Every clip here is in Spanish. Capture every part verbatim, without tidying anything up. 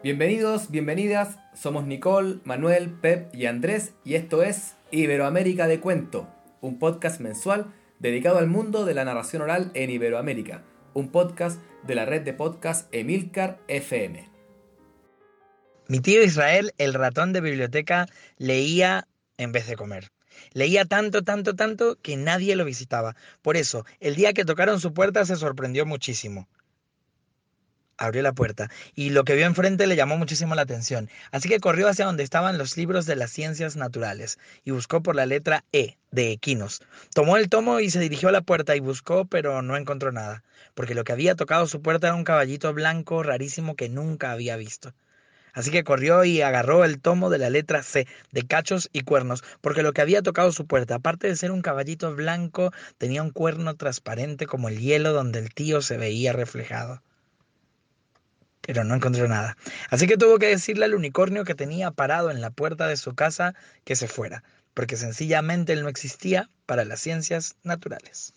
Bienvenidos, bienvenidas, somos Nicole, Manuel, Pep y Andrés y esto es Iberoamérica de Cuento, un podcast mensual dedicado al mundo de la narración oral en Iberoamérica, un podcast de la red de podcast Emilcar F M. Mi tío Israel, el ratón de biblioteca, leía en vez de comer. Leía tanto, tanto, tanto que nadie lo visitaba. Por eso, el día que tocaron su puerta se sorprendió muchísimo. Abrió la puerta y lo que vio enfrente le llamó muchísimo la atención. Así que corrió hacia donde estaban los libros de las ciencias naturales y buscó por la letra E de equinos. Tomó el tomo y se dirigió a la puerta y buscó, pero no encontró nada, porque lo que había tocado su puerta era un caballito blanco rarísimo que nunca había visto. Así que corrió y agarró el tomo de la letra C, de cachos y cuernos, porque lo que había tocado su puerta, aparte de ser un caballito blanco, tenía un cuerno transparente como el hielo donde el tío se veía reflejado. Pero no encontró nada. Así que tuvo que decirle al unicornio que tenía parado en la puerta de su casa que se fuera, porque sencillamente él no existía para las ciencias naturales.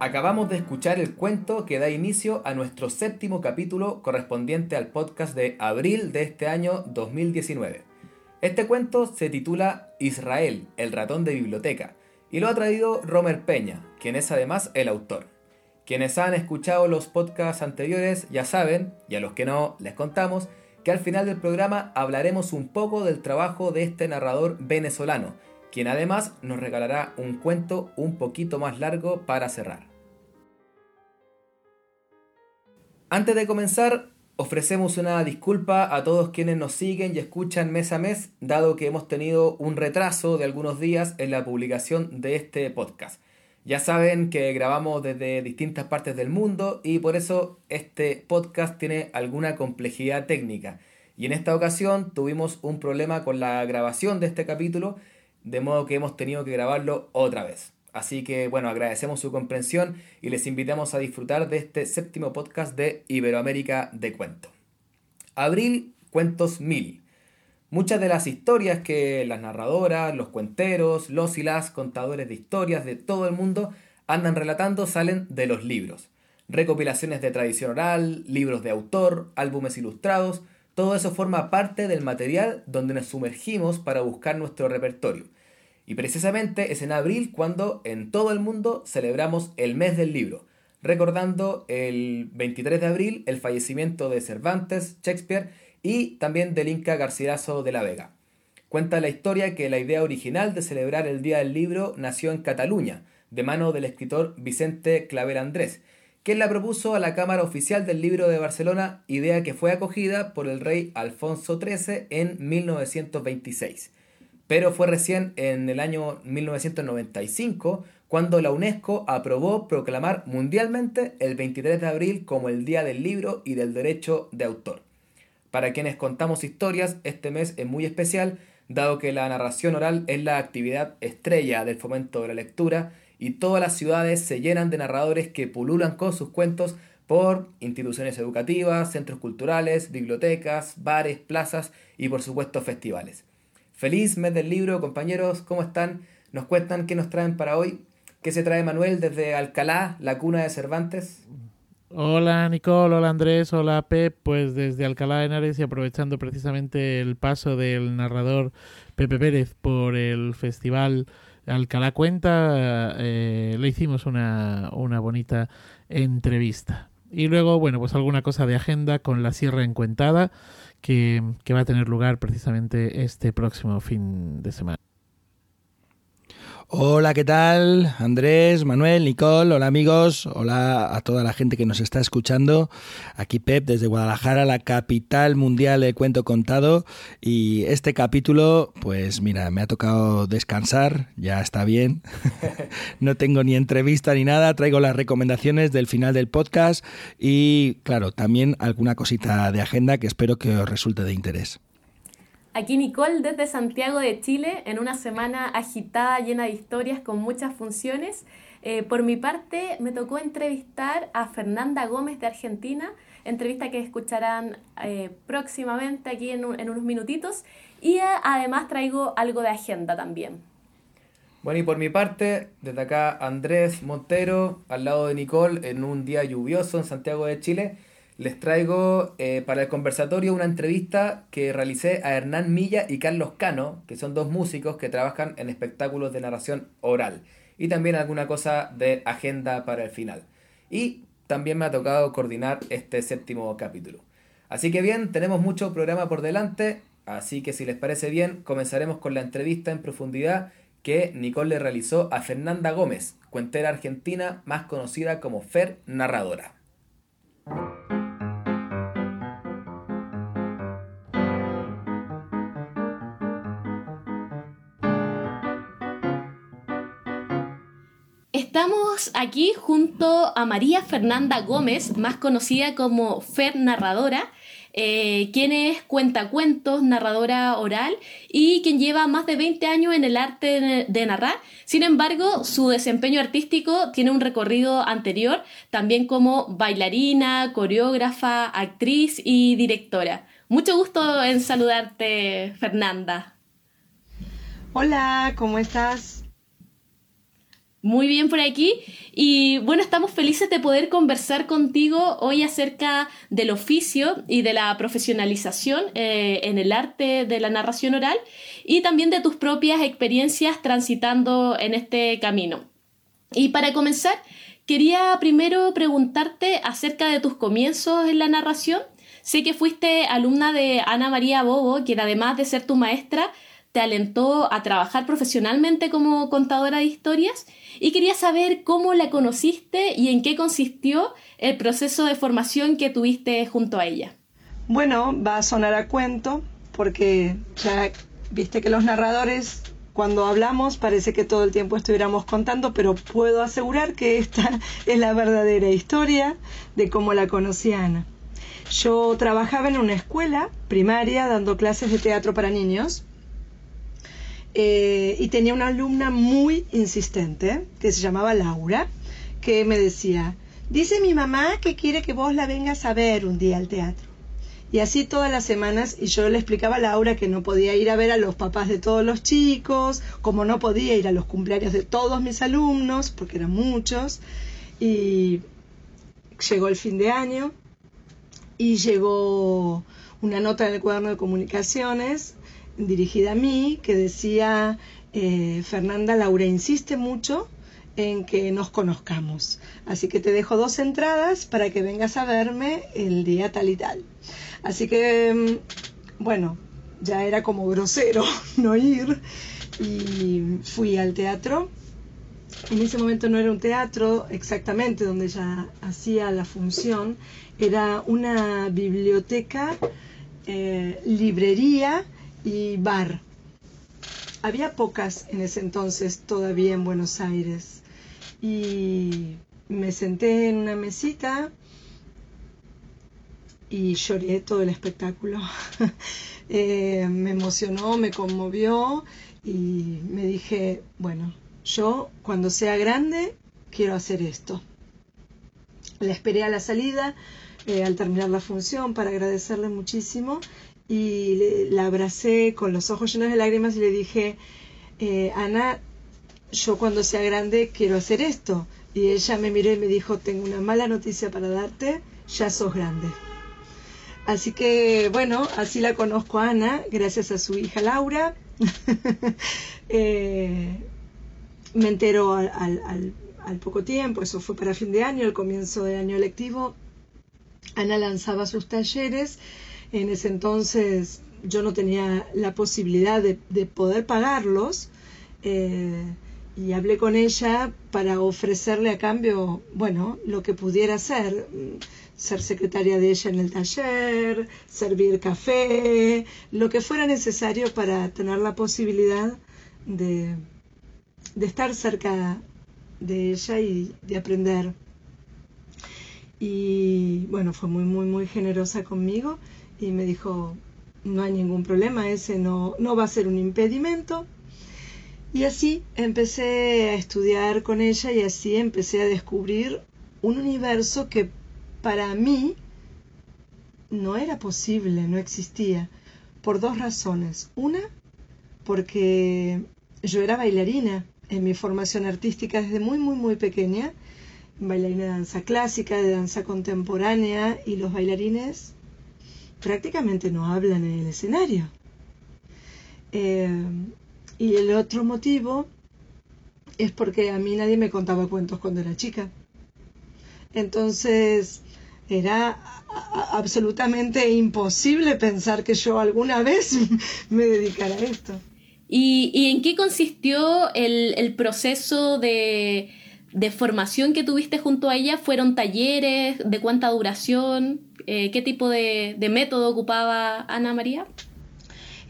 Acabamos de escuchar el cuento que da inicio a nuestro séptimo capítulo correspondiente al podcast de abril de este año dos mil diecinueve. Este cuento se titula Israel, el ratón de biblioteca, y lo ha traído Romer Peña, quien es además el autor. Quienes han escuchado los podcasts anteriores ya saben, y a los que no les contamos, que al final del programa hablaremos un poco del trabajo de este narrador venezolano, quien además nos regalará un cuento un poquito más largo para cerrar. Antes de comenzar, ofrecemos una disculpa a todos quienes nos siguen y escuchan mes a mes, dado que hemos tenido un retraso de algunos días en la publicación de este podcast. Ya saben que grabamos desde distintas partes del mundo y por eso este podcast tiene alguna complejidad técnica. Y en esta ocasión tuvimos un problema con la grabación de este capítulo, de modo que hemos tenido que grabarlo otra vez. Así que, bueno, agradecemos su comprensión y les invitamos a disfrutar de este séptimo podcast de Iberoamérica de Cuento. Abril, Cuentos mil. Muchas de las historias que las narradoras, los cuenteros, los y las contadores de historias de todo el mundo andan relatando salen de los libros. Recopilaciones de tradición oral, libros de autor, álbumes ilustrados, todo eso forma parte del material donde nos sumergimos para buscar nuestro repertorio. Y precisamente es en abril cuando en todo el mundo celebramos el mes del libro, recordando el veintitrés de abril el fallecimiento de Cervantes, Shakespeare y también del Inca Garcilaso de la Vega. Cuenta la historia que la idea original de celebrar el Día del Libro nació en Cataluña, de mano del escritor Vicente Claver Andrés, quien la propuso a la Cámara Oficial del Libro de Barcelona, idea que fue acogida por el rey Alfonso trece en mil novecientos veintiséis. Pero fue recién en el año mil novecientos noventa y cinco cuando la UNESCO aprobó proclamar mundialmente el veintitrés de abril como el Día del Libro y del Derecho de Autor. Para quienes contamos historias, este mes es muy especial, dado que la narración oral es la actividad estrella del fomento de la lectura y todas las ciudades se llenan de narradores que pululan con sus cuentos por instituciones educativas, centros culturales, bibliotecas, bares, plazas y por supuesto festivales. Feliz mes del libro, compañeros, ¿cómo están? ¿Nos cuentan qué nos traen para hoy? ¿Qué se trae Manuel desde Alcalá, la cuna de Cervantes? Hola Nicole, hola Andrés, hola Pep, pues desde Alcalá de Henares y aprovechando precisamente el paso del narrador Pepe Pérez por el festival Alcalá Cuenta, eh, le hicimos una, una bonita entrevista. Y luego, bueno, pues alguna cosa de agenda con la Sierra Encuentada que, que va a tener lugar precisamente este próximo fin de semana. Hola, ¿qué tal? Andrés, Manuel, Nicole, hola amigos, hola a toda la gente que nos está escuchando. Aquí Pep desde Guadalajara, la capital mundial de cuento contado. Y este capítulo, pues mira, me ha tocado descansar, ya está bien. No tengo ni entrevista ni nada, traigo las recomendaciones del final del podcast y, claro, también alguna cosita de agenda que espero que os resulte de interés. Aquí Nicole desde Santiago de Chile, en una semana agitada, llena de historias, con muchas funciones. Eh, por mi parte, me tocó entrevistar a Fernanda Gómez de Argentina, entrevista que escucharán eh, próximamente aquí en, un, en unos minutitos, y eh, además traigo algo de agenda también. Bueno, y por mi parte, desde acá Andrés Montero, al lado de Nicole, en un día lluvioso en Santiago de Chile, les traigo eh, para el conversatorio una entrevista que realicé a Hernán Milla y Carlos Cano, que son dos músicos que trabajan en espectáculos de narración oral, y también alguna cosa de agenda para el final. Y también me ha tocado coordinar este séptimo capítulo. Así que bien, tenemos mucho programa por delante, así que si les parece bien, comenzaremos con la entrevista en profundidad que Nicole le realizó a Fernanda Gómez, cuentera argentina más conocida como Fer Narradora. Estamos aquí junto a María Fernanda Gómez, más conocida como Fer Narradora, eh, quien es cuentacuentos, narradora oral y quien lleva más de veinte años en el arte de narrar. Sin embargo, su desempeño artístico tiene un recorrido anterior, también como bailarina, coreógrafa, actriz y directora. Mucho gusto en saludarte, Fernanda. Hola, ¿cómo estás? Muy bien por aquí, y bueno, estamos felices de poder conversar contigo hoy acerca del oficio y de la profesionalización eh, en el arte de la narración oral, y también de tus propias experiencias transitando en este camino. Y para comenzar, quería primero preguntarte acerca de tus comienzos en la narración. Sé que fuiste alumna de Ana María Bovo, quien además de ser tu maestra, te alentó a trabajar profesionalmente como contadora de historias, y quería saber cómo la conociste y en qué consistió el proceso de formación que tuviste junto a ella. Bueno, va a sonar a cuento, porque ya viste que los narradores, cuando hablamos, parece que todo el tiempo estuviéramos contando, pero puedo asegurar que esta es la verdadera historia de cómo la conocí a Ana. Yo trabajaba en una escuela primaria dando clases de teatro para niños, Eh, y tenía una alumna muy insistente que se llamaba Laura, que me decía: dice mi mamá que quiere que vos la vengas a ver un día al teatro. Y así todas las semanas, y yo le explicaba a Laura que no podía ir a ver a los papás de todos los chicos, como no podía ir a los cumpleaños de todos mis alumnos, porque eran muchos. Y llegó el fin de año y llegó una nota en el cuaderno de comunicaciones dirigida a mí, que decía: eh, Fernanda, Laura insiste mucho en que nos conozcamos, así que te dejo dos entradas para que vengas a verme el día tal y tal. Así que, bueno, ya era como grosero no ir, y fui al teatro. En ese momento no era un teatro exactamente donde ella hacía la función, era una biblioteca, eh, librería y bar. Había pocas en ese entonces todavía en Buenos Aires, y me senté en una mesita y lloré todo el espectáculo. eh, me emocionó, me conmovió, y me dije: bueno, yo cuando sea grande quiero hacer esto. La esperé a la salida, eh, al terminar la función, para agradecerle muchísimo. Y le, la abracé con los ojos llenos de lágrimas y le dije: eh, Ana, yo cuando sea grande quiero hacer esto. Y ella me miró y me dijo: tengo una mala noticia para darte, ya sos grande. Así que, bueno, así la conozco a Ana, gracias a su hija Laura. eh, me entero al, al, al poco tiempo, eso fue para fin de año, al comienzo del año lectivo. Ana lanzaba sus talleres. En ese entonces yo no tenía la posibilidad de, de poder pagarlos, eh, y hablé con ella para ofrecerle a cambio, bueno, lo que pudiera hacer: ser secretaria de ella en el taller, servir café, lo que fuera necesario para tener la posibilidad de, de estar cerca de ella y de aprender. Y bueno, fue muy, muy, muy generosa conmigo. Y me dijo: no hay ningún problema, ese no, no va a ser un impedimento. Y así empecé a estudiar con ella y así empecé a descubrir un universo que para mí no era posible, no existía, por dos razones. Una, porque yo era bailarina en mi formación artística desde muy, muy, muy pequeña, bailarina de danza clásica, de danza contemporánea, y los bailarines prácticamente no hablan en el escenario. Eh, y el otro motivo es porque a mí nadie me contaba cuentos cuando era chica. Entonces era absolutamente imposible pensar que yo alguna vez me dedicara a esto. ¿Y, y en qué consistió el, el proceso de, de formación que tuviste junto a ella? ¿Fueron talleres? ¿De cuánta duración? Eh, ¿Qué tipo de, de método ocupaba Ana María?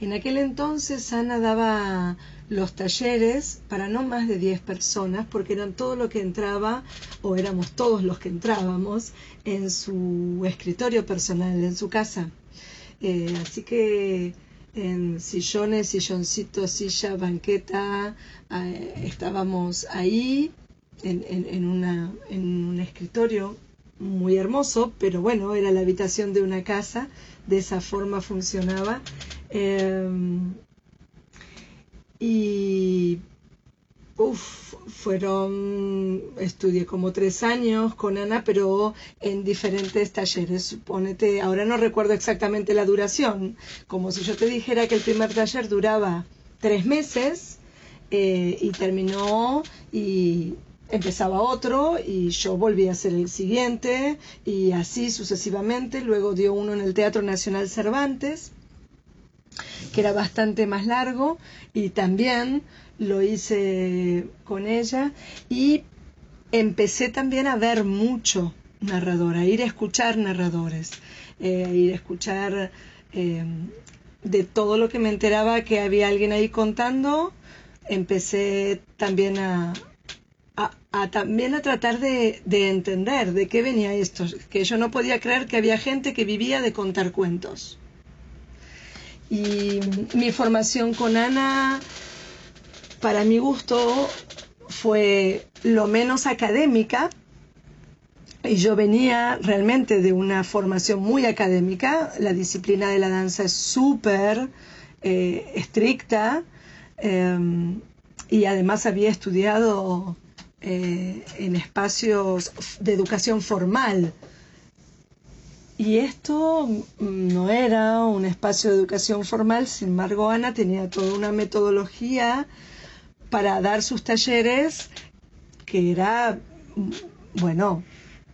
En aquel entonces Ana daba los talleres para no más de diez personas, porque eran todo lo que entraba, o éramos todos los que entrábamos, en su escritorio personal, en su casa. Eh, así que en sillones, silloncitos, silla, banqueta, eh, estábamos ahí en, en, en, una, en un escritorio muy hermoso, pero bueno, era la habitación de una casa, de esa forma funcionaba. Eh, y uf, fueron, estudié como tres años con Ana, pero en diferentes talleres, supónete, ahora no recuerdo exactamente la duración, como si yo te dijera que el primer taller duraba tres meses eh, y terminó y empezaba otro y yo volví a hacer el siguiente y así sucesivamente. Luego dio uno en el Teatro Nacional Cervantes, que era bastante más largo, y también lo hice con ella, y empecé también a ver mucho narradora, a ir a escuchar narradores, eh, ir a escuchar eh, de todo lo que me enteraba que había alguien ahí contando. Empecé también a A, a también a tratar de, de entender de qué venía esto, que yo no podía creer que había gente que vivía de contar cuentos. Y mi formación con Ana, para mi gusto, fue lo menos académica, y yo venía realmente de una formación muy académica. La disciplina de la danza es súper eh, estricta, eh, y además había estudiado Eh, en espacios de educación formal, y esto no era un espacio de educación formal. Sin embargo, Ana tenía toda una metodología para dar sus talleres que era, bueno,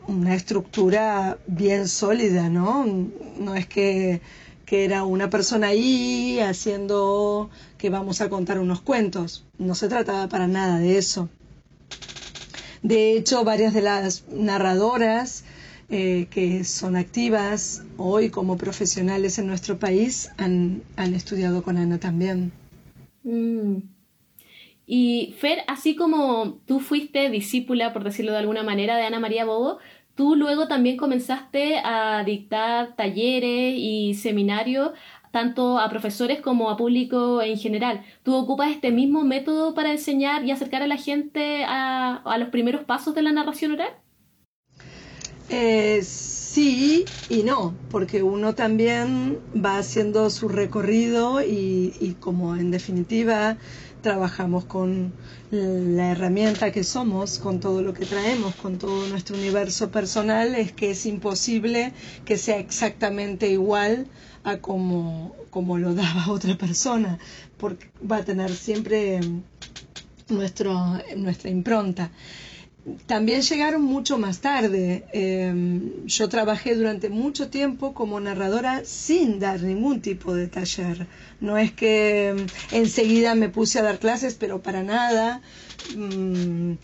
una estructura bien sólida, ¿no? No es que, que era una persona ahí haciendo que vamos a contar unos cuentos, no se trataba para nada de eso. De hecho, varias de las narradoras eh, que son activas hoy como profesionales en nuestro país han, han estudiado con Ana también. Mm. Y Fer, así como tú fuiste discípula, por decirlo de alguna manera, de Ana María Bovo, tú luego también comenzaste a dictar talleres y seminarios tanto a profesores como a público en general. ¿Tú ocupas este mismo método para enseñar y acercar a la gente a, a los primeros pasos de la narración oral? Eh, sí y no, porque uno también va haciendo su recorrido y, y como en definitiva trabajamos con la herramienta que somos, con todo lo que traemos, con todo nuestro universo personal, es que es imposible que sea exactamente igual a como, como lo daba otra persona, porque va a tener siempre nuestro, nuestra impronta. También llegaron mucho más tarde. Eh, yo trabajé durante mucho tiempo como narradora sin dar ningún tipo de taller. No es que enseguida me puse a dar clases, pero para nada. Mm,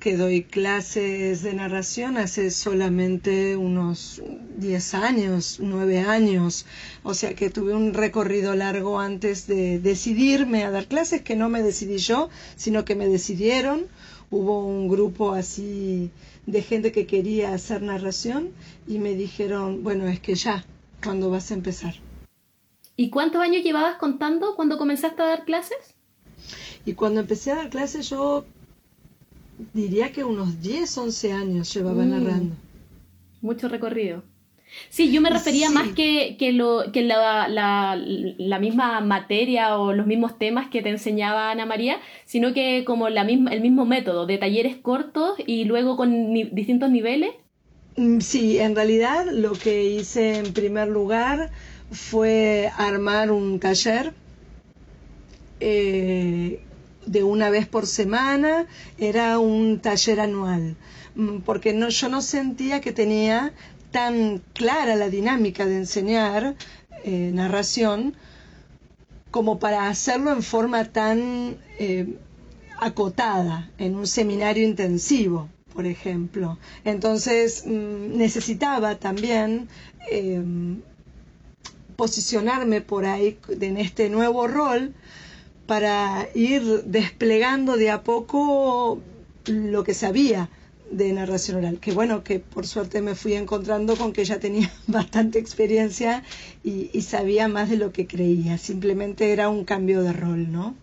que doy clases de narración hace solamente unos diez años, nueve años. O sea que tuve un recorrido largo antes de decidirme a dar clases, que no me decidí yo, sino que me decidieron. Hubo un grupo así de gente que quería hacer narración y me dijeron, bueno, es que ya, ¿cuándo vas a empezar? ¿Y cuántos años llevabas contando cuando comenzaste a dar clases? Y cuando empecé a dar clases, yo diría que unos diez, once años llevaba mm. narrando. Mucho recorrido. Sí, yo me refería sí. más que, que, lo, que la, la, la misma materia o los mismos temas que te enseñaba Ana María, sino que como la misma, el mismo método de talleres cortos y luego con ni, distintos niveles. Sí, en realidad lo que hice en primer lugar fue armar un taller eh, de una vez por semana. Era un taller anual, porque no, yo no sentía que tenía tan clara la dinámica de enseñar eh, narración como para hacerlo en forma tan eh, acotada, en un seminario intensivo, por ejemplo. Entonces mmm, necesitaba también eh, posicionarme por ahí en este nuevo rol para ir desplegando de a poco lo que sabía de narración oral, que bueno, que por suerte me fui encontrando con que ya tenía bastante experiencia y, y sabía más de lo que creía. Simplemente era un cambio de rol, ¿no?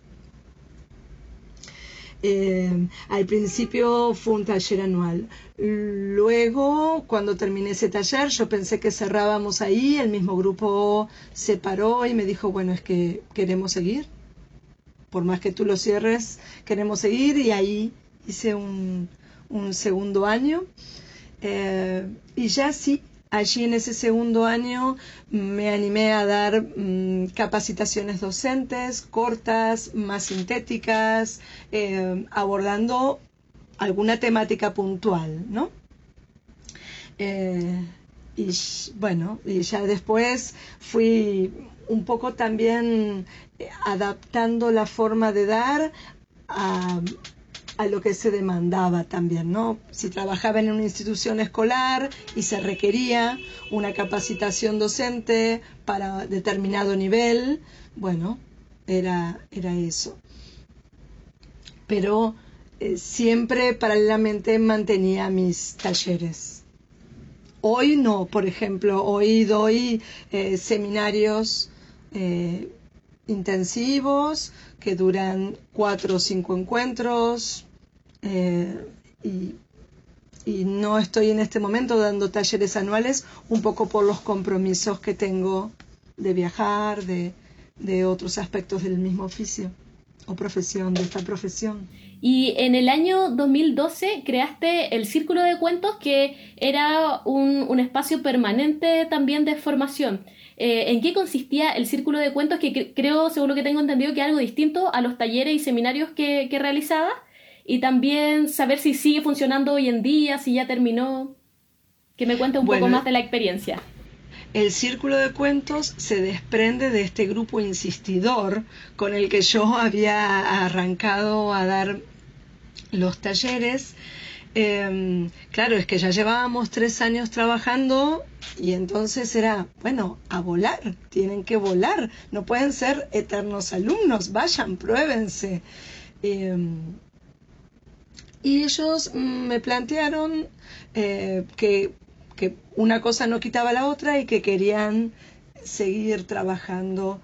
Eh, al principio fue un taller anual. Luego, cuando terminé ese taller, yo pensé que cerrábamos ahí. El mismo grupo se paró y me dijo, bueno, es que queremos seguir. Por más que tú lo cierres, queremos seguir. Y ahí hice un... un segundo año, eh, y ya sí, allí en ese segundo año me animé a dar mmm, capacitaciones docentes, cortas, más sintéticas, eh, abordando alguna temática puntual, ¿no? Eh, y bueno, y ya después fui un poco también adaptando la forma de dar a... a lo que se demandaba también, ¿no? Si trabajaba en una institución escolar y se requería una capacitación docente para determinado nivel, bueno, era, era eso. Pero eh, siempre paralelamente mantenía mis talleres. Hoy no, por ejemplo, hoy doy eh, seminarios eh, intensivos que duran cuatro o cinco encuentros. Eh, y, y no estoy en este momento dando talleres anuales, un poco por los compromisos que tengo de viajar, de, de otros aspectos del mismo oficio o profesión, de esta profesión. Y en el año dos mil doce creaste el Círculo de Cuentos, que era un, un espacio permanente también de formación. Eh, ¿En qué consistía el Círculo de Cuentos? Que cre- creo, según lo que tengo entendido, que es algo distinto a los talleres y seminarios que, que realizaba. Y también saber si sigue funcionando hoy en día, si ya terminó. Que me cuente un bueno, poco más de la experiencia. El Círculo de Cuentos se desprende de este grupo insistidor con el que yo había arrancado a dar los talleres. Eh, claro, es que ya llevábamos tres años trabajando y entonces era, bueno, a volar. Tienen que volar. No pueden ser eternos alumnos. Vayan, pruébense. Eh, Y ellos me plantearon eh, que, que una cosa no quitaba la otra y que querían seguir trabajando.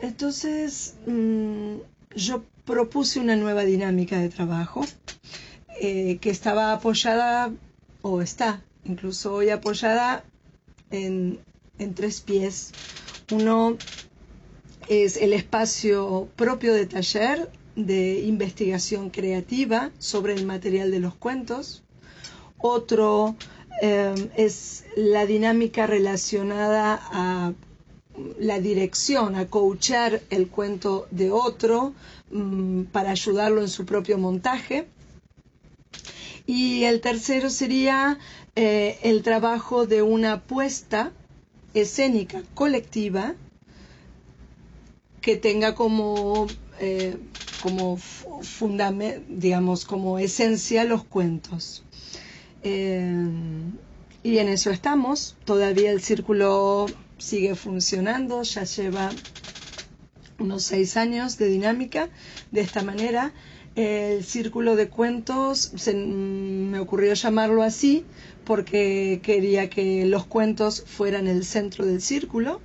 Entonces mmm, yo propuse una nueva dinámica de trabajo eh, que estaba apoyada, o está incluso hoy apoyada, en, en tres pies. Uno es el espacio propio de taller, de investigación creativa sobre el material de los cuentos. Otro eh, es la dinámica relacionada a la dirección, a coachar el cuento de otro mmm, para ayudarlo en su propio montaje. Y el tercero sería eh, el trabajo de una puesta escénica colectiva que tenga como... Eh, como fundamento, digamos, como esencia los cuentos. Eh, y en eso estamos. Todavía el círculo sigue funcionando, ya lleva unos seis años de dinámica. De esta manera, el Círculo de Cuentos, se me ocurrió llamarlo así porque quería que los cuentos fueran el centro del círculo.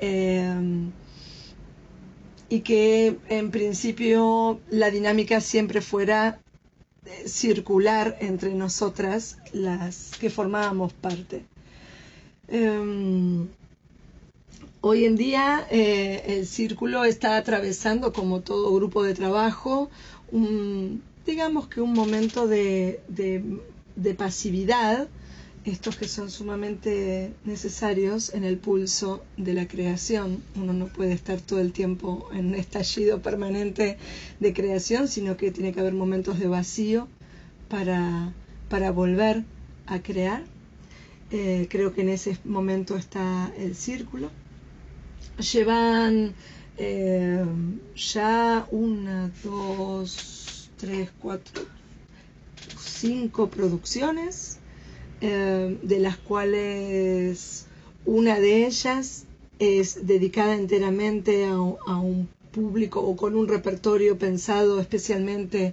Eh, y que en principio la dinámica siempre fuera circular entre nosotras las que formábamos parte. Eh, hoy en día eh, el círculo está atravesando, como todo grupo de trabajo, un, digamos que un momento de, de, de pasividad, estos que son sumamente necesarios en el pulso de la creación. Uno no puede estar todo el tiempo en un estallido permanente de creación, sino que tiene que haber momentos de vacío para, para volver a crear. Eh, creo que en ese momento está el círculo. Llevan eh, ya una, dos, tres, cuatro, cinco producciones, Eh, de las cuales una de ellas es dedicada enteramente a, a un público o con un repertorio pensado especialmente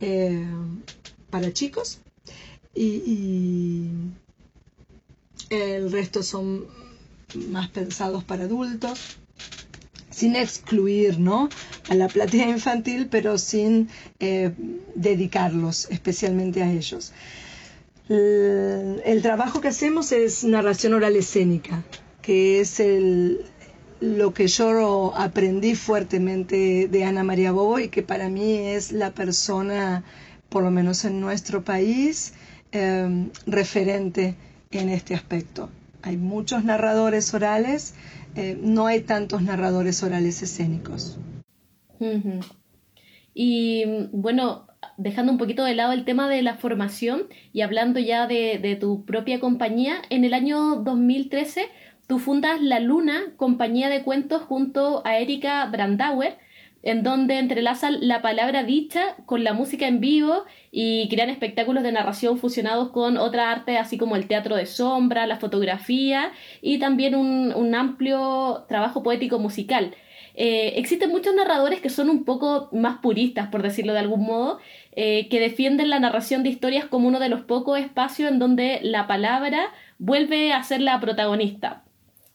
eh, para chicos, y, y el resto son más pensados para adultos, sin excluir, ¿no?, a la platea infantil, pero sin eh, dedicarlos especialmente a ellos. El trabajo que hacemos es narración oral escénica, que es el, lo que yo aprendí fuertemente de Ana María Bovo y que para mí es la persona, por lo menos en nuestro país, eh, referente en este aspecto. Hay muchos narradores orales, eh, no hay tantos narradores orales escénicos. Uh-huh. Y bueno, dejando un poquito de lado el tema de la formación y hablando ya de, de tu propia compañía, en el año dos mil trece tú fundas La Luna, compañía de cuentos junto a Erika Brandauer, en donde entrelazan la palabra dicha con la música en vivo y crean espectáculos de narración fusionados con otra arte, así como el teatro de sombra, la fotografía y también un, un amplio trabajo poético musical. Eh, existen muchos narradores que son un poco más puristas, por decirlo de algún modo, eh, que defienden la narración de historias como uno de los pocos espacios en donde la palabra vuelve a ser la protagonista.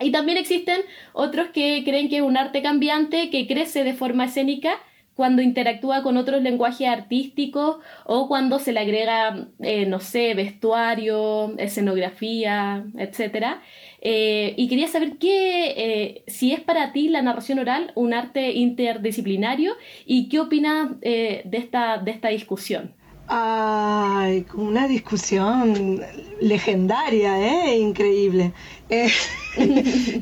Y también existen otros que creen que es un arte cambiante que crece de forma escénica cuando interactúa con otros lenguajes artísticos o cuando se le agrega, eh, no sé, vestuario, escenografía, etcétera. Eh, y quería saber qué, eh, si es para ti la narración oral un arte interdisciplinario y qué opinas eh, de, esta, de esta discusión. Ay, una discusión legendaria, ¿eh? Increíble. Eh,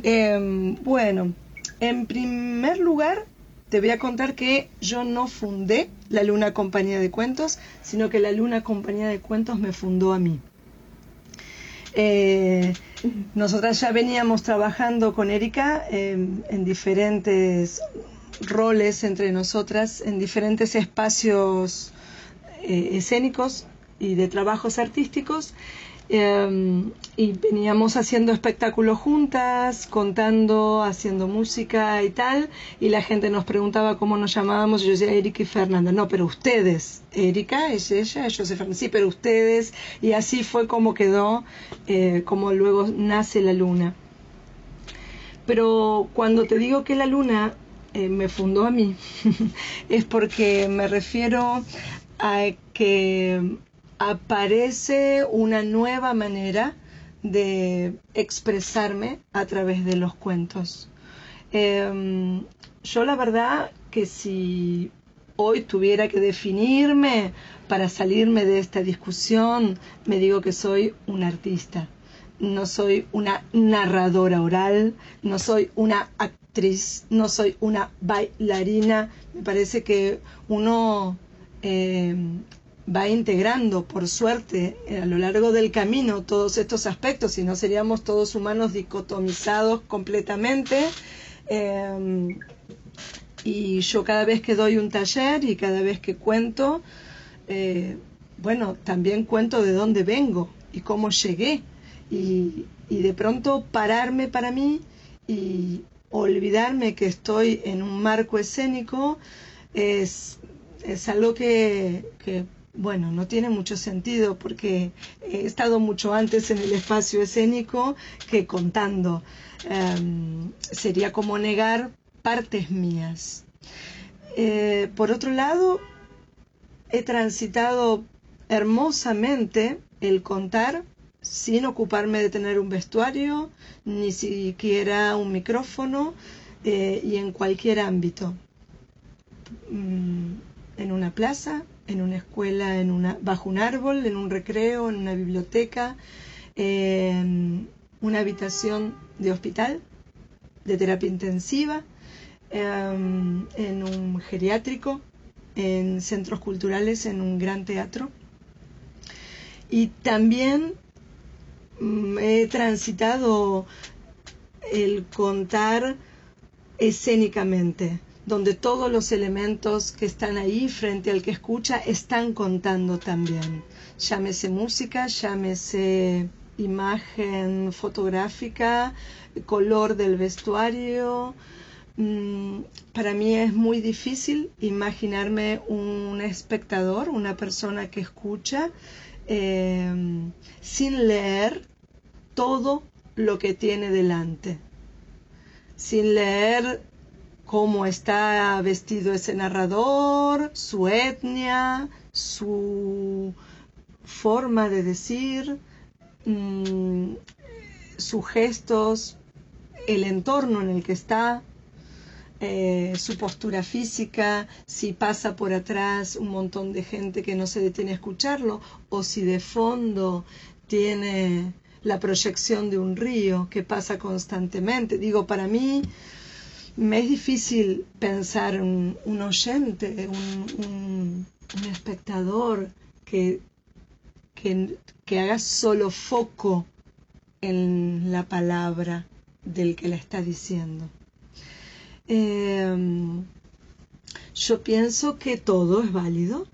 eh, bueno, en primer lugar te voy a contar que yo no fundé La Luna Compañía de Cuentos, sino que La Luna Compañía de Cuentos me fundó a mí. Eh, nosotras ya veníamos trabajando con Erika eh, en diferentes roles entre nosotras, en diferentes espacios eh, escénicos y de trabajos artísticos, eh, y veníamos haciendo espectáculos juntas, contando, haciendo música y tal, y la gente nos preguntaba cómo nos llamábamos, y yo decía Erika y Fernanda. No, pero ustedes, Erika es ella, yo soy Fernanda, sí, pero ustedes, y así fue como quedó, eh, como luego nace La Luna. Pero cuando te digo que La Luna eh, me fundó a mí, es porque me refiero a que aparece una nueva manera de expresarme a través de los cuentos. Eh, yo la verdad que si hoy tuviera que definirme para salirme de esta discusión, me digo que soy una artista. No soy una narradora oral, no soy una actriz, no soy una bailarina. Me parece que uno eh, va integrando, por suerte, a lo largo del camino todos estos aspectos, si no seríamos todos humanos dicotomizados completamente. Eh, y yo cada vez que doy un taller y cada vez que cuento, eh, bueno, también cuento de dónde vengo y cómo llegué. Y, y de pronto pararme para mí y olvidarme que estoy en un marco escénico es, es algo que... que bueno, no tiene mucho sentido porque he estado mucho antes en el espacio escénico que contando. Um, sería como negar partes mías, Eh, por otro lado, he transitado hermosamente el contar sin ocuparme de tener un vestuario, ni siquiera un micrófono, eh, y en cualquier ámbito. Mm, en una plaza, en una escuela, en una, bajo un árbol, en un recreo, en una biblioteca, en una habitación de hospital, de terapia intensiva, en un geriátrico, en centros culturales, en un gran teatro. Y también he transitado el contar escénicamente, donde todos los elementos que están ahí frente al que escucha están contando también. Llámese música, llámese imagen fotográfica, color del vestuario. Para mí es muy difícil imaginarme un espectador, una persona que escucha, eh, sin leer todo lo que tiene delante, sin leer cómo está vestido ese narrador, su etnia, su forma de decir, mm, sus gestos, el entorno en el que está, eh, su postura física, si pasa por atrás un montón de gente que no se detiene a escucharlo, o si de fondo tiene la proyección de un río que pasa constantemente. Digo, para mí me es difícil pensar un, un oyente, un, un, un espectador que, que, que haga solo foco en la palabra del que la está diciendo. Eh, yo pienso que todo es válido,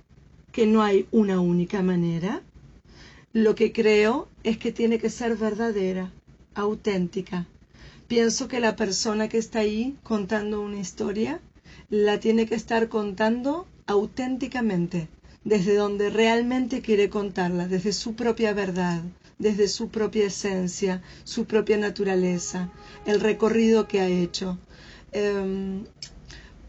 que no hay una única manera. Lo que creo es que tiene que ser verdadera, auténtica. Pienso que la persona que está ahí contando una historia la tiene que estar contando auténticamente, desde donde realmente quiere contarla, desde su propia verdad, desde su propia esencia, su propia naturaleza, el recorrido que ha hecho. Eh,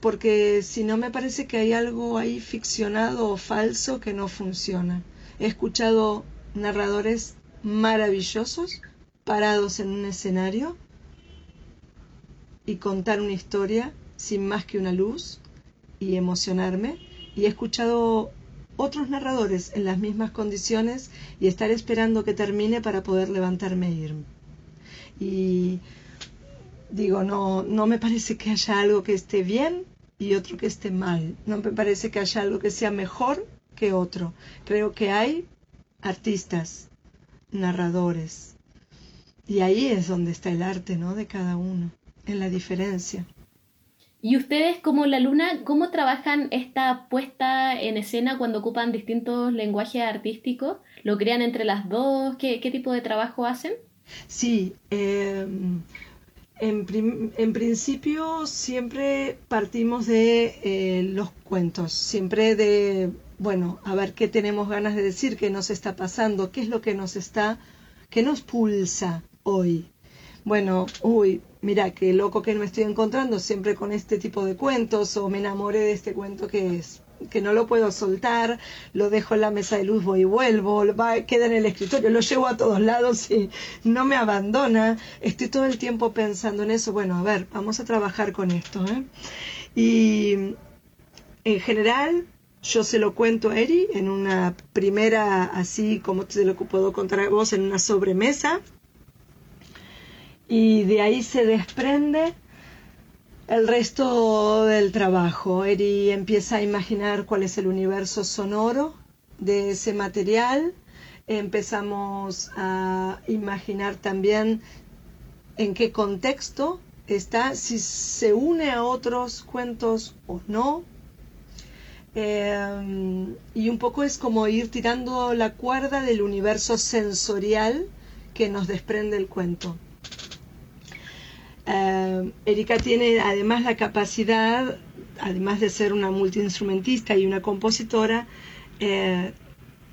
porque si no, me parece que hay algo ahí ficcionado o falso que no funciona. He escuchado narradores maravillosos parados en un escenario y contar una historia sin más que una luz y emocionarme. Y he escuchado otros narradores en las mismas condiciones y estar esperando que termine para poder levantarme e irme. Y digo, no, no me parece que haya algo que esté bien y otro que esté mal. No me parece que haya algo que sea mejor que otro. Creo que hay artistas, narradores. Y ahí es donde está el arte, ¿no?, de cada uno, en la diferencia. Y ustedes, como La Luna, ¿cómo trabajan esta puesta en escena cuando ocupan distintos lenguajes artísticos? ¿Lo crean entre las dos? ¿Qué, qué tipo de trabajo hacen? Sí, eh, en, prim- en principio siempre partimos de eh, los cuentos, siempre de, bueno, a ver qué tenemos ganas de decir, qué nos está pasando, qué es lo que nos está, qué nos pulsa hoy. Bueno, uy, mira, qué loco que me estoy encontrando siempre con este tipo de cuentos, o me enamoré de este cuento que es, que no lo puedo soltar, lo dejo en la mesa de luz, voy y vuelvo, va, queda en el escritorio, lo llevo a todos lados y no me abandona. Estoy todo el tiempo pensando en eso. Bueno, a ver, vamos a trabajar con esto, ¿eh? Y en general, yo se lo cuento a Eri en una primera, así como te lo puedo contar a vos, en una sobremesa. Y de ahí se desprende el resto del trabajo. Eri empieza a imaginar cuál es el universo sonoro de ese material. Empezamos a imaginar también en qué contexto está, si se une a otros cuentos o no. Eh, y un poco es como ir tirando la cuerda del universo sensorial que nos desprende el cuento. Uh, Erika tiene además la capacidad, además de ser una multiinstrumentista y una compositora, eh,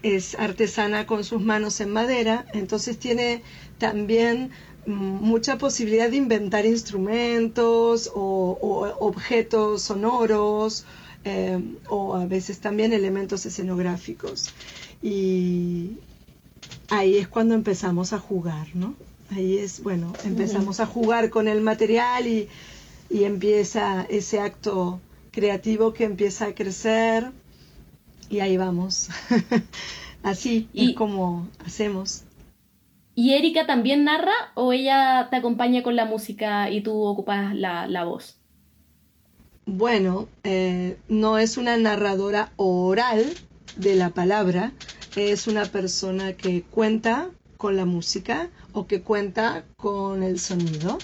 es artesana con sus manos en madera, entonces tiene también mucha posibilidad de inventar instrumentos o, o objetos sonoros, eh, o a veces también elementos escenográficos. Y ahí es cuando empezamos a jugar, ¿no? Ahí es, bueno, empezamos a jugar con el material y, y empieza ese acto creativo que empieza a crecer y ahí vamos. Así y, es como hacemos. ¿Y Erika también narra o ella te acompaña con la música y tú ocupas la, la voz? Bueno, eh, no es una narradora oral de la palabra, es una persona que cuenta con la música o que cuenta con el sonido.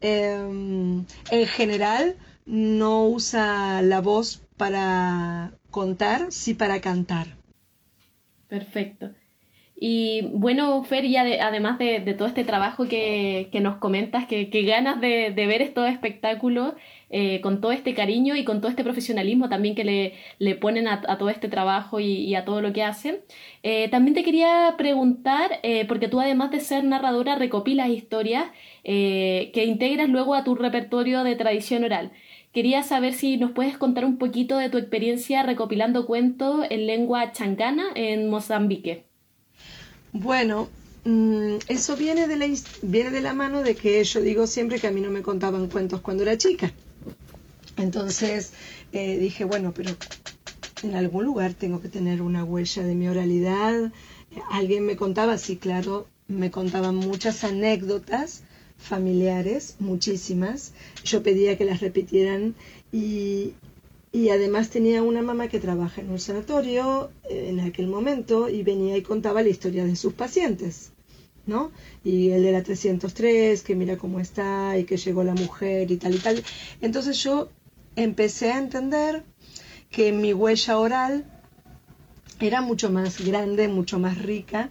Eh, en general no usa la voz para contar, sí para cantar. Perfecto. Y bueno, Fer, ya de, además de, de todo este trabajo que, que nos comentas, que, que ganas de, de ver estos espectáculos, eh, con todo este cariño y con todo este profesionalismo también que le, le ponen a, a todo este trabajo y, y a todo lo que hacen. Eh, también te quería preguntar, eh, porque tú además de ser narradora recopilas historias eh, que integras luego a tu repertorio de tradición oral. Quería saber si nos puedes contar un poquito de tu experiencia recopilando cuentos en lengua changana en Mozambique. Bueno, eso viene de, la, viene de la mano de que yo digo siempre que a mí no me contaban cuentos cuando era chica. Entonces eh, dije, bueno, pero en algún lugar tengo que tener una huella de mi oralidad. Alguien me contaba, sí, claro, me contaban muchas anécdotas familiares, muchísimas. Yo pedía que las repitieran y... Y además tenía una mamá que trabaja en un sanatorio en aquel momento y venía y contaba la historia de sus pacientes, ¿no? Y el de la trescientos tres, que mira cómo está y que llegó la mujer y tal y tal. Entonces yo empecé a entender que mi huella oral era mucho más grande, mucho más rica.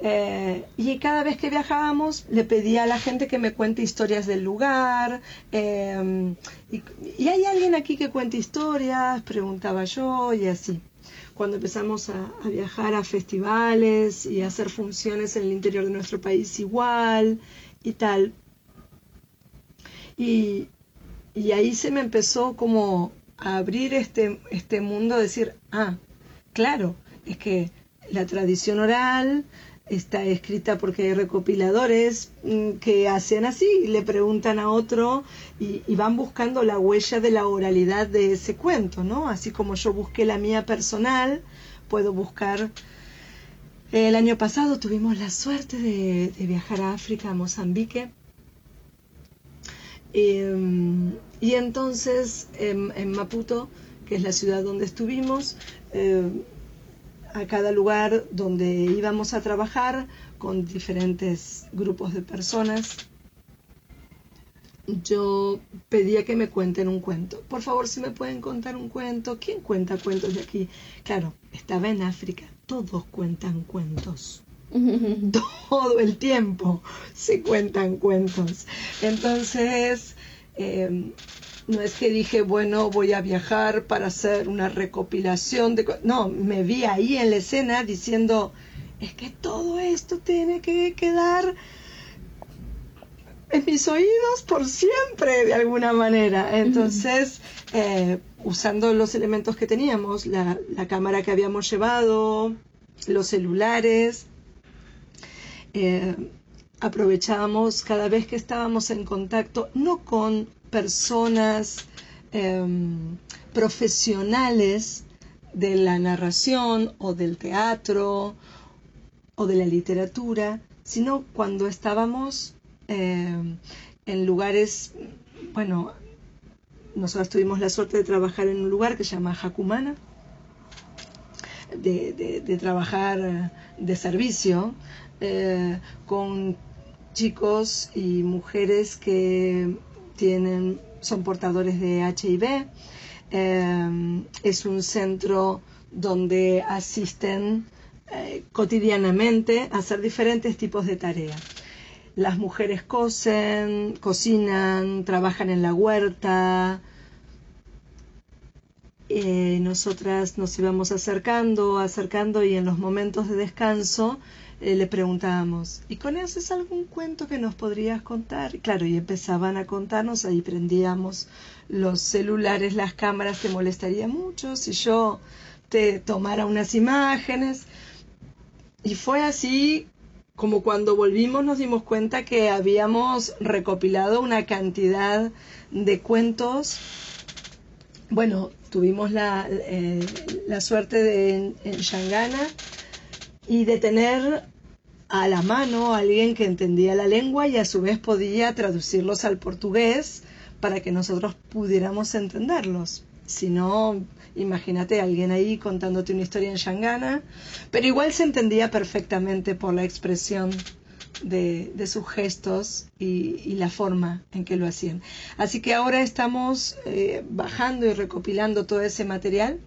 Eh, y cada vez que viajábamos le pedía a la gente que me cuente historias del lugar, eh, y, y hay alguien aquí que cuente historias, preguntaba yo, y así. Cuando empezamos a, a viajar a festivales y a hacer funciones en el interior de nuestro país igual y tal, y, y ahí se me empezó como a abrir este, este mundo, decir, ah, claro, es que la tradición oral está escrita porque hay recopiladores que hacen así, le preguntan a otro y, y van buscando la huella de la oralidad de ese cuento, ¿no? Así como yo busqué la mía personal, puedo buscar... El año pasado tuvimos la suerte de, de viajar a África, a Mozambique, y, y entonces en, en Maputo, que es la ciudad donde estuvimos, eh, a cada lugar donde íbamos a trabajar con diferentes grupos de personas, yo pedía que me cuenten un cuento. Por favor, si me pueden contar un cuento. ¿Quién cuenta cuentos de aquí? Claro, estaba en África, todos cuentan cuentos. Todo el tiempo se cuentan cuentos. Entonces, eh, no es que dije, bueno, voy a viajar para hacer una recopilación de... No, me vi ahí en la escena diciendo, es que todo esto tiene que quedar en mis oídos por siempre, de alguna manera. Entonces, eh, usando los elementos que teníamos, la, la cámara que habíamos llevado, los celulares, eh, aprovechábamos cada vez que estábamos en contacto, no con... personas eh, profesionales de la narración o del teatro o de la literatura, sino cuando estábamos eh, en lugares, bueno, nosotros tuvimos la suerte de trabajar en un lugar que se llama Jacumana, de, de, de trabajar de servicio eh, con chicos y mujeres que Tienen, son portadores de H I V. Eh, es un centro donde asisten eh, cotidianamente a hacer diferentes tipos de tareas. Las mujeres cosen, cocinan, trabajan en la huerta, eh, nosotras nos íbamos acercando, acercando y en los momentos de descanso eh, le preguntábamos, ¿y conoces algún cuento que nos podrías contar? Y claro, y empezaban a contarnos, ahí prendíamos los celulares, las cámaras, te molestaría mucho si yo te tomara unas imágenes. Y fue así como cuando volvimos nos dimos cuenta que habíamos recopilado una cantidad de cuentos. Bueno, tuvimos la, eh, la suerte de en, en Shangana y de tener a la mano a alguien que entendía la lengua y a su vez podía traducirlos al portugués para que nosotros pudiéramos entenderlos. Si no, imagínate alguien ahí contándote una historia en Shangana, pero igual se entendía perfectamente por la expresión de, de sus gestos y, y la forma en que lo hacían. Así que ahora estamos eh, bajando y recopilando todo ese material.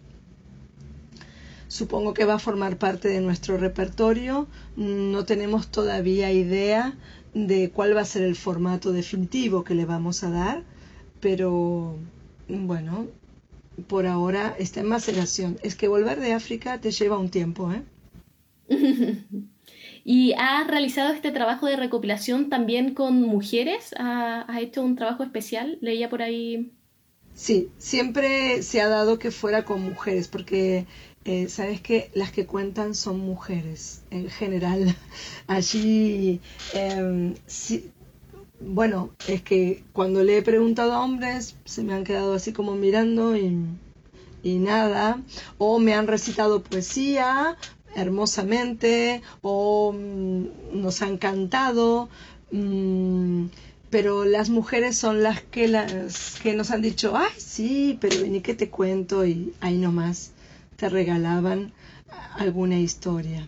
Supongo que va a formar parte de nuestro repertorio. No tenemos todavía idea de cuál va a ser el formato definitivo que le vamos a dar, pero bueno, por ahora está en maceración. Es que volver de África te lleva un tiempo, ¿eh? ¿Y has realizado este trabajo de recopilación también con mujeres? ¿Has hecho un trabajo especial? Leía por ahí. Sí, siempre se ha dado que fuera con mujeres, porque eh, sabes que las que cuentan son mujeres en general. Allí eh, sí. Bueno, es que cuando le he preguntado a hombres, se me han quedado así como mirando y, y nada. O me han recitado poesía hermosamente, o mmm, nos han cantado. Mmm, pero las mujeres son las que, las que nos han dicho, ay, sí, pero vení que te cuento. Y ahí nomás te regalaban alguna historia.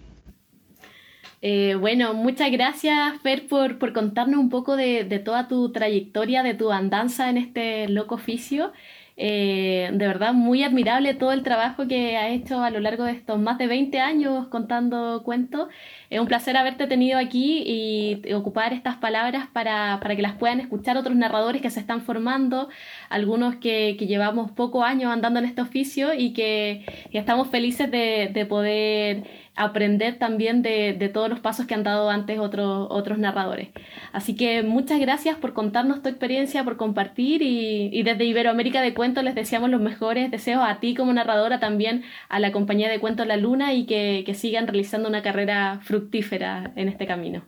Eh, bueno, muchas gracias, Fer, por, por contarnos un poco de, de toda tu trayectoria, de tu andanza en este loco oficio. Eh, de verdad, muy admirable todo el trabajo que has hecho a lo largo de estos más de veinte años contando cuentos. Es eh, un placer haberte tenido aquí y ocupar estas palabras para, para que las puedan escuchar otros narradores que se están formando, algunos que, que llevamos pocos años andando en este oficio y que, que estamos felices de, de poder aprender también de, de todos los pasos que han dado antes otros otros narradores. Así que muchas gracias por contarnos tu experiencia, por compartir y, y desde Iberoamérica de Cuento les deseamos los mejores deseos a ti como narradora, también a la compañía de cuentos La Luna y que, que sigan realizando una carrera fructífera en este camino.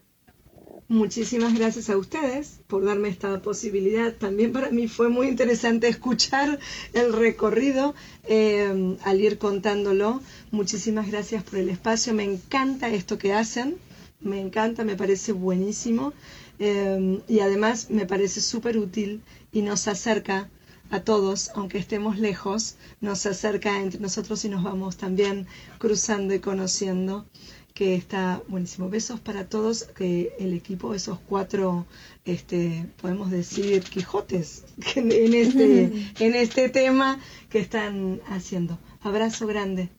Muchísimas gracias a ustedes por darme esta posibilidad. También para mí fue muy interesante escuchar el recorrido eh, al ir contándolo. Muchísimas gracias por el espacio. Me encanta esto que hacen. Me encanta, me parece buenísimo. Eh, y además me parece súper útil y nos acerca a todos, aunque estemos lejos, nos acerca entre nosotros y nos vamos también cruzando y conociendo. Que está buenísimo. Besos para todos, que el equipo, esos cuatro, este, podemos decir, Quijotes, en este, en este tema que están haciendo. Abrazo grande,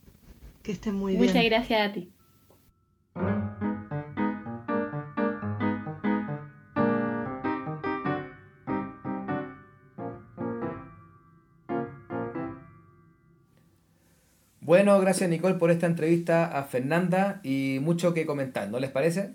que estén muy bien. Muchas gracias a ti. Bueno, gracias Nicole por esta entrevista a Fernanda y mucho que comentar, ¿no les parece?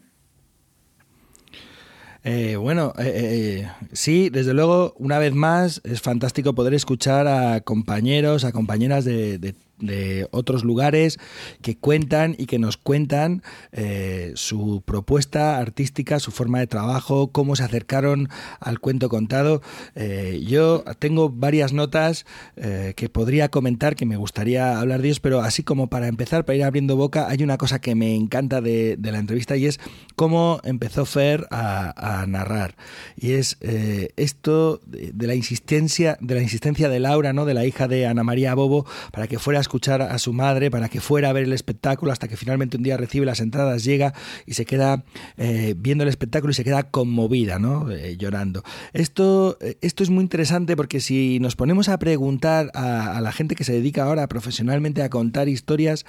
Eh, bueno, eh, eh, sí, desde luego, una vez más, es fantástico poder escuchar a compañeros, a compañeras de, de, de otros lugares que cuentan y que nos cuentan eh, su propuesta artística, su forma de trabajo, cómo se acercaron al cuento contado. Eh, yo tengo varias notas eh, que podría comentar, que me gustaría hablar de ellos, pero así como para empezar, para ir abriendo boca, hay una cosa que me encanta de, de la entrevista y es cómo empezó Fer a, a A narrar. Y es eh, esto de, de la insistencia de la insistencia de Laura, ¿no? De la hija de Ana María Bovo, para que fuera a escuchar a su madre, para que fuera a ver el espectáculo, hasta que finalmente un día recibe las entradas, llega y se queda eh, viendo el espectáculo y se queda conmovida, ¿no? Eh, llorando. Esto, esto es muy interesante porque si nos ponemos a preguntar a, a la gente que se dedica ahora profesionalmente a contar historias,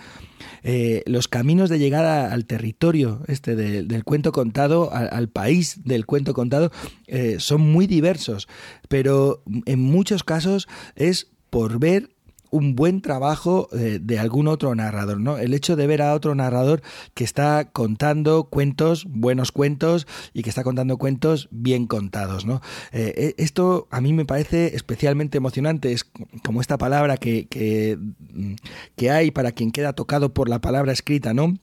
eh, los caminos de llegada al territorio este de, del cuento contado, al, al país de del cuento contado, eh, son muy diversos, pero en muchos casos es por ver un buen trabajo de, de algún otro narrador, ¿no? El hecho de ver a otro narrador que está contando cuentos, buenos cuentos, y que está contando cuentos bien contados, ¿no? Eh, esto a mí me parece especialmente emocionante. Es como esta palabra que, que, que hay para quien queda tocado por la palabra escrita, ¿no?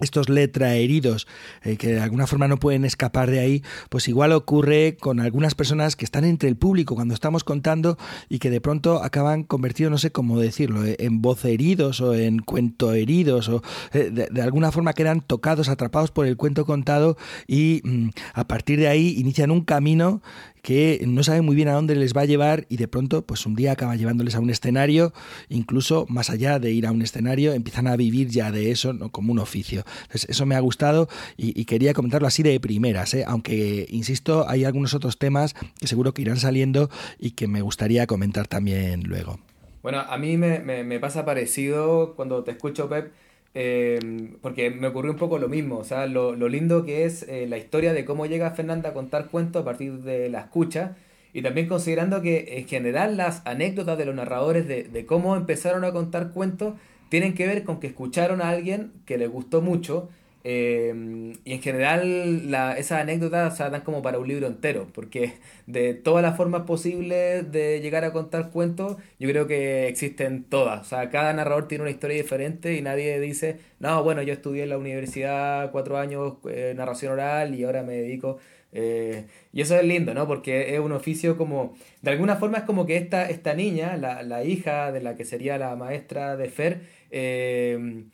Estos letraheridos eh, que de alguna forma no pueden escapar de ahí, pues igual ocurre con algunas personas que están entre el público cuando estamos contando y que de pronto acaban convertidos, no sé cómo decirlo, eh, en voceheridos o en cuentoheridos o eh, de, de alguna forma quedan tocados, atrapados por el cuento contado y mm, a partir de ahí inician un camino que no saben muy bien a dónde les va a llevar y de pronto pues un día acaba llevándoles a un escenario, incluso más allá de ir a un escenario, empiezan a vivir ya de eso, ¿no?, como un oficio. Entonces eso me ha gustado y, y quería comentarlo así de primeras, ¿eh? Aunque, insisto, hay algunos otros temas que seguro que irán saliendo y que me gustaría comentar también luego. Bueno, a mí me, me, me pasa parecido cuando te escucho, Pep, eh, porque me ocurrió un poco lo mismo. O sea, lo, lo lindo que es eh, la historia de cómo llega Fernanda a contar cuentos a partir de la escucha, y también considerando que en general las anécdotas de los narradores de, de cómo empezaron a contar cuentos tienen que ver con que escucharon a alguien que les gustó mucho, eh, y en general la, esas anécdotas, o sea, dan como para un libro entero, porque de todas las formas posibles de llegar a contar cuentos, yo creo que existen todas. O sea, cada narrador tiene una historia diferente y nadie dice, no, bueno, yo estudié en la universidad cuatro años eh, narración oral y ahora me dedico... Eh, y eso es lindo, ¿no? Porque es un oficio como... De alguna forma es como que esta, esta niña, la, la hija de la que sería la maestra de Fer, eh,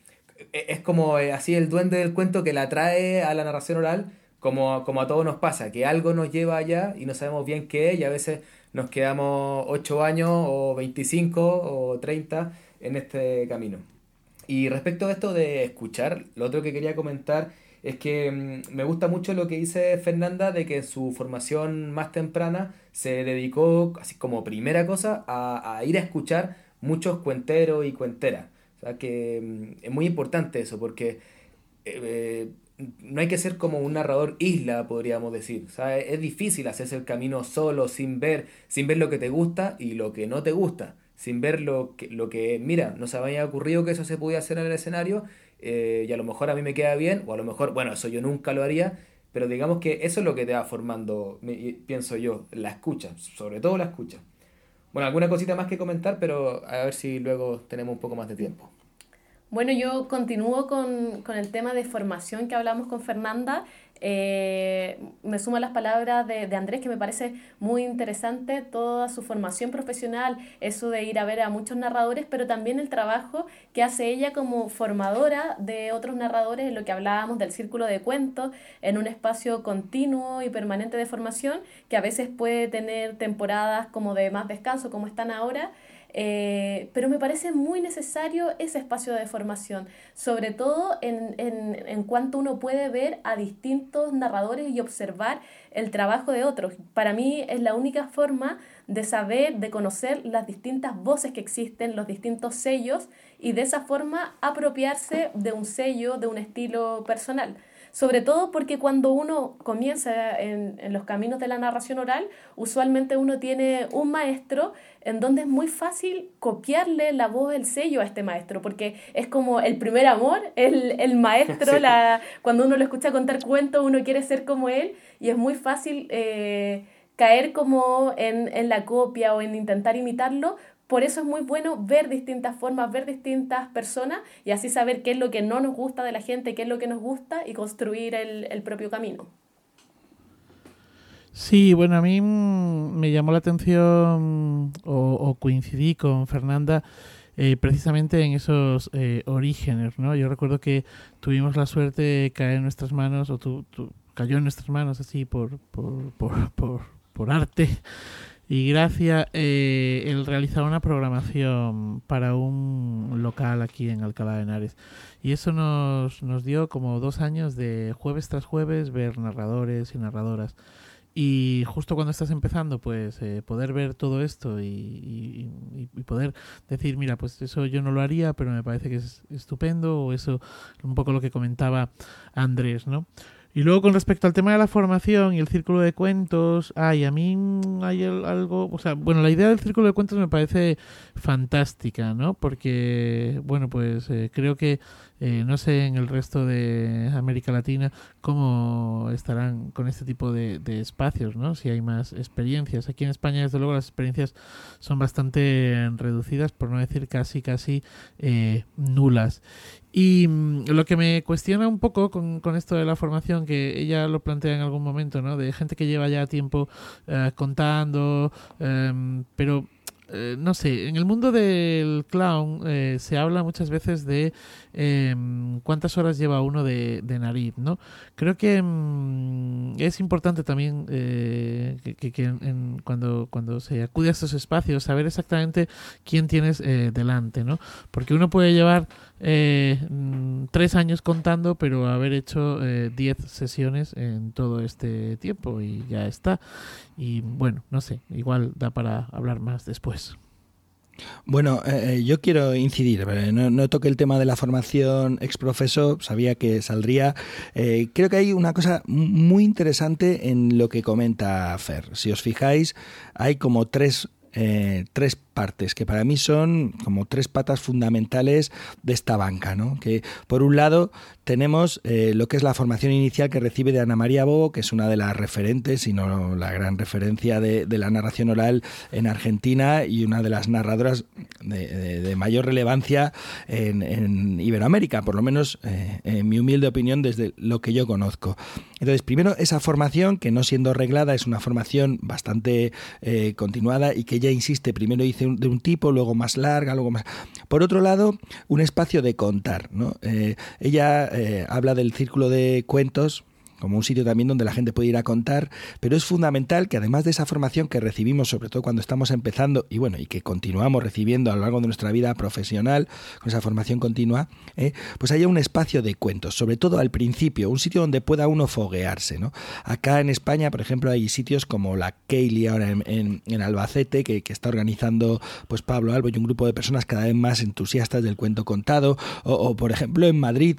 es como eh, así el duende del cuento que la trae a la narración oral, como, como a todos nos pasa, que algo nos lleva allá y no sabemos bien qué es, y a veces nos quedamos ocho años o veinticinco o treinta en este camino. Y respecto a esto de escuchar, lo otro que quería comentar es que mmm, me gusta mucho lo que dice Fernanda de que en su formación más temprana se dedicó, así como primera cosa, a, a ir a escuchar muchos cuenteros y cuenteras. O sea que mmm, es muy importante eso, porque eh, eh, no hay que ser como un narrador isla, podríamos decir. O sea, es, es difícil hacerse el camino solo, sin ver, sin ver lo que te gusta y lo que no te gusta, sin ver lo que, lo que mira, no se me había ocurrido que eso se podía hacer en el escenario. Eh, y a lo mejor a mí me queda bien, o a lo mejor, bueno, eso yo nunca lo haría, pero digamos que eso es lo que te va formando, me, pienso yo, la escucha, sobre todo la escucha. Bueno, alguna cosita más que comentar, pero a ver si luego tenemos un poco más de tiempo. Bueno, yo continúo con, con el tema de formación que hablamos con Fernanda. Eh, me sumo a las palabras de, de Andrés, que me parece muy interesante toda su formación profesional, eso de ir a ver a muchos narradores, pero también el trabajo que hace ella como formadora de otros narradores, en lo que hablábamos del círculo de cuentos, en un espacio continuo y permanente de formación, que a veces puede tener temporadas como de más descanso, como están ahora. Eh, pero me parece muy necesario ese espacio de formación, sobre todo en, en, en cuanto uno puede ver a distintos narradores y observar el trabajo de otros. Para mí es la única forma de saber, de conocer las distintas voces que existen, los distintos sellos, y de esa forma apropiarse de un sello, de un estilo personal. Sobre todo porque cuando uno comienza en, en los caminos de la narración oral, usualmente uno tiene un maestro en donde es muy fácil copiarle la voz, el sello a este maestro, porque es como el primer amor, el, el maestro, sí. La, cuando uno lo escucha contar cuentos, uno quiere ser como él, y es muy fácil eh, caer como en, en la copia o en intentar imitarlo. Por eso es muy bueno ver distintas formas, ver distintas personas y así saber qué es lo que no nos gusta de la gente, qué es lo que nos gusta y construir el, el propio camino. Sí, bueno, a mí me llamó la atención o, o coincidí con Fernanda eh, precisamente en esos eh, orígenes, ¿no? Yo recuerdo que tuvimos la suerte de caer en nuestras manos, o tu, tu, cayó en nuestras manos así por, por, por, por, por arte, y gracias eh, el realizar una programación para un local aquí en Alcalá de Henares. Y eso nos, nos dio como dos años de jueves tras jueves ver narradores y narradoras. Y justo cuando estás empezando, pues eh, poder ver todo esto y, y, y poder decir, mira, pues eso yo no lo haría, pero me parece que es estupendo, o eso un poco lo que comentaba Andrés, ¿no? Y luego con respecto al tema de la formación y el círculo de cuentos, ay, a mí hay algo, o sea, bueno, la idea del círculo de cuentos me parece fantástica, ¿no? Porque, bueno, pues eh, creo que, eh, no sé en el resto de América Latina cómo estarán con este tipo de, de espacios, ¿no? Si hay más experiencias. Aquí en España, desde luego, las experiencias son bastante reducidas, por no decir casi, casi eh, nulas. Y lo que me cuestiona un poco con, con esto de la formación, que ella lo plantea en algún momento, ¿no? De gente que lleva ya tiempo eh, contando, eh, pero eh, no sé, en el mundo del clown eh, se habla muchas veces de eh, cuántas horas lleva uno de, de nariz, ¿no? Creo que mm, es importante también eh, que, que, que en, cuando, cuando se acude a estos espacios saber exactamente quién tienes eh, delante, ¿no? Porque uno puede llevar Eh, tres años contando, pero haber hecho eh, diez sesiones en todo este tiempo y ya está. Y bueno, no sé, igual da para hablar más después. Bueno, eh, yo quiero incidir, no, no toqué el tema de la formación ex profeso, sabía que saldría. Eh, creo que hay una cosa muy interesante en lo que comenta Fer. Si os fijáis, hay como tres Eh, tres partes que para mí son como tres patas fundamentales de esta banca, ¿no? Que por un lado tenemos eh, lo que es la formación inicial que recibe de Ana María Bovo, que es una de las referentes, si no la gran referencia de, de la narración oral en Argentina y una de las narradoras de, de, de mayor relevancia en, en Iberoamérica, por lo menos eh, en mi humilde opinión desde lo que yo conozco. Entonces, primero, esa formación que no siendo reglada es una formación bastante eh, continuada y que ya insiste, primero hice un, de un tipo, luego más larga, luego más... Por otro lado, un espacio de contar, ¿no? Eh, ella eh, habla del círculo de cuentos como un sitio también donde la gente puede ir a contar, pero es fundamental que además de esa formación que recibimos, sobre todo cuando estamos empezando, y bueno, y que continuamos recibiendo a lo largo de nuestra vida profesional, con esa formación continua, eh, pues haya un espacio de cuentos, sobre todo al principio, un sitio donde pueda uno foguearse, ¿no? Acá en España, por ejemplo, hay sitios como la Keili, ahora en, en, en Albacete, que, que está organizando pues Pablo Albo y un grupo de personas cada vez más entusiastas del cuento contado, o, o por ejemplo en Madrid,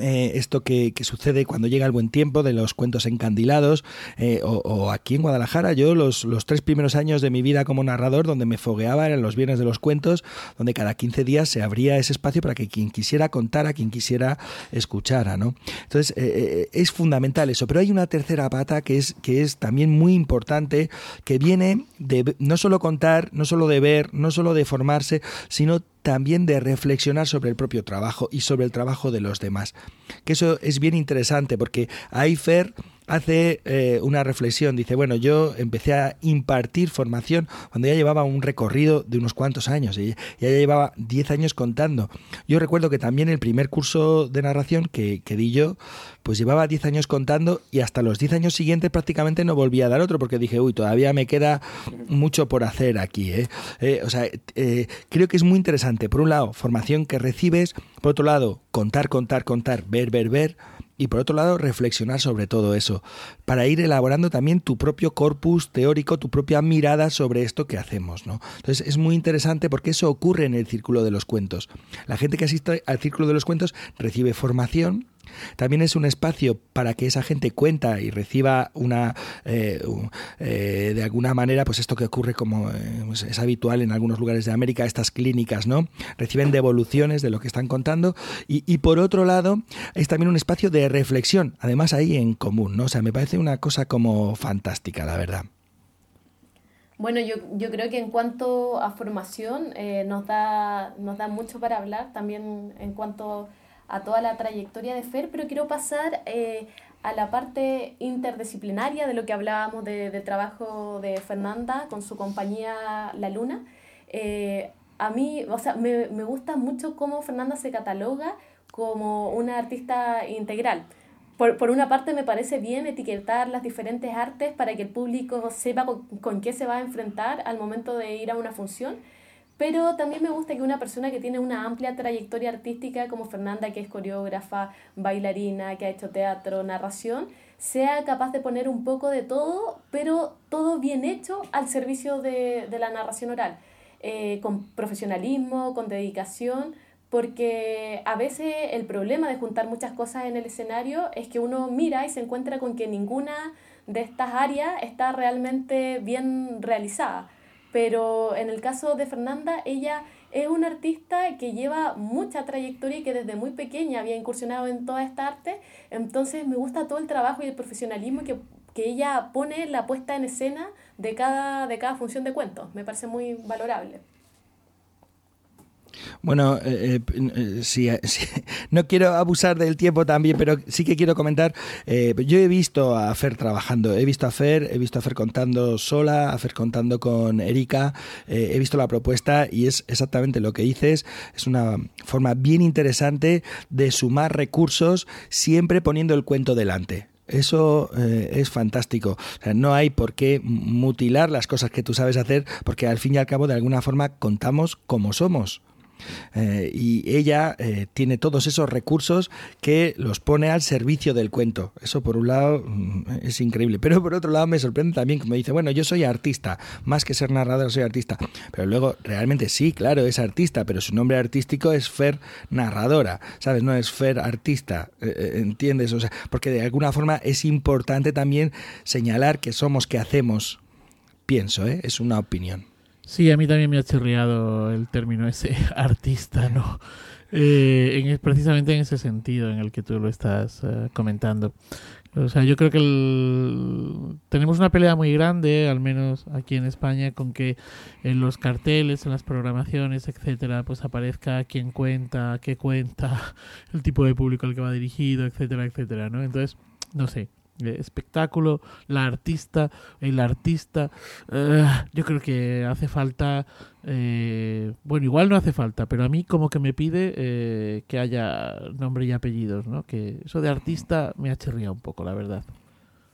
Eh, esto que, que sucede cuando llega el buen tiempo de los cuentos encandilados, eh, o, o aquí en Guadalajara. Yo los, los tres primeros años de mi vida como narrador, donde me fogueaba en los viernes de los cuentos, donde cada quince días se abría ese espacio para que quien quisiera contara, quien quisiera escuchara, ¿no? Entonces eh, es fundamental eso, pero hay una tercera pata que es, que es también muy importante, que viene de no solo contar, no solo de ver, no solo de formarse, sino también de reflexionar sobre el propio trabajo y sobre el trabajo de los demás. Que eso es bien interesante porque ahí Fer hace eh, una reflexión, dice, bueno, yo empecé a impartir formación cuando ya llevaba un recorrido de unos cuantos años, y ya llevaba diez años contando. Yo recuerdo que también el primer curso de narración que, que di yo, pues llevaba diez años contando y hasta los diez años siguientes prácticamente no volví a dar otro porque dije, uy, todavía me queda mucho por hacer aquí, ¿eh? Eh, o sea, eh, creo que es muy interesante. Por un lado, formación que recibes. Por otro lado, contar, contar, contar, ver, ver, ver. Y por otro lado, reflexionar sobre todo eso, para ir elaborando también tu propio corpus teórico, tu propia mirada sobre esto que hacemos, ¿no? Entonces es muy interesante porque eso ocurre en el Círculo de los Cuentos. La gente que asiste al Círculo de los Cuentos recibe formación. También es un espacio para que esa gente cuenta y reciba una eh, un, eh, de alguna manera, pues esto que ocurre como eh, pues es habitual en algunos lugares de América, estas clínicas, ¿no? Reciben devoluciones de lo que están contando y, y por otro lado es también un espacio de reflexión, además ahí en común, ¿no? O sea, me parece una cosa como fantástica, la verdad. Bueno, yo, yo creo que en cuanto a formación eh, nos da, nos da mucho para hablar, también en cuanto a toda la trayectoria de Fer, pero quiero pasar eh, a la parte interdisciplinaria de lo que hablábamos de, de trabajo de Fernanda con su compañía La Luna. Eh, a mí, o sea, me, me gusta mucho cómo Fernanda se cataloga como una artista integral. Por, por una parte me parece bien etiquetar las diferentes artes para que el público sepa con, con qué se va a enfrentar al momento de ir a una función. Pero también me gusta que una persona que tiene una amplia trayectoria artística como Fernanda, que es coreógrafa, bailarina, que ha hecho teatro, narración, sea capaz de poner un poco de todo, pero todo bien hecho al servicio de, de la narración oral, eh, con profesionalismo, con dedicación, porque a veces el problema de juntar muchas cosas en el escenario es que uno mira y se encuentra con que ninguna de estas áreas está realmente bien realizada. Pero en el caso de Fernanda, ella es una artista que lleva mucha trayectoria y que desde muy pequeña había incursionado en toda esta arte, entonces me gusta todo el trabajo y el profesionalismo que, que ella pone, la puesta en escena de cada, de cada función de cuento. Me parece muy valorable. Bueno, eh, eh, sí, sí, no quiero abusar del tiempo también, pero sí que quiero comentar, eh, yo he visto a Fer trabajando, he visto a Fer, he visto a Fer contando sola, a Fer contando con Erika, eh, he visto la propuesta y es exactamente lo que dices, es una forma bien interesante de sumar recursos siempre poniendo el cuento delante. Eso eh, es fantástico. O sea, no hay por qué mutilar las cosas que tú sabes hacer, porque al fin y al cabo de alguna forma contamos como somos. Eh, y ella eh, tiene todos esos recursos que los pone al servicio del cuento. Eso por un lado es increíble, pero por otro lado me sorprende también que me dice, bueno, yo soy artista, más que ser narradora soy artista, pero luego realmente sí, claro, es artista, pero su nombre artístico es Fer Narradora, ¿sabes? No es Fer Artista, ¿entiendes? O sea, porque de alguna forma es importante también señalar que somos, que hacemos, pienso, ¿eh? Es una opinión. Sí, a mí también me ha chirriado el término ese, artista, ¿no? Eh, en, precisamente en ese sentido en el que tú lo estás eh, comentando. O sea, yo creo que el, tenemos una pelea muy grande, al menos aquí en España, con que en los carteles, en las programaciones, etcétera, pues aparezca quién cuenta, qué cuenta, el tipo de público al que va dirigido, etcétera, etcétera, ¿no? Entonces, no sé. Espectáculo, la artista, el artista, uh, yo creo que hace falta, eh, bueno, igual no hace falta, pero a mí como que me pide eh, que haya nombre y apellidos, ¿no? Que eso de artista me ha chirriado un poco, la verdad.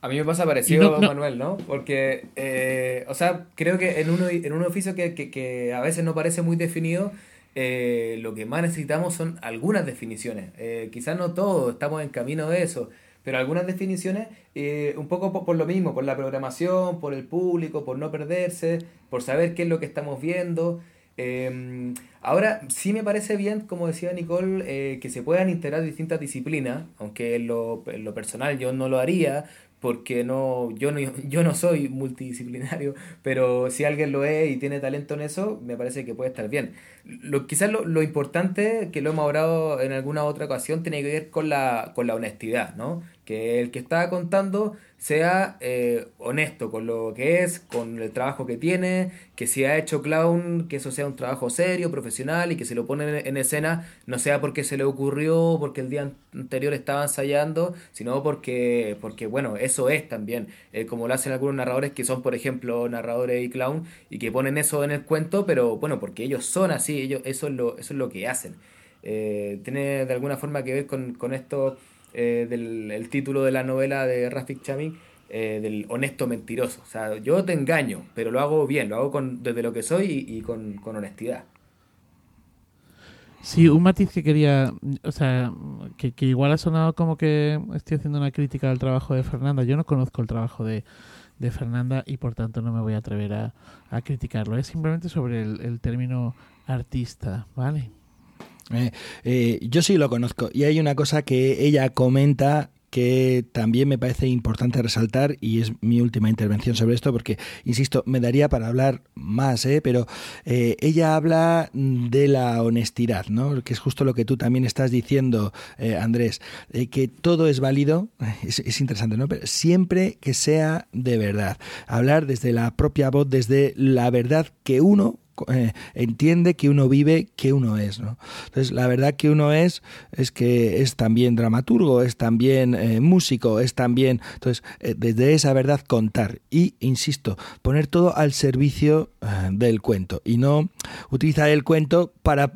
A mí me pasa parecido, no, no. Manuel, ¿no? Porque, eh, o sea, creo que en, uno, en un oficio que, que, que a veces no parece muy definido, eh, lo que más necesitamos son algunas definiciones. Eh, quizás no todos estamos en camino de eso, pero algunas definiciones, eh, un poco por, por lo mismo, por la programación, por el público, por no perderse, por saber qué es lo que estamos viendo. Eh, ahora, sí me parece bien, como decía Nicole, eh, que se puedan integrar distintas disciplinas, aunque en lo, en lo personal yo no lo haría, porque no yo, no yo no soy multidisciplinario, pero si alguien lo es y tiene talento en eso, me parece que puede estar bien. Lo, quizás lo, lo importante, que lo hemos hablado en alguna otra ocasión, tiene que ver con la, con la honestidad, ¿no? Que el que está contando sea eh, honesto con lo que es, con el trabajo que tiene, que si ha hecho clown, que eso sea un trabajo serio, profesional, y que se lo pone en escena no sea porque se le ocurrió, porque el día anterior estaba ensayando, sino porque, porque bueno, eso es también, eh, como lo hacen algunos narradores que son, por ejemplo, narradores y clown, y que ponen eso en el cuento, pero bueno, porque ellos son así, ellos eso es lo, eso es lo que hacen. Eh, tiene de alguna forma que ver con, con esto... Eh, del el título de la novela de Rafik Chamin, eh, del honesto mentiroso. O sea, yo te engaño, pero lo hago bien, lo hago con, desde lo que soy y, y con, con honestidad. Sí, un matiz que quería, o sea, que, que igual ha sonado como que estoy haciendo una crítica al trabajo de Fernanda. Yo no conozco el trabajo de, de Fernanda y por tanto no me voy a atrever a, a criticarlo. Es simplemente sobre el, el término artista, ¿vale? Eh, eh, yo sí lo conozco y hay una cosa que ella comenta que también me parece importante resaltar y es mi última intervención sobre esto porque, insisto, me daría para hablar más, ¿eh? Pero eh, ella habla de la honestidad, ¿no? Que es justo lo que tú también estás diciendo, eh, Andrés, eh, que todo es válido, es, es interesante, ¿no? Pero siempre que sea de verdad, hablar desde la propia voz, desde la verdad que uno Eh, entiende, que uno vive, que uno es, ¿no? Entonces la verdad que uno es es que es también dramaturgo, es también eh, músico, es también, entonces eh, desde esa verdad contar y, insisto, poner todo al servicio eh, del cuento y no utilizar el cuento para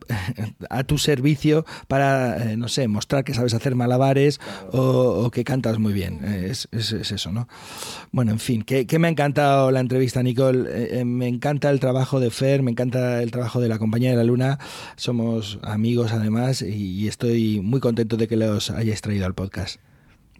a tu servicio para, eh, no sé, mostrar que sabes hacer malabares o, o que cantas muy bien, eh, es, es, es eso, ¿no? Bueno, en fin, que, que me ha encantado la entrevista, Nicole, eh, eh, me encanta el trabajo de Fer, me encanta el trabajo de la compañía de La Luna, somos amigos además y estoy muy contento de que los hayáis traído al podcast.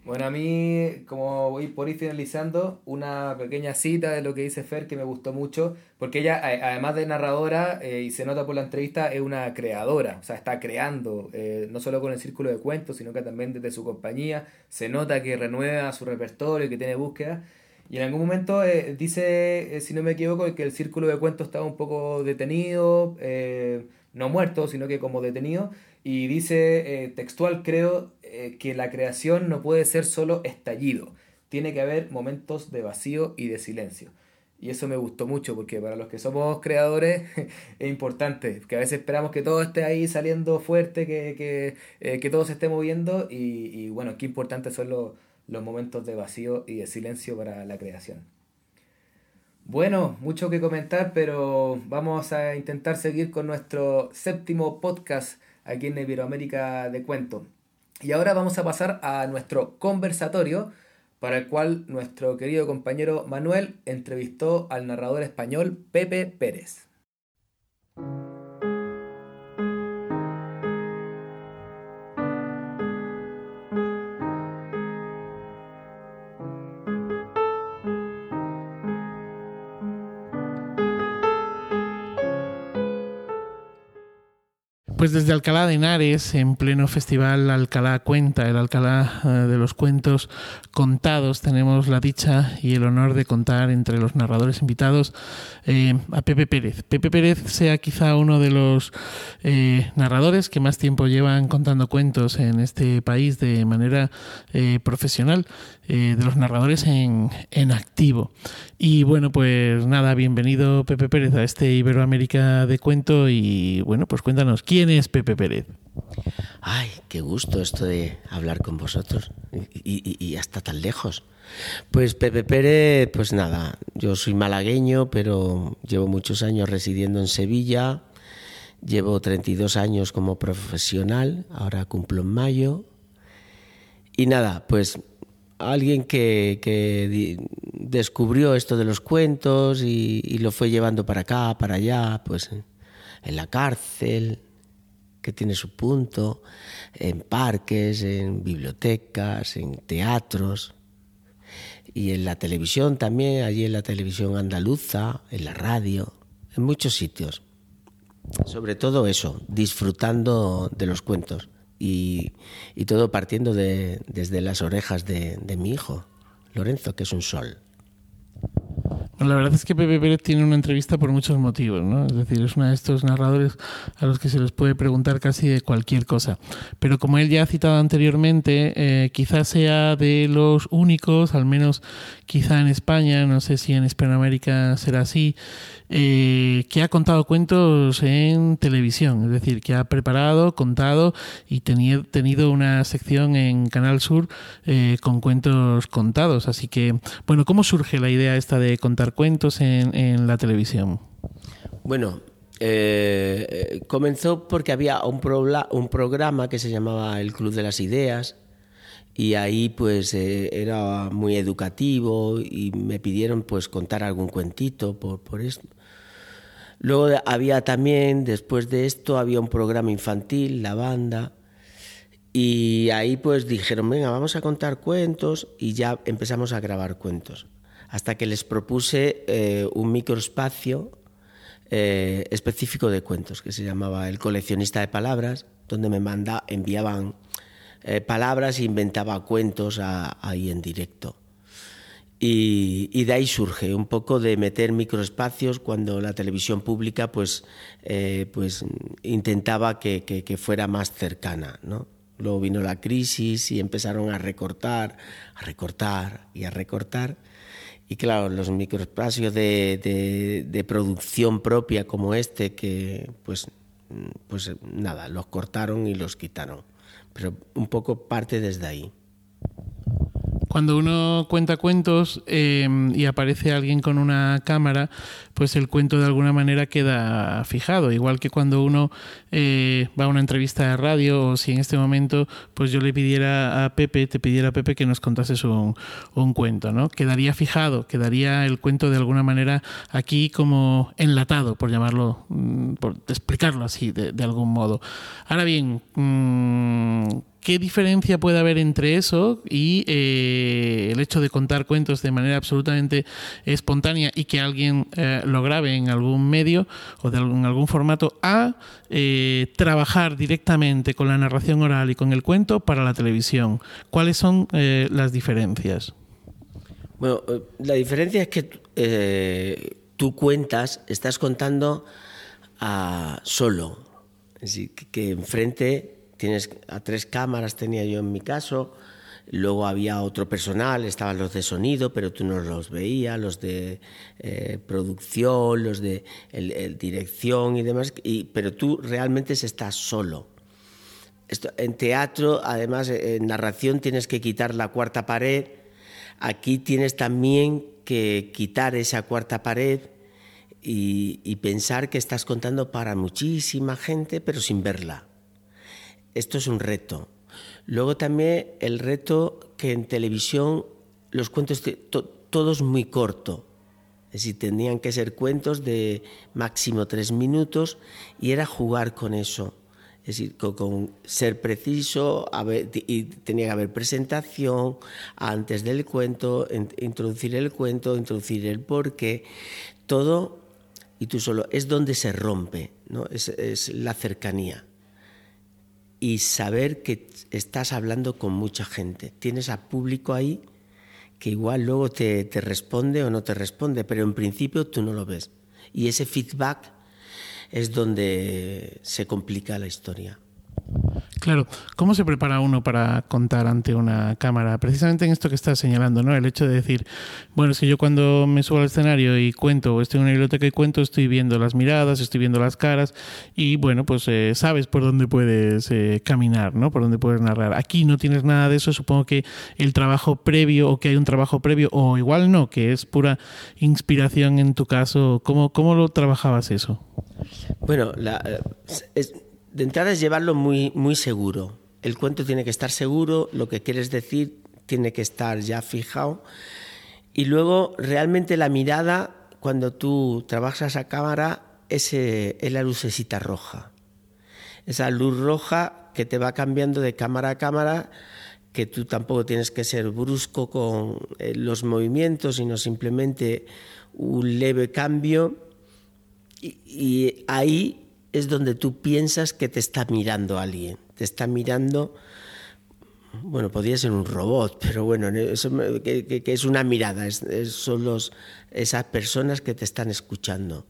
Bueno, a mí, como voy por ir finalizando, una pequeña cita de lo que dice Fer que me gustó mucho, porque ella, además de narradora, eh, y se nota por la entrevista, es una creadora, o sea, está creando, eh, no solo con el Círculo de Cuentos, sino que también desde su compañía, se nota que renueva su repertorio, que tiene búsqueda, y en algún momento eh, dice, eh, si no me equivoco, que el Círculo de Cuentos estaba un poco detenido, eh, no muerto, sino que como detenido, y dice eh, textual, creo, eh, que la creación no puede ser solo estallido, tiene que haber momentos de vacío y de silencio. Y eso me gustó mucho, porque para los que somos creadores es importante, que a veces esperamos que todo esté ahí saliendo fuerte, que, que, eh, que todo se esté moviendo, y, y bueno, qué importantes son los, los momentos de vacío y de silencio para la creación. Bueno, mucho que comentar, pero vamos a intentar seguir con nuestro séptimo podcast aquí en Iberoamérica de Cuento. Y ahora vamos a pasar a nuestro conversatorio, para el cual nuestro querido compañero Manuel entrevistó al narrador español Pepe Pérez. Pues desde Alcalá de Henares, en pleno festival Alcalá Cuenta, el Alcalá de los cuentos contados, tenemos la dicha y el honor de contar entre los narradores invitados eh, a Pepe Pérez. Pepe Pérez sea quizá uno de los eh, narradores que más tiempo llevan contando cuentos en este país de manera eh, profesional, eh, de los narradores en, en activo. Y bueno, pues nada, bienvenido Pepe Pérez a este Iberoamérica de Cuento y bueno, pues cuéntanos, ¿quién es es Pepe Pérez? Ay, qué gusto esto de hablar con vosotros y, y, y hasta tan lejos. Pues Pepe Pérez, pues nada, yo soy malagueño, pero llevo muchos años residiendo en Sevilla, llevo treinta y dos años como profesional, ahora cumplo en mayo, y nada, pues alguien que, que descubrió esto de los cuentos y, y lo fue llevando para acá, para allá, pues en la cárcel, que tiene su punto, en parques, en bibliotecas, en teatros y en la televisión también, allí en la televisión andaluza, en la radio, en muchos sitios. Sobre todo eso, disfrutando de los cuentos y, y todo partiendo de, desde las orejas de, de mi hijo, Lorenzo, que es un sol. La verdad es que Pepe Pérez tiene una entrevista por muchos motivos, ¿no? Es decir, es uno de estos narradores a los que se les puede preguntar casi de cualquier cosa. Pero como él ya ha citado anteriormente, eh, quizás sea de los únicos, al menos quizá en España, no sé si en Hispanoamérica será así, eh, que ha contado cuentos en televisión. Es decir, que ha preparado, contado y teni- tenido una sección en Canal Sur eh, con cuentos contados. Así que, bueno, ¿cómo surge la idea esta de contar cuentos en, en la televisión? Bueno, eh, comenzó porque había un, probla, un programa que se llamaba El Club de las Ideas y ahí pues eh, era muy educativo y me pidieron pues contar algún cuentito por, por esto. Luego había también, después de esto, había un programa infantil, La Banda, y ahí pues dijeron, venga, vamos a contar cuentos y ya empezamos a grabar cuentos. Hasta que les propuse eh, un microespacio eh, específico de cuentos que se llamaba El Coleccionista de Palabras, donde me manda, enviaban eh, palabras e inventaba cuentos a, ahí en directo. Y, y de ahí surge un poco de meter microespacios cuando la televisión pública pues, eh, pues intentaba que, que, que fuera más cercana, ¿no? Luego vino la crisis y empezaron a recortar, a recortar y a recortar. Y claro, los microespacios de, de, de producción propia como este, que pues, pues nada, los cortaron y los quitaron. Pero un poco parte desde ahí. Cuando uno cuenta cuentos eh, y aparece alguien con una cámara, pues el cuento de alguna manera queda fijado. Igual que cuando uno eh, va a una entrevista de radio, o si en este momento pues yo le pidiera a Pepe, te pidiera a Pepe que nos contases un, un cuento, ¿no? Quedaría fijado, quedaría el cuento de alguna manera aquí como enlatado, por llamarlo, por explicarlo así de, de algún modo. Ahora bien, mmm, ¿Qué diferencia puede haber entre eso y eh, el hecho de contar cuentos de manera absolutamente espontánea y que alguien eh, lo grabe en algún medio o de algún, en algún formato, a eh, trabajar directamente con la narración oral y con el cuento para la televisión? ¿Cuáles son eh, las diferencias? Bueno, la diferencia es que eh, tú cuentas, estás contando a solo, es decir, que, que enfrente... Tienes a tres cámaras, tenía yo en mi caso, luego había otro personal, estaban los de sonido, pero tú no los veías, los de eh, producción, los de el, el dirección y demás, y, pero tú realmente estás solo. Esto, en teatro, además, en narración tienes que quitar la cuarta pared, aquí tienes también que quitar esa cuarta pared y, y pensar que estás contando para muchísima gente, pero sin verla. Esto es un reto. Luego también el reto que en televisión los cuentos, to, todo es muy corto. Es decir, tenían que ser cuentos de máximo tres minutos y era jugar con eso. Es decir, con, con ser preciso, haber, y tenía que haber presentación antes del cuento, en, introducir el cuento, introducir el porqué, todo y tú solo. Es donde se rompe, ¿no? Es, es la cercanía. Y saber que estás hablando con mucha gente. Tienes a público ahí que igual luego te, te responde o no te responde, pero en principio tú no lo ves. Y ese feedback es donde se complica la historia. Claro. ¿Cómo se prepara uno para contar ante una cámara? Precisamente en esto que estás señalando, ¿no? El hecho de decir, bueno, es que yo cuando me subo al escenario y cuento, o estoy en una biblioteca y cuento, estoy viendo las miradas, estoy viendo las caras y, bueno, pues eh, sabes por dónde puedes eh, caminar, ¿no? Por dónde puedes narrar. Aquí no tienes nada de eso. Supongo que el trabajo previo o que hay un trabajo previo o igual no, que es pura inspiración en tu caso. ¿Cómo, cómo lo trabajabas eso? Bueno, la... Es... De entrada es llevarlo muy, muy seguro. El cuento tiene que estar seguro, lo que quieres decir tiene que estar ya fijado. Y luego realmente la mirada, cuando tú trabajas a cámara, es, es la lucecita roja. Esa luz roja que te va cambiando de cámara a cámara, que tú tampoco tienes que ser brusco con los movimientos, sino simplemente un leve cambio. Y, y ahí... es donde tú piensas que te está mirando alguien. Te está mirando, bueno, podría ser un robot, pero bueno, eso, que, que, que es una mirada, es, es, son los, esas personas que te están escuchando.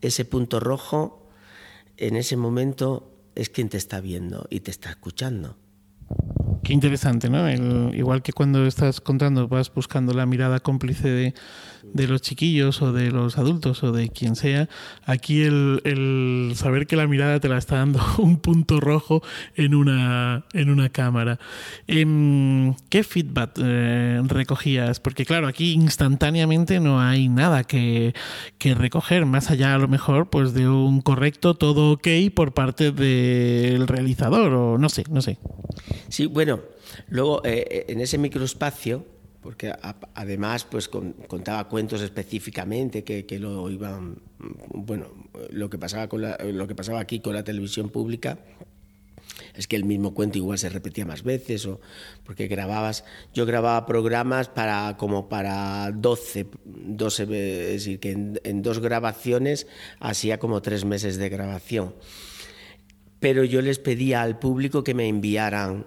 Ese punto rojo, en ese momento, es quien te está viendo y te está escuchando. Qué interesante, ¿no? El, igual que cuando estás contando vas buscando la mirada cómplice de, de los chiquillos o de los adultos o de quien sea, aquí el, el saber que la mirada te la está dando un punto rojo en una, en una cámara. Eh, ¿Qué feedback eh, recogías? Porque claro, aquí instantáneamente no hay nada que, que recoger, más allá a lo mejor pues de un correcto todo ok por parte del realizador o no sé, no sé. Sí, bueno, Bueno, luego eh, en ese microespacio, porque a, además pues con, contaba cuentos específicamente que, que lo iban, bueno, lo que pasaba con la, lo que pasaba aquí con la televisión pública es que el mismo cuento igual se repetía más veces o porque grababas, yo grababa programas para como para doce, doce, es decir que en, en dos grabaciones hacía como tres meses de grabación, pero yo les pedía al público que me enviaran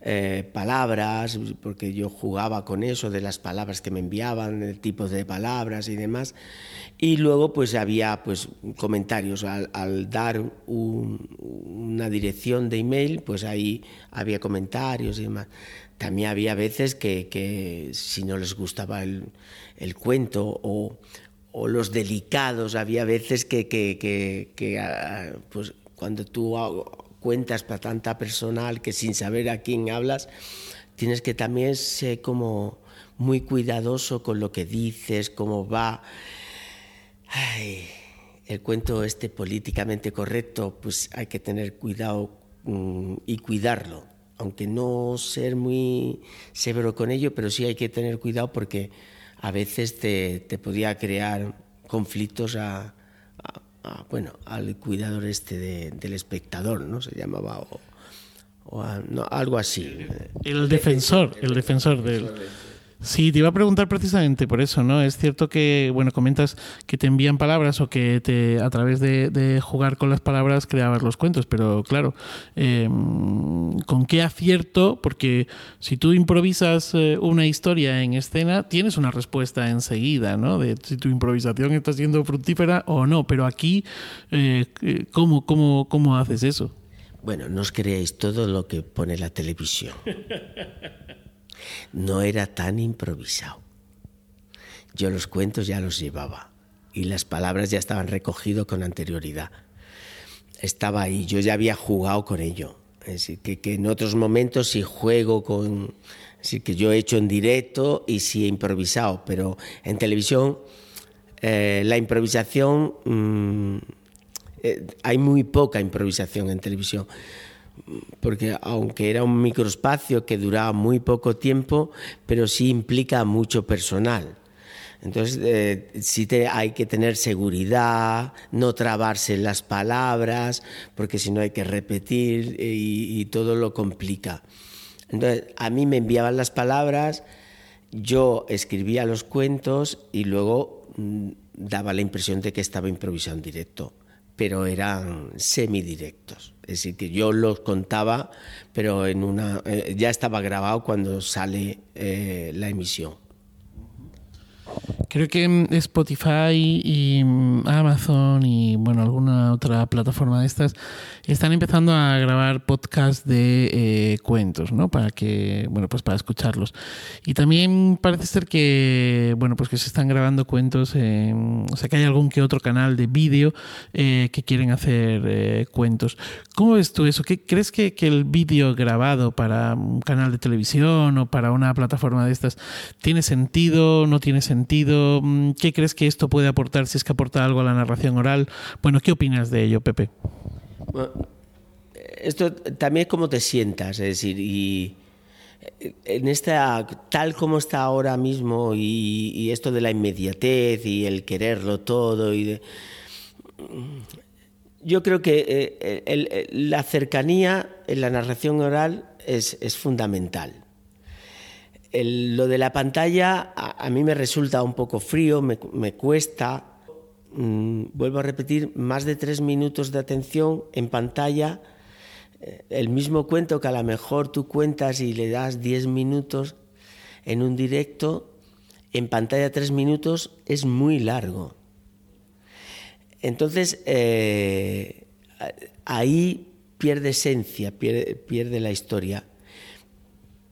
Eh, palabras, porque yo jugaba con eso de las palabras que me enviaban, el tipo de palabras y demás, y luego pues había pues comentarios al, al dar un, una dirección de email, pues ahí había comentarios y demás. También había veces que, que si no les gustaba el, el cuento o, o los delicados, había veces que, que, que, que pues cuando tú cuentas para tanta personal que sin saber a quién hablas, tienes que también ser como muy cuidadoso con lo que dices, cómo va. Ay, el cuento este políticamente correcto, pues hay que tener cuidado um, y cuidarlo, aunque no ser muy severo con ello, pero sí hay que tener cuidado porque a veces te, te podía crear conflictos a... Ah, bueno, al cuidador este de, del espectador, ¿no? Se llamaba, o, o a, no, algo así. El defensor, el defensor del... Sí, te iba a preguntar precisamente por eso, ¿no? Es cierto que, bueno, comentas que te envían palabras o que te, a través de, de jugar con las palabras creabas los cuentos, pero claro, eh, ¿con qué acierto? Porque si tú improvisas una historia en escena, tienes una respuesta enseguida, ¿no? De si tu improvisación está siendo fructífera o no, pero aquí, eh, ¿cómo, cómo, cómo haces eso? Bueno, no os creáis todo lo que pone la televisión. No era tan improvisado. Yo los cuentos ya los llevaba y las palabras ya estaban recogidas con anterioridad. Estaba ahí, yo ya había jugado con ello. Así que, que en otros momentos sí juego con... Así que yo he hecho en directo y sí he improvisado, pero en televisión eh, la improvisación... Mmm, eh, hay muy poca improvisación en televisión. Porque aunque era un microespacio que duraba muy poco tiempo, pero sí implica mucho personal. Entonces, eh, sí te, hay que tener seguridad, no trabarse las palabras, porque si no hay que repetir y, y todo lo complica. Entonces, a mí me enviaban las palabras, yo escribía los cuentos y luego m- daba la impresión de que estaba improvisando en directo, pero eran semidirectos. Es decir, que yo los contaba, pero en una eh, ya estaba grabado cuando sale eh, la emisión. Creo que Spotify y Amazon y bueno alguna otra plataforma de estas están empezando a grabar podcasts de eh, cuentos, ¿no? Para que bueno pues para escucharlos. Y también parece ser que bueno pues que se están grabando cuentos, en, o sea que hay algún que otro canal de vídeo eh, que quieren hacer eh, cuentos. ¿Cómo ves tú eso? ¿Qué crees que, que el vídeo grabado para un canal de televisión o para una plataforma de estas tiene sentido? ¿No tiene sentido? ¿Qué crees que esto puede aportar, si es que aporta algo a la narración oral? Bueno, ¿qué opinas de ello, Pepe? Bueno, esto también es cómo te sientas, es decir, y en esta tal como está ahora mismo y, y esto de la inmediatez y el quererlo todo y de, yo creo que el, el, la cercanía en la narración oral es, es fundamental. El, lo de la pantalla a, a mí me resulta un poco frío, me, me cuesta. Mm, vuelvo a repetir, más de tres minutos de atención en pantalla. Eh, el mismo cuento que a lo mejor tú cuentas y le das diez minutos en un directo, en pantalla tres minutos es muy largo. Entonces, eh, ahí pierde esencia, pierde, pierde la historia.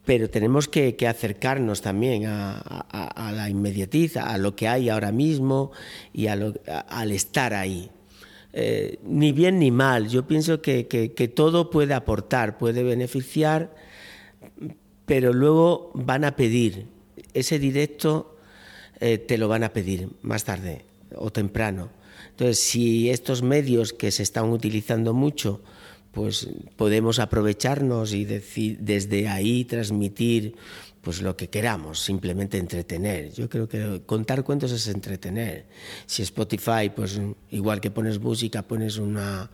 Pero tenemos que, que acercarnos también a, a, a la inmediatez, a lo que hay ahora mismo y a lo, a, al estar ahí. Eh, ni bien ni mal, yo pienso que, que, que todo puede aportar, puede beneficiar, pero luego van a pedir, ese directo eh, te lo van a pedir más tarde o temprano. Entonces, si estos medios que se están utilizando mucho, pues podemos aprovecharnos y decir, desde ahí transmitir pues lo que queramos, simplemente entretener. Yo creo que contar cuentos es entretener. Si Spotify, pues igual que pones música, pones una,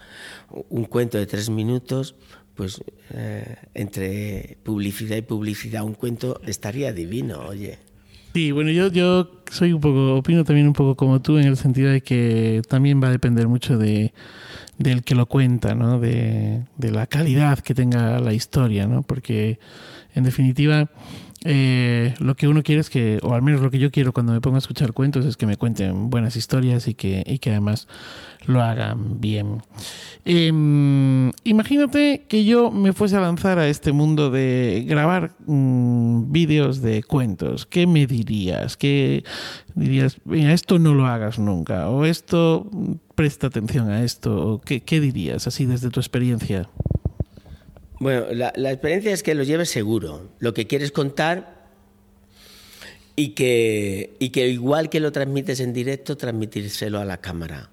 un cuento de tres minutos, pues eh, entre publicidad y publicidad un cuento estaría divino, oye. Sí, bueno, yo, yo soy un poco, opino también un poco como tú en el sentido de que también va a depender mucho de del que lo cuenta, ¿no? De, de la calidad que tenga la historia, ¿no? Porque en definitiva eh, lo que uno quiere es que, o al menos lo que yo quiero cuando me pongo a escuchar cuentos es que me cuenten buenas historias y que y que además lo hagan bien. Eh, imagínate que yo me fuese a lanzar a este mundo de grabar mmm, vídeos de cuentos. ¿Qué me dirías? ¿Qué dirías? Mira, esto no lo hagas nunca. O esto, presta atención a esto. ¿Qué, qué dirías así desde tu experiencia? Bueno, la, la experiencia es que lo lleves seguro. Lo que quieres contar y que, y que igual que lo transmites en directo, transmitírselo a la cámara.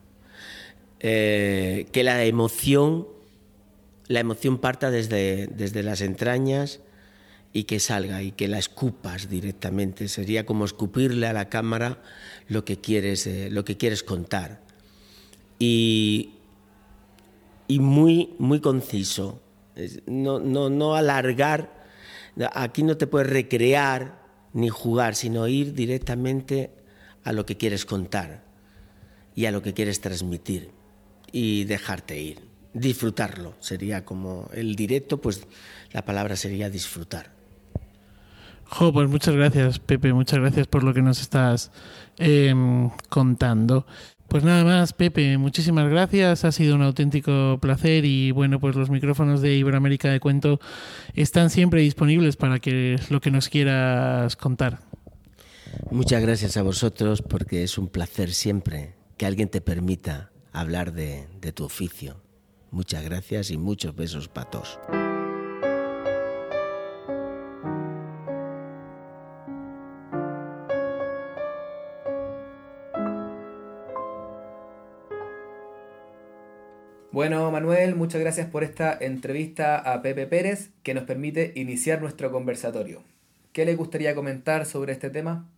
Eh, que la emoción, la emoción parta desde, desde las entrañas y que salga y que la escupas directamente. Sería como escupirle a la cámara lo que quieres, eh, lo que quieres contar. Y, y muy, muy conciso, no, no, no alargar. Aquí no te puedes recrear ni jugar, sino ir directamente a lo que quieres contar y a lo que quieres transmitir y dejarte ir, disfrutarlo. Sería como el directo, pues la palabra sería disfrutar. Jo, pues muchas gracias, Pepe, muchas gracias por lo que nos estás eh, contando. Pues nada más, Pepe, muchísimas gracias, ha sido un auténtico placer y bueno, pues los micrófonos de Iberoamérica de Cuento están siempre disponibles para que lo que nos quieras contar. Muchas gracias a vosotros, porque es un placer siempre que alguien te permita hablar de, de tu oficio. Muchas gracias y muchos besos para todos. Bueno, Manuel, muchas gracias por esta entrevista a Pepe Pérez, que nos permite iniciar nuestro conversatorio. ¿Qué le gustaría comentar sobre este tema?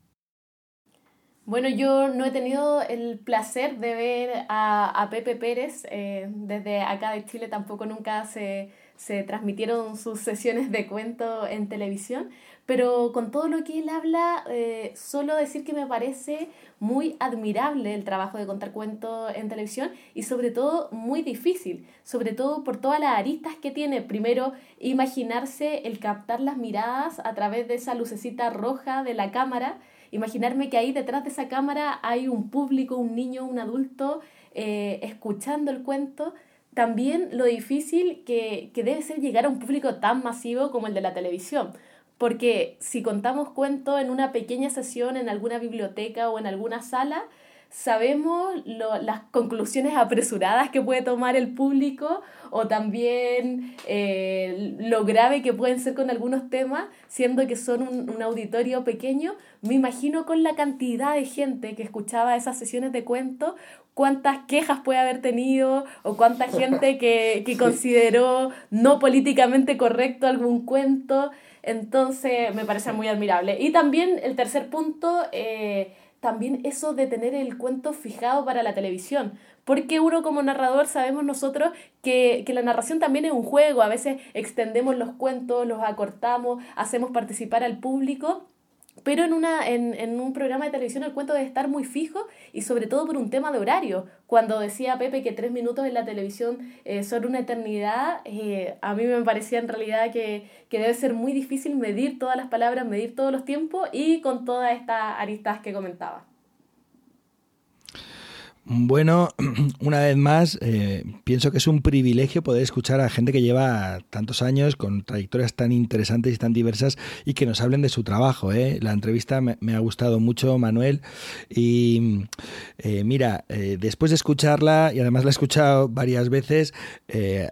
Bueno, yo no he tenido el placer de ver a, a Pepe Pérez. Eh, desde acá de Chile tampoco nunca se, se transmitieron sus sesiones de cuento en televisión. Pero con todo lo que él habla, eh, solo decir que me parece muy admirable el trabajo de contar cuentos en televisión y sobre todo muy difícil, sobre todo por todas las aristas que tiene. Primero, imaginarse el captar las miradas a través de esa lucecita roja de la cámara, imaginarme que ahí detrás de esa cámara hay un público, un niño, un adulto eh, escuchando el cuento. También lo difícil que, que debe ser llegar a un público tan masivo como el de la televisión. Porque si contamos cuentos en una pequeña sesión, en alguna biblioteca o en alguna sala, sabemos lo, las conclusiones apresuradas que puede tomar el público o también eh, lo grave que pueden ser con algunos temas, siendo que son un, un auditorio pequeño. Me imagino con la cantidad de gente que escuchaba esas sesiones de cuentos, cuántas quejas puede haber tenido o cuánta gente que, que consideró no políticamente correcto algún cuento. Entonces me parece muy admirable. Y también el tercer punto, eh, también eso de tener el cuento fijado para la televisión, porque uno como narrador sabemos nosotros que, que la narración también es un juego. A veces extendemos los cuentos, los acortamos, hacemos participar al público. Pero en, una, en, en un programa de televisión el cuento debe estar muy fijo y sobre todo por un tema de horario. Cuando decía Pepe que tres minutos en la televisión eh, son una eternidad, eh, a mí me parecía en realidad que, que debe ser muy difícil medir todas las palabras, medir todos los tiempos y con todas estas aristas que comentaba. Bueno, una vez más, eh, pienso que es un privilegio poder escuchar a gente que lleva tantos años, con trayectorias tan interesantes y tan diversas, y que nos hablen de su trabajo, ¿eh? La entrevista me, me ha gustado mucho, Manuel, y eh, mira, eh, después de escucharla, y además la he escuchado varias veces, eh,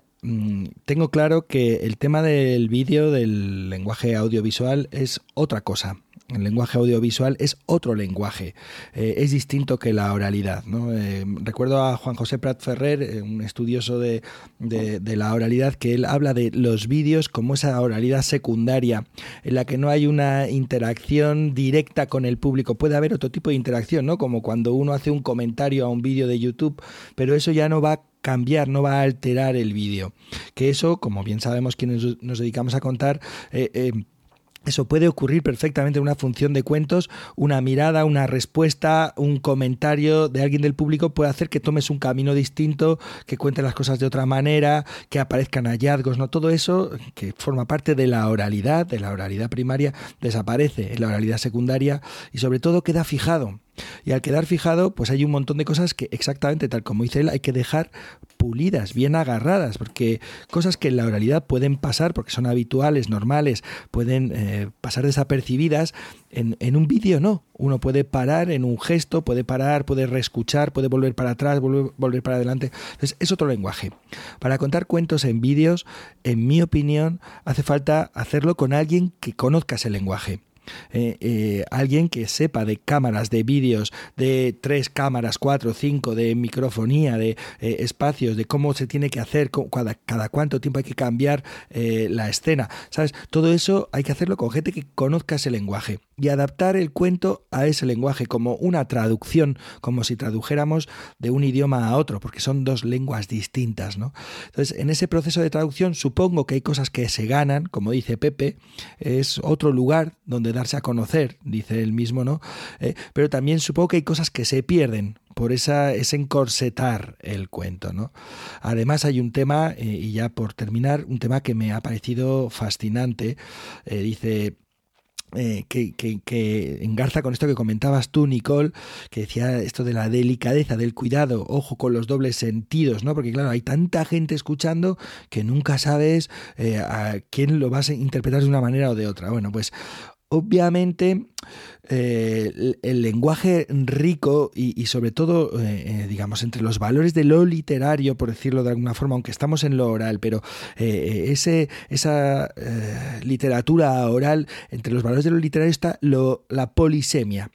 tengo claro que el tema del vídeo, del lenguaje audiovisual, es otra cosa. El lenguaje audiovisual es otro lenguaje, eh, es distinto que la oralidad, ¿no? Eh, recuerdo a Juan José Prat Ferrer, eh, un estudioso de, de, de la oralidad, que él habla de los vídeos como esa oralidad secundaria, en la que no hay una interacción directa con el público. Puede haber otro tipo de interacción, ¿no? Como cuando uno hace un comentario a un vídeo de YouTube, pero eso ya no va a cambiar, no va a alterar el vídeo. Que eso, como bien sabemos quienes nos dedicamos a contar, eh, eh, eso puede ocurrir perfectamente en una función de cuentos. Una mirada, una respuesta, un comentario de alguien del público puede hacer que tomes un camino distinto, que cuentes las cosas de otra manera, que aparezcan hallazgos, ¿no? Todo eso que forma parte de la oralidad, de la oralidad primaria, desaparece en la oralidad secundaria y sobre todo queda fijado. Y al quedar fijado, pues hay un montón de cosas que exactamente tal como dice él hay que dejar pulidas, bien agarradas, porque cosas que en la oralidad pueden pasar porque son habituales, normales, pueden eh, pasar desapercibidas. En, en un vídeo no, uno puede parar en un gesto, puede parar, puede reescuchar, puede volver para atrás, volver, volver para adelante. Entonces es otro lenguaje. Para contar cuentos en vídeos, en mi opinión, hace falta hacerlo con alguien que conozca ese lenguaje. Eh, eh, alguien que sepa de cámaras, de vídeos, de tres cámaras, cuatro, cinco, de microfonía, de eh, espacios, de cómo se tiene que hacer, cada, cada cuánto tiempo hay que cambiar eh, la escena, ¿sabes? Todo eso hay que hacerlo con gente que conozca ese lenguaje y adaptar el cuento a ese lenguaje, como una traducción, como si tradujéramos de un idioma a otro, porque son dos lenguas distintas, ¿no? Entonces, en ese proceso de traducción supongo que hay cosas que se ganan, como dice Pepe, es otro lugar donde darse a conocer, dice él mismo, ¿no? Eh, pero también supongo que hay cosas que se pierden por esa, ese encorsetar el cuento, ¿no? Además hay un tema, eh, y ya por terminar, un tema que me ha parecido fascinante, eh, dice... Eh, que, que, que engarza con esto que comentabas tú, Nicole, que decía esto de la delicadeza, del cuidado, ojo con los dobles sentidos, ¿no? Porque claro, hay tanta gente escuchando que nunca sabes eh, a quién lo vas a interpretar de una manera o de otra. Bueno, pues obviamente eh, el, el lenguaje rico y, y sobre todo, eh, digamos, entre los valores de lo literario, por decirlo de alguna forma, aunque estamos en lo oral, pero eh, ese, esa eh, literatura oral, entre los valores de lo literario está lo, la polisemia.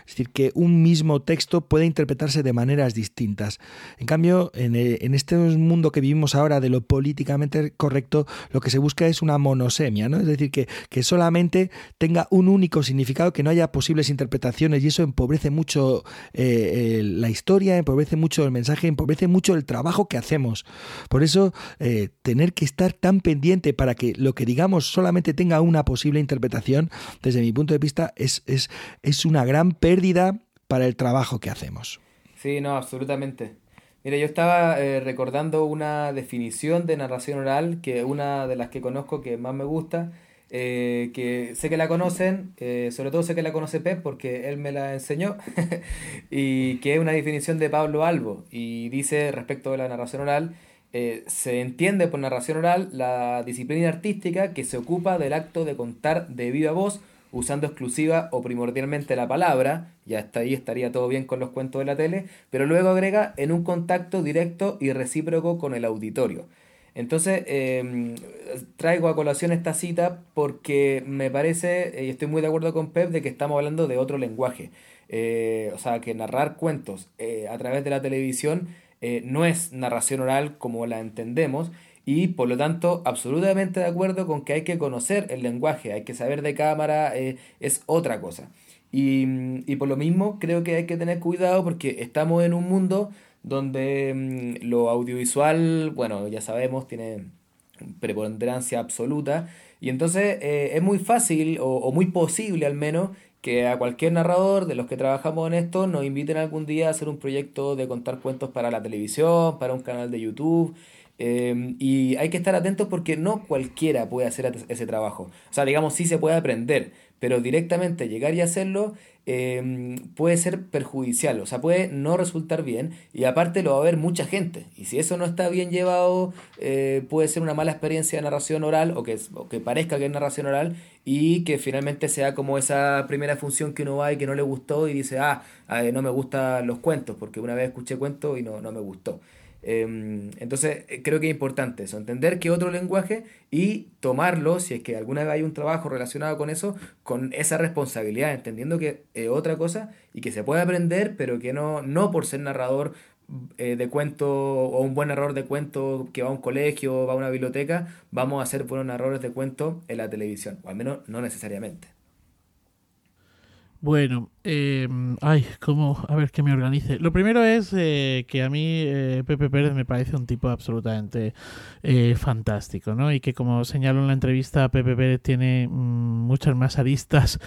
Es decir, que un mismo texto puede interpretarse de maneras distintas. En cambio, en, en este mundo que vivimos ahora de lo políticamente correcto, lo que se busca es una monosemia, ¿no? Es decir, que, que solamente tenga un único significado, que no haya posibles interpretaciones, y eso empobrece mucho eh, eh, la historia, empobrece mucho el mensaje, empobrece mucho el trabajo que hacemos. Por eso, eh, tener que estar tan pendiente para que lo que digamos solamente tenga una posible interpretación, desde mi punto de vista, es, es, es una gran pérdida para el trabajo que hacemos. Sí, no, absolutamente. Mira, yo estaba eh, recordando una definición de narración oral, que una de las que conozco que más me gusta, eh, que sé que la conocen, eh, sobre todo sé que la conoce Pep porque él me la enseñó, y que es una definición de Pablo Albo, y dice respecto de la narración oral, eh, se entiende por narración oral la disciplina artística que se ocupa del acto de contar de viva voz usando exclusiva o primordialmente la palabra, y hasta ahí estaría todo bien con los cuentos de la tele, pero luego agrega en un contacto directo y recíproco con el auditorio. Entonces, eh, traigo a colación esta cita porque me parece, y eh, estoy muy de acuerdo con Pep, de que estamos hablando de otro lenguaje. Eh, o sea, que narrar cuentos eh, a través de la televisión eh, no es narración oral como la entendemos, y por lo tanto absolutamente de acuerdo con que hay que conocer el lenguaje, hay que saber de cámara, eh, es otra cosa. Y, y por lo mismo creo que hay que tener cuidado porque estamos en un mundo donde mmm, lo audiovisual, bueno, ya sabemos, tiene preponderancia absoluta, y entonces eh, es muy fácil o, o muy posible al menos que a cualquier narrador de los que trabajamos en esto nos inviten algún día a hacer un proyecto de contar cuentos para la televisión, para un canal de YouTube. Eh, y hay que estar atentos porque no cualquiera puede hacer ese trabajo. O sea, digamos, sí se puede aprender, pero directamente llegar y hacerlo eh, puede ser perjudicial. O sea, puede no resultar bien, y aparte lo va a ver mucha gente. Y si eso no está bien llevado, eh, puede ser una mala experiencia de narración oral, o que, o que parezca que es narración oral, y que finalmente sea como esa primera función que uno va y que no le gustó y dice, ah, eh, no me gustan los cuentos, porque una vez escuché cuentos y no, no me gustó. Entonces creo que es importante eso, entender que otro lenguaje y tomarlo, si es que alguna vez hay un trabajo relacionado con eso, con esa responsabilidad, entendiendo que es eh, otra cosa y que se puede aprender, pero que no, no por ser narrador eh, de cuento o un buen narrador de cuento que va a un colegio, va a una biblioteca, vamos a ser buenos narradores de cuento en la televisión, o al menos no necesariamente. Bueno, eh, ay, cómo, a ver que me organice. Lo primero es eh, que a mí eh, Pepe Pérez me parece un tipo absolutamente eh, fantástico, ¿no? Y que, como señalo en la entrevista, Pepe Pérez tiene mm, muchas más aristas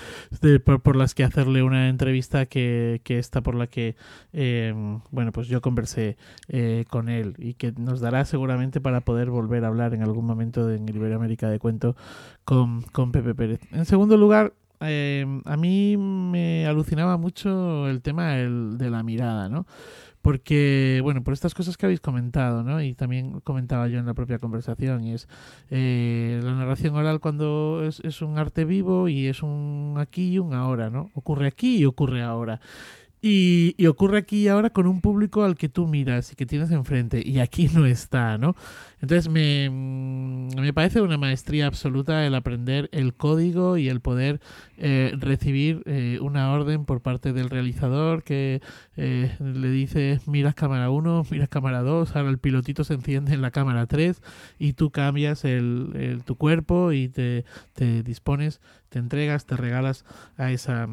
de, por, por las que hacerle una entrevista que, que esta por la que, eh, bueno, pues yo conversé eh, con él, y que nos dará seguramente para poder volver a hablar en algún momento de, en Iberoamérica de Cuento con, con Pepe Pérez. En segundo lugar, Eh, a mí me alucinaba mucho el tema del, de la mirada, ¿no? Porque, bueno, por estas cosas que habéis comentado, ¿no? Y también comentaba yo en la propia conversación, y es eh, la narración oral cuando es, es un arte vivo y es un aquí y un ahora, ¿no? Ocurre aquí y ocurre ahora. Y, y ocurre aquí ahora con un público al que tú miras y que tienes enfrente, y aquí no está, ¿no? Entonces me, me parece una maestría absoluta el aprender el código y el poder eh, recibir eh, una orden por parte del realizador que eh, le dice, miras cámara uno, miras cámara dos, ahora el pilotito se enciende en la cámara tres y tú cambias el, el, tu cuerpo y te, te dispones, te entregas, te regalas a esa...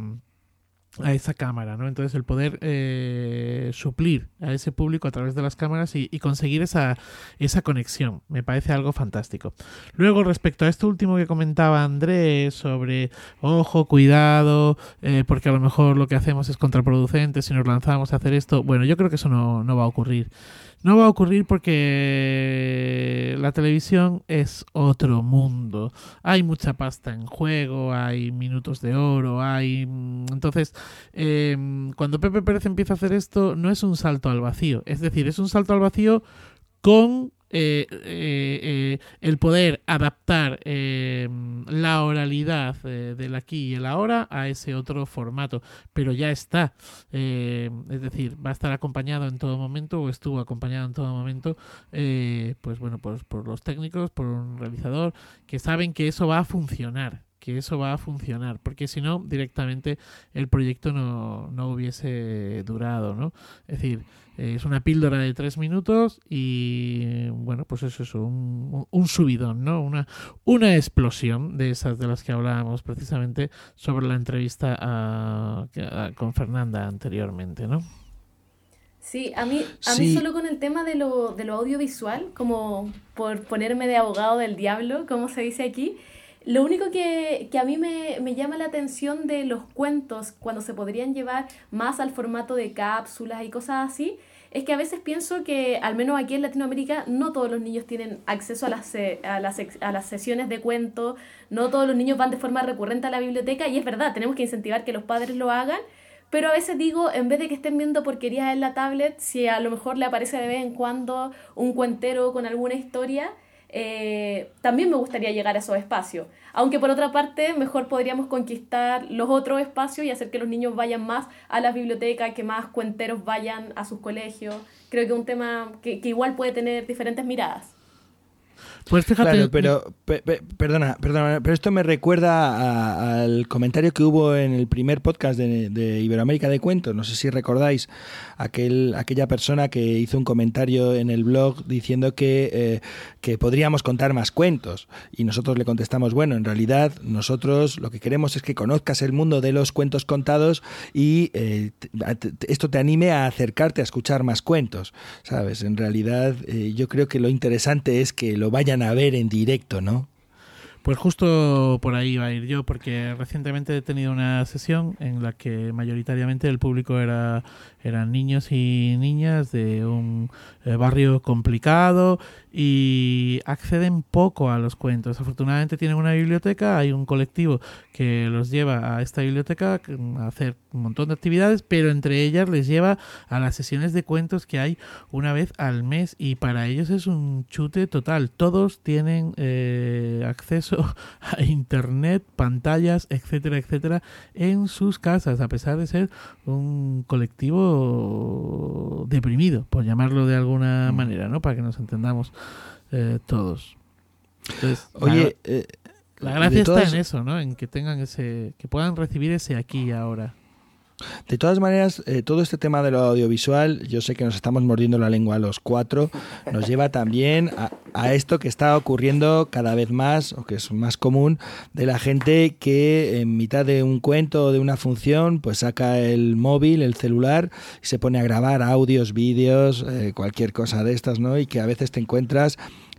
a esa cámara, ¿no? Entonces el poder eh, suplir a ese público a través de las cámaras y, y conseguir esa, esa conexión, me parece algo fantástico. Luego, respecto a esto último que comentaba Andrés sobre ojo, cuidado, eh, porque a lo mejor lo que hacemos es contraproducente si nos lanzamos a hacer esto, bueno, yo creo que eso no, no va a ocurrir. No va a ocurrir porque la televisión es otro mundo. Hay mucha pasta en juego, hay minutos de oro, hay... Entonces, eh, cuando Pepe Pérez empieza a hacer esto, no es un salto al vacío. Es decir, es un salto al vacío con eh, eh, eh, el poder adaptar eh, la oralidad eh, del aquí y el ahora a ese otro formato. Pero ya está. Eh, es decir, va a estar acompañado en todo momento, o estuvo acompañado en todo momento, eh, pues bueno, por, por los técnicos, por un realizador, que saben que eso va a funcionar. que eso va a funcionar, porque si no, directamente el proyecto no, no hubiese durado, ¿no? Es decir, es una píldora de tres minutos y, bueno, pues eso es un, un subidón, ¿no? Una, una explosión de esas de las que hablábamos precisamente sobre la entrevista a, a, con Fernanda anteriormente, ¿no? Sí, a mí, a sí. mí solo con el tema de lo, de lo audiovisual, como por ponerme de abogado del diablo, como se dice aquí, lo único que, que a mí me, me llama la atención de los cuentos cuando se podrían llevar más al formato de cápsulas y cosas así, es que a veces pienso que, al menos aquí en Latinoamérica, no todos los niños tienen acceso a las, a las, a las sesiones de cuentos, no todos los niños van de forma recurrente a la biblioteca, y es verdad, tenemos que incentivar que los padres lo hagan, pero a veces digo, en vez de que estén viendo porquerías en la tablet, si a lo mejor le aparece de vez en cuando un cuentero con alguna historia... Eh, también me gustaría llegar a esos espacios, aunque por otra parte mejor podríamos conquistar los otros espacios y hacer que los niños vayan más a las bibliotecas, que más cuenteros vayan a sus colegios. Creo que es un tema que, que igual puede tener diferentes miradas. Pues fíjate. Claro, pero pe, pe, perdona, perdona, pero esto me recuerda al comentario que hubo en el primer podcast de, de Iberoamérica de Cuento. No sé si recordáis aquel, aquella persona que hizo un comentario en el blog diciendo que, eh, que podríamos contar más cuentos. Y nosotros le contestamos, bueno, en realidad nosotros lo que queremos es que conozcas el mundo de los cuentos contados y eh, esto te anime a acercarte a escuchar más cuentos, ¿sabes? En realidad eh, yo creo que lo interesante es que lo vayan a ver en directo, ¿no? Pues justo por ahí va a ir yo, porque recientemente he tenido una sesión en la que mayoritariamente el público era eran niños y niñas de un eh, barrio complicado y acceden poco a los cuentos. Afortunadamente tienen una biblioteca, hay un colectivo que los lleva a esta biblioteca a hacer un montón de actividades, pero entre ellas les lleva a las sesiones de cuentos que hay una vez al mes y para ellos es un chute total. Todos tienen eh, acceso a internet, pantallas, etcétera, etcétera, en sus casas, a pesar de ser un colectivo deprimido, por llamarlo de alguna manera, ¿no? Para que nos entendamos. Eh, todos. Entonces, Oye, la, eh, la gracia está todas... en eso, ¿no? En que tengan ese, que puedan recibir ese aquí y ahora. De todas maneras, eh, todo este tema de lo audiovisual, yo sé que nos estamos mordiendo la lengua a los cuatro, nos lleva también a, a esto que está ocurriendo cada vez más, o que es más común, de la gente que en mitad de un cuento o de una función, pues saca el móvil, el celular, y se pone a grabar audios, vídeos, eh, cualquier cosa de estas, ¿no? Y que a veces te encuentras...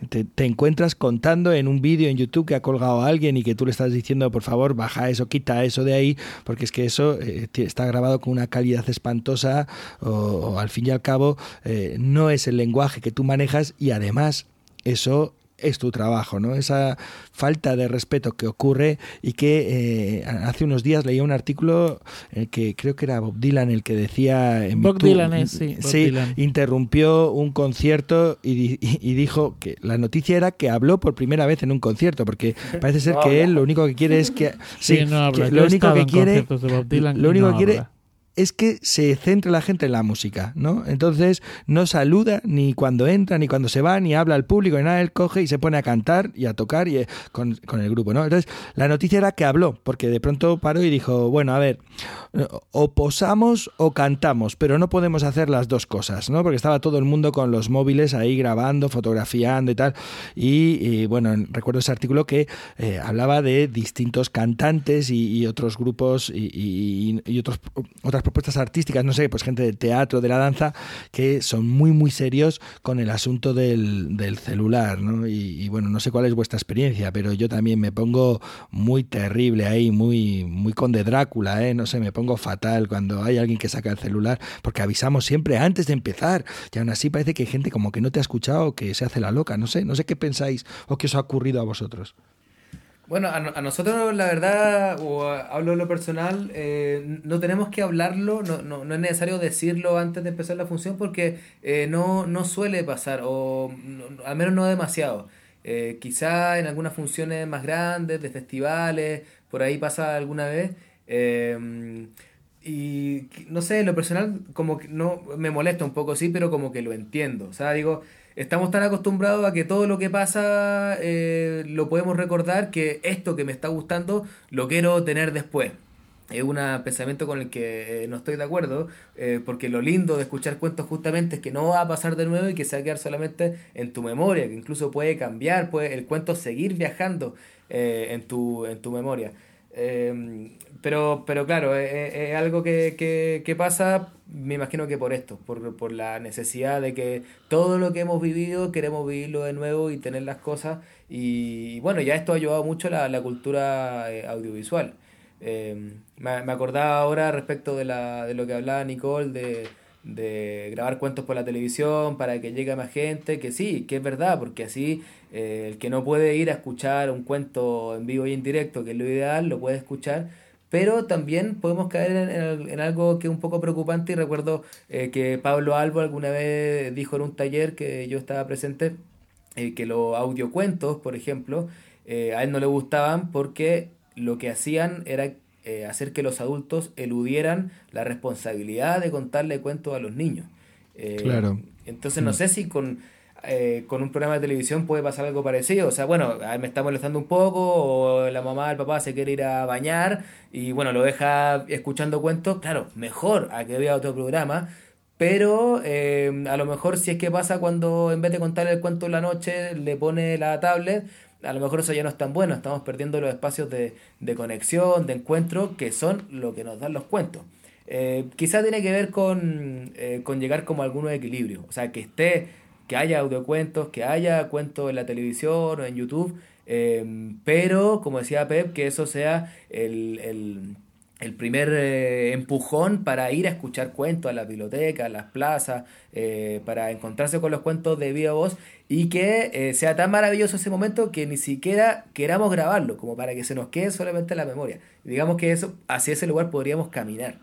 Te, te encuentras contando en un vídeo en YouTube que ha colgado a alguien y que tú le estás diciendo, por favor, baja eso, quita eso de ahí, porque es que eso eh, está grabado con una calidad espantosa o, o al fin y al cabo eh, no es el lenguaje que tú manejas y además eso es tu trabajo, ¿no? Esa falta de respeto que ocurre y que eh, hace unos días leía un artículo en el que creo que era Bob Dylan el que decía... En Bob, YouTube, Dylan es, sí, Bob sí, Dylan. Interrumpió un concierto y, y, y dijo que la noticia era que habló por primera vez en un concierto, porque parece ser no que habla. Él lo único que quiere es que... Sí, sí no habla. Lo único que quiere, lo único no que quiere es que se centra la gente en la música, ¿no? Entonces no saluda ni cuando entra, ni cuando se va, ni habla al público, ni nada. Él coge y se pone a cantar y a tocar y con, con el grupo, ¿no? Entonces la noticia era que habló, porque de pronto paró y dijo, bueno, a ver, o posamos o cantamos, pero no podemos hacer las dos cosas, ¿no? Porque estaba todo el mundo con los móviles ahí grabando, fotografiando y tal. Y, y bueno, recuerdo ese artículo que eh, hablaba de distintos cantantes y, y otros grupos y, y, y otros otras propuestas artísticas, no sé, pues gente del teatro, de la danza, que son muy muy serios con el asunto del, del celular, ¿no? Y, y bueno, no sé cuál es vuestra experiencia, pero yo también me pongo muy terrible ahí, muy muy conde Drácula, ¿eh? No sé, me pongo fatal cuando hay alguien que saca el celular, porque avisamos siempre antes de empezar, y aún así parece que hay gente como que no te ha escuchado, que se hace la loca, no sé, no sé qué pensáis o qué os ha ocurrido a vosotros. Bueno, a, a nosotros la verdad, o a, hablo de lo personal, eh, no tenemos que hablarlo, no, no, no es necesario decirlo antes de empezar la función porque eh, no, no suele pasar, o no, al menos no demasiado. Eh, quizá en algunas funciones más grandes, de festivales, por ahí pasa alguna vez. Eh, y no sé, lo personal como que no me molesta un poco, sí, pero como que lo entiendo. O sea, digo... Estamos tan acostumbrados a que todo lo que pasa eh, lo podemos recordar, que esto que me está gustando lo quiero tener después. Es un pensamiento con el que eh, no estoy de acuerdo, eh, porque lo lindo de escuchar cuentos justamente es que no va a pasar de nuevo y que se va a quedar solamente en tu memoria, que incluso puede cambiar, puede el cuento seguir viajando eh, en tu en tu memoria. Eh, pero pero claro, es eh, eh, algo que, que, que pasa, me imagino que por esto, por, por la necesidad de que todo lo que hemos vivido queremos vivirlo de nuevo y tener las cosas, y bueno, ya esto ha ayudado mucho la, la cultura eh, audiovisual. Eh, me, me acordaba ahora respecto de, la, de lo que hablaba Nicole, de, de grabar cuentos por la televisión para que llegue a más gente, que sí, que es verdad, porque así... Eh, el que no puede ir a escuchar un cuento en vivo y en directo, que es lo ideal, lo puede escuchar, pero también podemos caer en, en, en algo que es un poco preocupante, y recuerdo eh, que Pablo Albo alguna vez dijo en un taller que yo estaba presente, eh, que los audiocuentos, por ejemplo, eh, a él no le gustaban porque lo que hacían era eh, hacer que los adultos eludieran la responsabilidad de contarle cuentos a los niños. Eh, claro. Entonces no sé si con... Eh, con un programa de televisión puede pasar algo parecido. O sea, bueno, me está molestando un poco, o la mamá, el papá se quiere ir a bañar y bueno, lo deja escuchando cuentos, claro, mejor a que vea otro programa, pero eh, a lo mejor si es que pasa cuando en vez de contarle el cuento en la noche le pone la tablet, a lo mejor eso ya no es tan bueno, estamos perdiendo los espacios de, de conexión, de encuentro, que son lo que nos dan los cuentos. Eh, quizás tiene que ver con, eh, con llegar como a algún equilibrio, o sea, que esté... que haya audiocuentos, que haya cuentos en la televisión o en YouTube, eh, pero, como decía Pep, que eso sea el, el, el primer eh, empujón para ir a escuchar cuentos a las bibliotecas, a las plazas, eh, para encontrarse con los cuentos de viva voz, y que eh, sea tan maravilloso ese momento que ni siquiera queramos grabarlo, como para que se nos quede solamente en la memoria. Digamos que eso, hacia ese lugar podríamos caminar.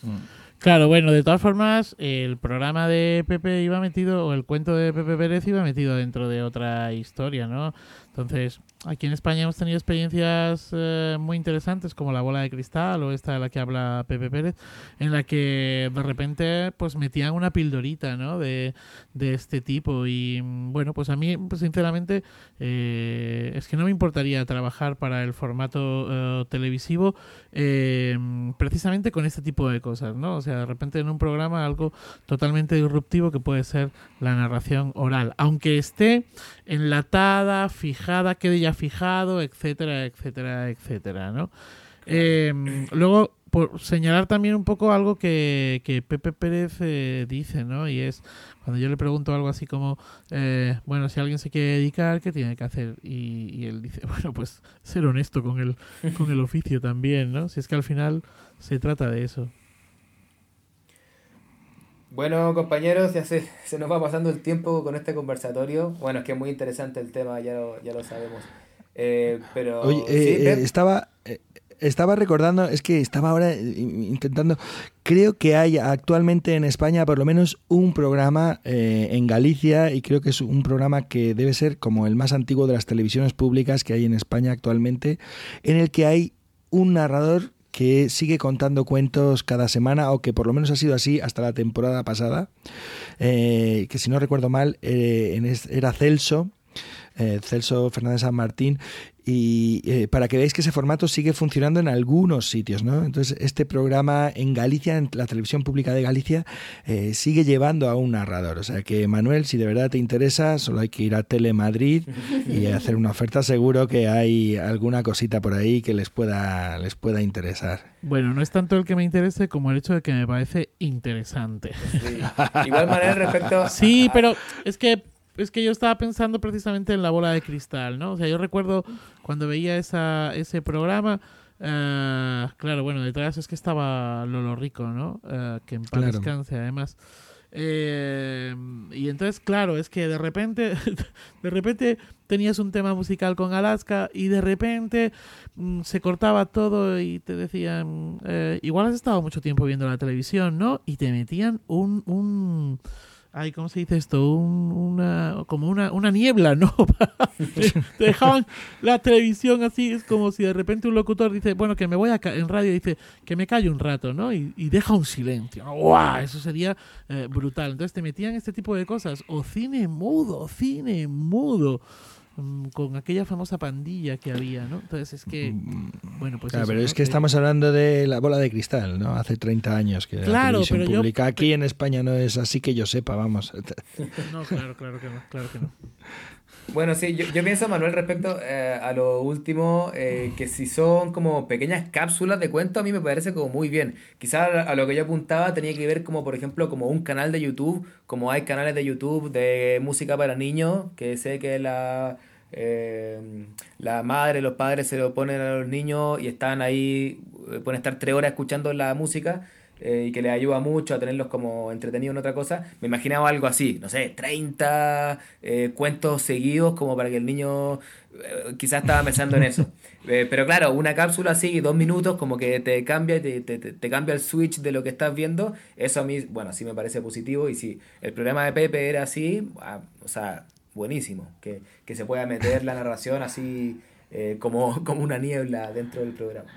Mm. Claro, bueno, de todas formas, el programa de Pepe iba metido, o el cuento de Pepe Pérez iba metido dentro de otra historia, ¿no? Entonces, aquí en España hemos tenido experiencias eh, muy interesantes, como La Bola de Cristal, o esta de la que habla Pepe Pérez, en la que de repente pues metían una pildorita, ¿no?, de, de este tipo. Y bueno, pues a mí, pues, sinceramente, eh, es que no me importaría trabajar para el formato eh, televisivo eh, precisamente con este tipo de cosas, ¿no? O sea, de repente en un programa algo totalmente disruptivo que puede ser la narración oral, aunque esté enlatada, fijada, quede ya fijado, etcétera, etcétera, etcétera, ¿no? Eh, luego, por señalar también un poco algo que, que Pepe Pérez eh, dice, ¿no? Y es cuando yo le pregunto algo así como, eh, bueno, si alguien se quiere dedicar, ¿qué tiene que hacer? Y, y él dice, bueno, pues ser honesto con el, con el oficio también, ¿no? Si es que al final se trata de eso. Bueno, compañeros, ya se, se nos va pasando el tiempo con este conversatorio. Bueno, es que es muy interesante el tema, ya lo, ya lo sabemos. Eh, pero Oye, ¿sí, eh, estaba, estaba recordando, es que estaba ahora intentando... Creo que hay actualmente en España por lo menos un programa eh, en Galicia, y creo que es un programa que debe ser como el más antiguo de las televisiones públicas que hay en España actualmente, en el que hay un narrador... que sigue contando cuentos cada semana, o que por lo menos ha sido así hasta la temporada pasada, eh, que si no recuerdo mal eh, en es, era Celso, eh, Celso Fernández San Martín, y eh, para que veáis que ese formato sigue funcionando en algunos sitios, ¿no? Entonces este programa en Galicia, en la televisión pública de Galicia, eh, sigue llevando a un narrador. O sea que, Manuel, si de verdad te interesa, solo hay que ir a Telemadrid y hacer una oferta. Seguro que hay alguna cosita por ahí que les pueda, les pueda interesar. Bueno, no es tanto el que me interese como el hecho de que me parece interesante. Sí. Igual, Manuel, respecto... Sí, pero es que... Es que yo estaba pensando precisamente en La Bola de Cristal, ¿no? O sea, yo recuerdo cuando veía esa, ese programa, uh, claro, bueno, detrás es que estaba Lolo Rico, ¿no? Uh, que en paz descanse, claro. Además. Eh, y entonces, claro, es que de repente, de repente tenías un tema musical con Alaska y de repente mm, se cortaba todo y te decían, eh, igual has estado mucho tiempo viendo la televisión, ¿no? Y te metían un... un Ay, ¿cómo se dice esto? Un, una, como una, una niebla, ¿no? Te dejaban la televisión así, es como si de repente un locutor dice, bueno, que me voy a ca- en radio, dice, que me calle un rato, ¿no? Y, y deja un silencio. ¡Guau! Eso sería eh, brutal. Entonces te metían este tipo de cosas. O cine mudo, cine mudo. Con aquella famosa pandilla que había, ¿no? Entonces es que... Bueno, pues... Claro, eso, pero ¿no? Es que estamos hablando de La Bola de Cristal, ¿no? Hace treinta años que claro, la televisión pero pública yo... aquí en España no es así que yo sepa, vamos. No, claro, claro que no, claro que no. Bueno, sí, yo, yo pienso, Manuel, respecto eh, a lo último, eh, que si son como pequeñas cápsulas de cuento, a mí me parece como muy bien. Quizás a lo que yo apuntaba tenía que ver como, por ejemplo, como un canal de YouTube, como hay canales de YouTube de música para niños, que sé que la... Eh, la madre, los padres se lo ponen a los niños y están ahí, pueden estar tres horas escuchando la música eh, y que les ayuda mucho a tenerlos como entretenidos en otra cosa. Me imaginaba algo así, no sé, treinta eh, cuentos seguidos como para que el niño eh, quizás estaba pensando en eso. Eh, pero claro, una cápsula así, dos minutos, como que te cambia, te, te, te cambia el switch de lo que estás viendo. Eso a mí, bueno, sí me parece positivo. Y si el programa de Pepe era así, ah, o sea... buenísimo, que, que se pueda meter la narración así eh, como, como una niebla dentro del programa.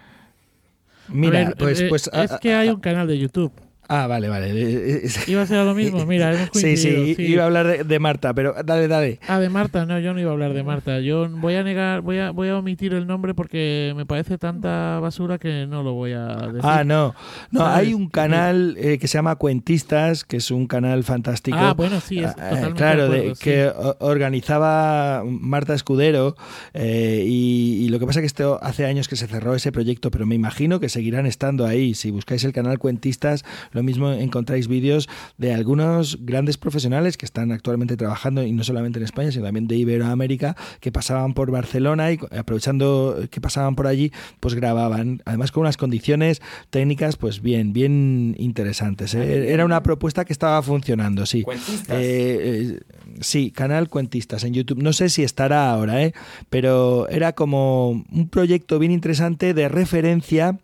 Mira, ver, pues... Eh, pues ah, es que hay un canal de YouTube. Ah, vale, vale. Iba a ser lo mismo, mira, hemos coincidido. Sí, sí, sí, iba a hablar de, de Marta, pero dale, dale. Ah, de Marta, no, yo no iba a hablar de Marta. Yo voy a negar, voy a, voy a omitir el nombre porque me parece tanta basura que no lo voy a decir. Ah, no. No, ¿sabes? Hay un canal eh, que se llama Cuentistas, que es un canal fantástico. Ah, bueno, sí, es totalmente claro, de acuerdo, de, sí. Que organizaba Marta Escudero eh, y, y lo que pasa es que esto hace años que se cerró ese proyecto, pero me imagino que seguirán estando ahí. Si buscáis el canal Cuentistas, lo mismo encontráis vídeos de algunos grandes profesionales que están actualmente trabajando, y no solamente en España, sino también de Iberoamérica, que pasaban por Barcelona y aprovechando que pasaban por allí, pues grababan, además con unas condiciones técnicas pues bien, bien interesantes, ¿eh? Era una propuesta que estaba funcionando, sí. ¿Cuentistas? Eh, eh, sí, canal Cuentistas en YouTube. No sé si estará ahora, ¿eh? Pero era como un proyecto bien interesante de referencia,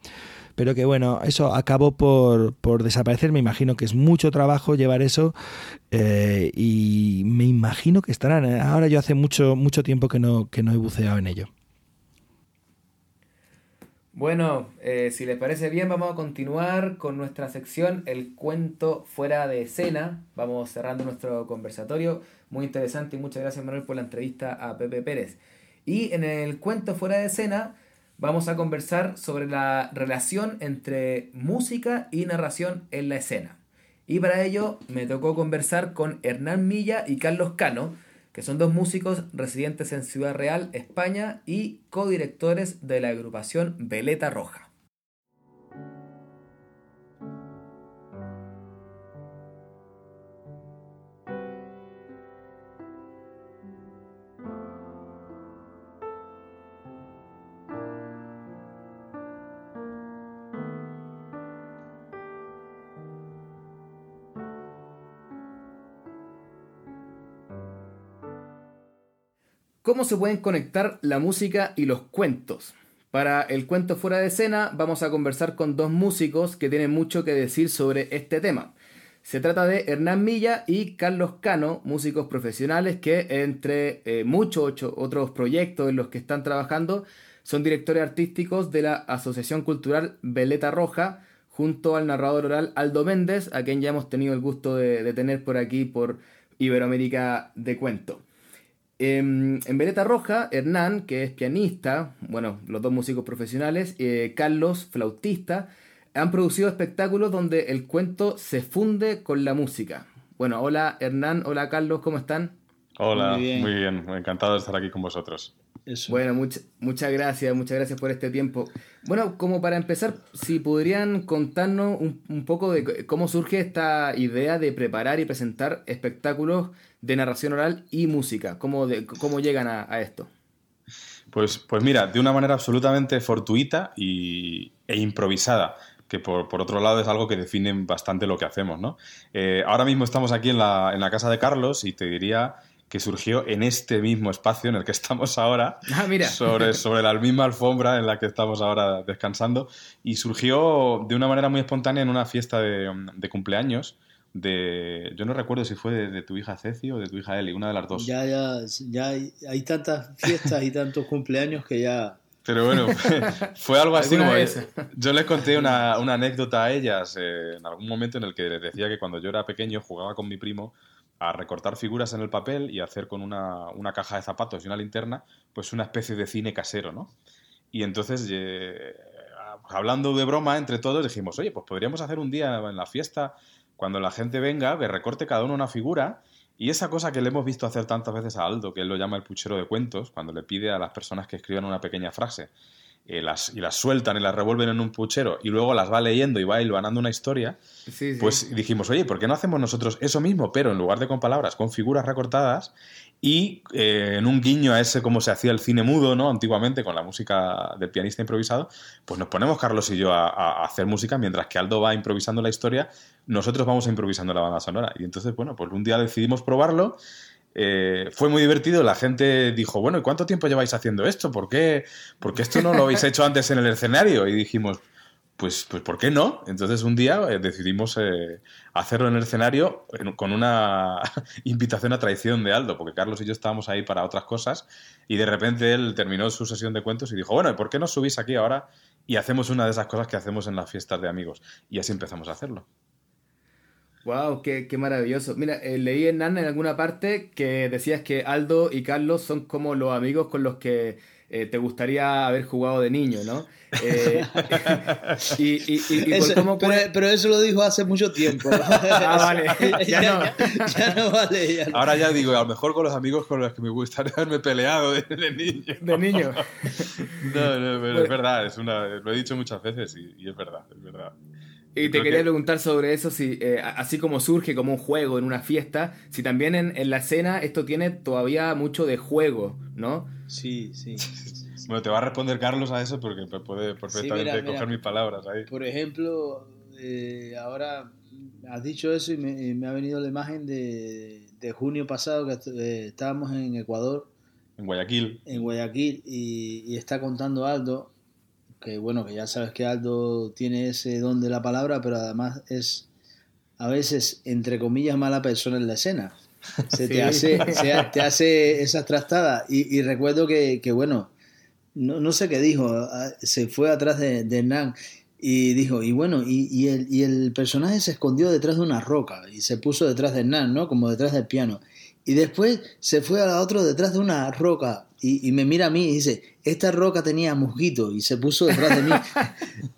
pero que bueno, eso acabó por, por desaparecer. Me imagino que es mucho trabajo llevar eso eh, y me imagino que estarán. Ahora yo hace mucho mucho tiempo que no, que no he buceado en ello. Bueno, eh, si les parece bien, vamos a continuar con nuestra sección El Cuento Fuera de Escena. Vamos cerrando nuestro conversatorio. Muy interesante y muchas gracias, Manuel, por la entrevista a Pepe Pérez. Y en El Cuento Fuera de Escena... vamos a conversar sobre la relación entre música y narración en la escena. Y para ello me tocó conversar con Hernán Milla y Carlos Cano, que son dos músicos residentes en Ciudad Real, España, y codirectores de la agrupación Veleta Roja. ¿Cómo se pueden conectar la música y los cuentos? Para El Cuento Fuera de Escena vamos a conversar con dos músicos que tienen mucho que decir sobre este tema. Se trata de Hernán Milla y Carlos Cano, músicos profesionales que entre eh, muchos otros proyectos en los que están trabajando, Son directores artísticos de la Asociación Cultural Veleta Roja, junto al narrador oral Aldo Méndez, a quien ya hemos tenido el gusto de, de tener por aquí por Iberoamérica de Cuento. Eh, en Veleta Roja, Hernán, que es pianista, bueno, los dos músicos profesionales, eh, Carlos, flautista, han producido espectáculos donde el cuento se funde con la música. Bueno, hola Hernán, hola Carlos, ¿cómo están? Hola, muy bien, muy bien. Encantado de estar aquí con vosotros. Eso. Bueno, much, muchas gracias, muchas gracias por este tiempo. Bueno, como para empezar, si podrían contarnos un, un poco de cómo surge esta idea de preparar y presentar espectáculos de narración oral y música, cómo, de, cómo llegan a, a esto. Pues, pues mira, de una manera absolutamente fortuita y, e improvisada, que por, por otro lado es algo que define bastante lo que hacemos, ¿no? Eh, ahora mismo estamos aquí en la, en la casa de Carlos y te diría que surgió en este mismo espacio en el que estamos ahora, ah, mira. Sobre, sobre la misma alfombra en la que estamos ahora descansando, y surgió de una manera muy espontánea en una fiesta de, de cumpleaños de, yo no recuerdo si fue de, de tu hija Ceci o de tu hija Eli, una de las dos. Ya, ya, ya hay, hay tantas fiestas y tantos cumpleaños que ya... Pero bueno, fue, fue algo así como... Yo les conté una, una anécdota a ellas eh, en algún momento en el que les decía que cuando yo era pequeño jugaba con mi primo a recortar figuras en el papel y hacer con una, una caja de zapatos y una linterna pues una especie de cine casero, ¿no? Y entonces, eh, hablando de broma entre todos, dijimos, oye, pues podríamos hacer un día en la fiesta, cuando la gente venga, que recorte cada uno una figura... Y esa cosa que le hemos visto hacer tantas veces a Aldo, que él lo llama el puchero de cuentos, cuando le pide a las personas que escriban una pequeña frase eh, las, y las sueltan y las revuelven en un puchero y luego las va leyendo y va hilvanando una historia, sí, sí. Pues dijimos, oye, ¿por qué no hacemos nosotros eso mismo, pero en lugar de con palabras, con figuras recortadas y eh, en un guiño a ese como se hacía el cine mudo, ¿no? Antiguamente, con la música del pianista improvisado, pues nos ponemos Carlos y yo a, a hacer música mientras que Aldo va improvisando la historia, nosotros vamos improvisando la banda sonora. Y entonces, bueno, pues un día decidimos probarlo, eh, fue muy divertido, la gente dijo, bueno, ¿y cuánto tiempo lleváis haciendo esto? ¿Por qué? ¿Por qué esto no lo habéis hecho antes en el escenario? Y dijimos... Pues, pues ¿por qué no? Entonces un día eh, decidimos eh, hacerlo en el escenario en, con una invitación a traición de Aldo, porque Carlos y yo estábamos ahí para otras cosas y de repente él terminó su sesión de cuentos y dijo, bueno, ¿y por qué no subís aquí ahora y hacemos una de esas cosas que hacemos en las fiestas de amigos? Y así empezamos a hacerlo. Wow, qué, qué maravilloso. Mira, eh, leí Hernán en alguna parte que decías que Aldo y Carlos son como los amigos con los que eh, te gustaría haber jugado de niño, ¿no? Eh, y, y, y, y eso, cómo... pero, pero eso lo dijo hace mucho tiempo. Ah, vale. Ya, ya, no. Ya, ya no vale. Ya no. Ahora ya digo, a lo mejor con los amigos con los que me gustaría haberme peleado de, de niño. De niño. No, no, pero bueno. Es verdad, es una, lo he dicho muchas veces y, y es verdad, es verdad. Y te quería que... preguntar sobre eso, si eh, así como surge como un juego en una fiesta, si también en, en la cena esto tiene todavía mucho de juego, ¿no? Sí, sí. Bueno, te va a responder Carlos a eso porque puede perfectamente sí, mira, coger mira, mis palabras ahí. Por ejemplo, eh, ahora has dicho eso y me, me ha venido la imagen de, de junio pasado que eh, estábamos en Ecuador. En Guayaquil. En Guayaquil y, y está contando Aldo. Que bueno, que ya sabes que Aldo tiene ese don de la palabra, pero además es a veces, entre comillas, mala persona en la escena. Se sí. te hace se, te hace esas trastadas. Y, y recuerdo que, que bueno, no, no sé qué dijo, se fue atrás de, de Hernán y dijo, y bueno, y, y, el, y el personaje se escondió detrás de una roca y se puso detrás de Hernán, ¿no? Como detrás del piano. Y después se fue a la otra detrás de una roca. Y, y me mira a mí y dice, esta roca tenía mosquito y se puso detrás de mí.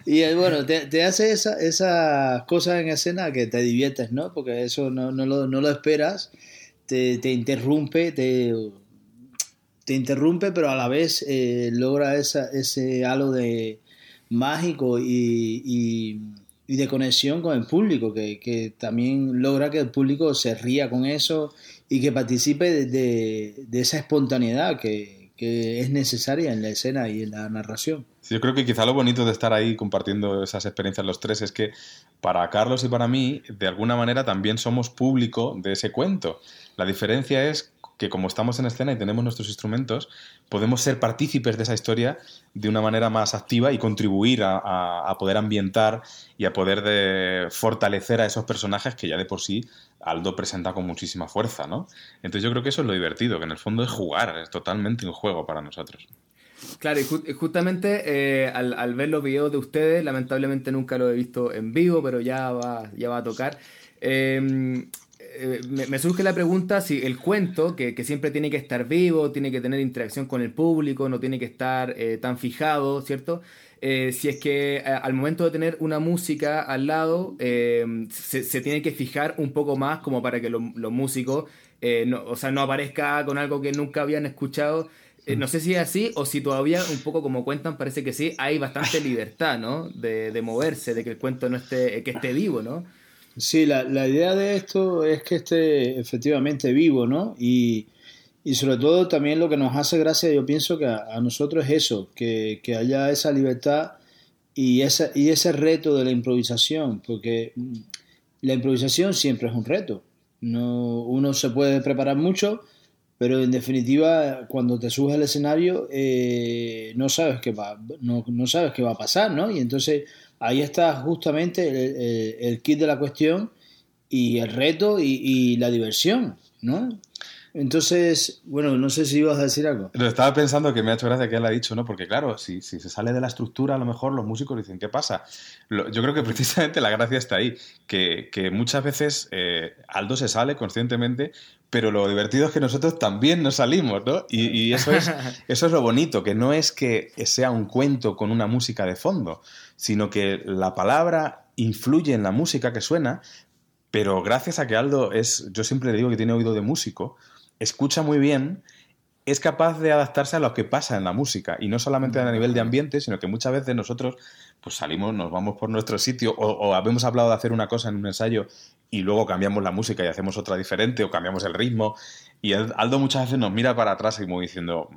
Y él, bueno, te, te hace esa, esas cosas en escena que te diviertes, ¿no? Porque eso no, no, lo, no lo esperas, te, te interrumpe, te, te interrumpe, pero a la vez eh, logra esa, ese halo de mágico y, y, y de conexión con el público, que, que también logra que el público se ría con eso. Y que participe de, de, de esa espontaneidad que, que es necesaria en la escena y en la narración. Sí, yo creo que quizá lo bonito de estar ahí compartiendo esas experiencias los tres es que para Carlos y para mí, de alguna manera también somos público de ese cuento. La diferencia es que como estamos en escena y tenemos nuestros instrumentos, podemos ser partícipes de esa historia de una manera más activa y contribuir a, a, a poder ambientar y a poder de fortalecer a esos personajes que ya de por sí Aldo presenta con muchísima fuerza, ¿no? Entonces yo creo que eso es lo divertido, que en el fondo es jugar, es totalmente un juego para nosotros. Claro, y ju- justamente eh, al, al ver los videos de ustedes, lamentablemente nunca lo he visto en vivo, pero ya va, ya va a tocar. Eh, eh, me, me surge la pregunta si el cuento, que, que siempre tiene que estar vivo, tiene que tener interacción con el público, no tiene que estar eh, tan fijado, ¿cierto? Eh, si es que eh, al momento de tener una música al lado, eh, se, se tiene que fijar un poco más como para que lo, los músicos, eh, no, o sea, no aparezca con algo que nunca habían escuchado. Eh, no sé si es así o si todavía, un poco como cuentan, parece que sí, hay bastante libertad, ¿no? De, de moverse, de que el cuento no esté, que esté vivo, ¿no? Sí, la, la idea de esto es que esté efectivamente vivo, ¿no? Y, y sobre todo también lo que nos hace gracia, yo pienso que a, a nosotros es eso, que, que haya esa libertad y, esa, y ese reto de la improvisación, porque la improvisación siempre es un reto. No, uno se puede preparar mucho, pero en definitiva, cuando te subes al escenario, eh, no sabes qué va, no, no sabes qué va a pasar, ¿no? Y entonces ahí está justamente el, el, el kit de la cuestión y el reto y, y la diversión, ¿no? Entonces, bueno, no sé si ibas a decir algo. Pero estaba pensando que me ha hecho gracia que él ha dicho, ¿no? Porque claro, si, si se sale de la estructura, a lo mejor los músicos dicen, ¿qué pasa? Lo, yo creo que precisamente la gracia está ahí, que, que muchas veces eh, Aldo se sale conscientemente, pero lo divertido es que nosotros también nos salimos, ¿no? Y, y eso es, eso es lo bonito, que no es que sea un cuento con una música de fondo, sino que la palabra influye en la música que suena, pero gracias a que Aldo es, yo siempre le digo que tiene oído de músico, escucha muy bien, es capaz de adaptarse a lo que pasa en la música, y no solamente a nivel de ambiente, sino que muchas veces nosotros pues salimos, nos vamos por nuestro sitio, o, o habíamos hablado de hacer una cosa en un ensayo y luego cambiamos la música y hacemos otra diferente, o cambiamos el ritmo, y Aldo muchas veces nos mira para atrás y como diciendo,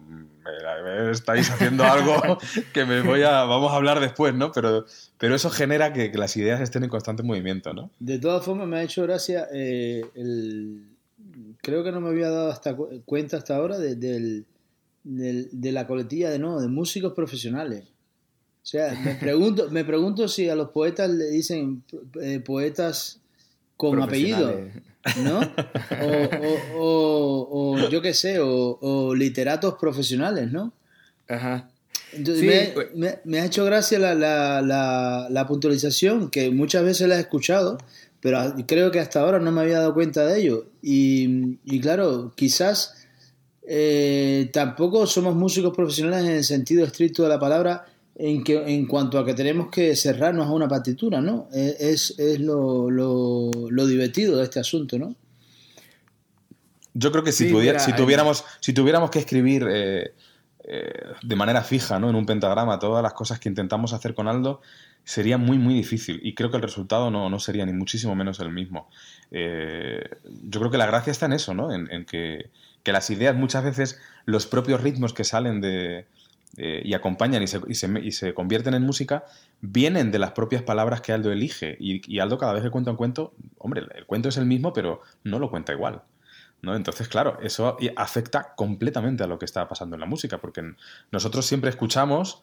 estáis haciendo algo que me voy a, vamos a hablar después, ¿no? Pero, pero eso genera que, que las ideas estén en constante movimiento, ¿no? De todas formas me ha hecho gracia eh, el... Creo que no me había dado hasta cuenta hasta ahora de, de, de, de la coletilla de no, de músicos profesionales. O sea, me pregunto, me pregunto si a los poetas le dicen eh, poetas con apellido, ¿no? O, o, o, o yo qué sé, o, o literatos profesionales, ¿no? Ajá. Entonces, sí, me, me, me ha hecho gracia la, la, la, la puntualización, que muchas veces la he escuchado, pero creo que hasta ahora no me había dado cuenta de ello. Y, y claro, quizás eh, tampoco somos músicos profesionales en el sentido estricto de la palabra, en que en cuanto a que tenemos que cerrarnos a una partitura, ¿no? Es, es lo, lo, lo divertido de este asunto, ¿no? Yo creo que si, sí, tuviera, mira, si, tuviéramos, si tuviéramos que escribir eh, eh, de manera fija, ¿no? En un pentagrama, todas las cosas que intentamos hacer con Aldo, sería muy muy difícil, y creo que el resultado no, no sería ni muchísimo menos el mismo. Eh, yo creo que la gracia está en eso, ¿no? En, en que, que las ideas muchas veces, los propios ritmos que salen de eh, y acompañan y se, y, se, y se convierten en música, vienen de las propias palabras que Aldo elige, y, y Aldo cada vez que cuenta un cuento, hombre, el cuento es el mismo, pero no lo cuenta igual, ¿no? Entonces, claro, eso afecta completamente a lo que está pasando en la música, porque nosotros siempre escuchamos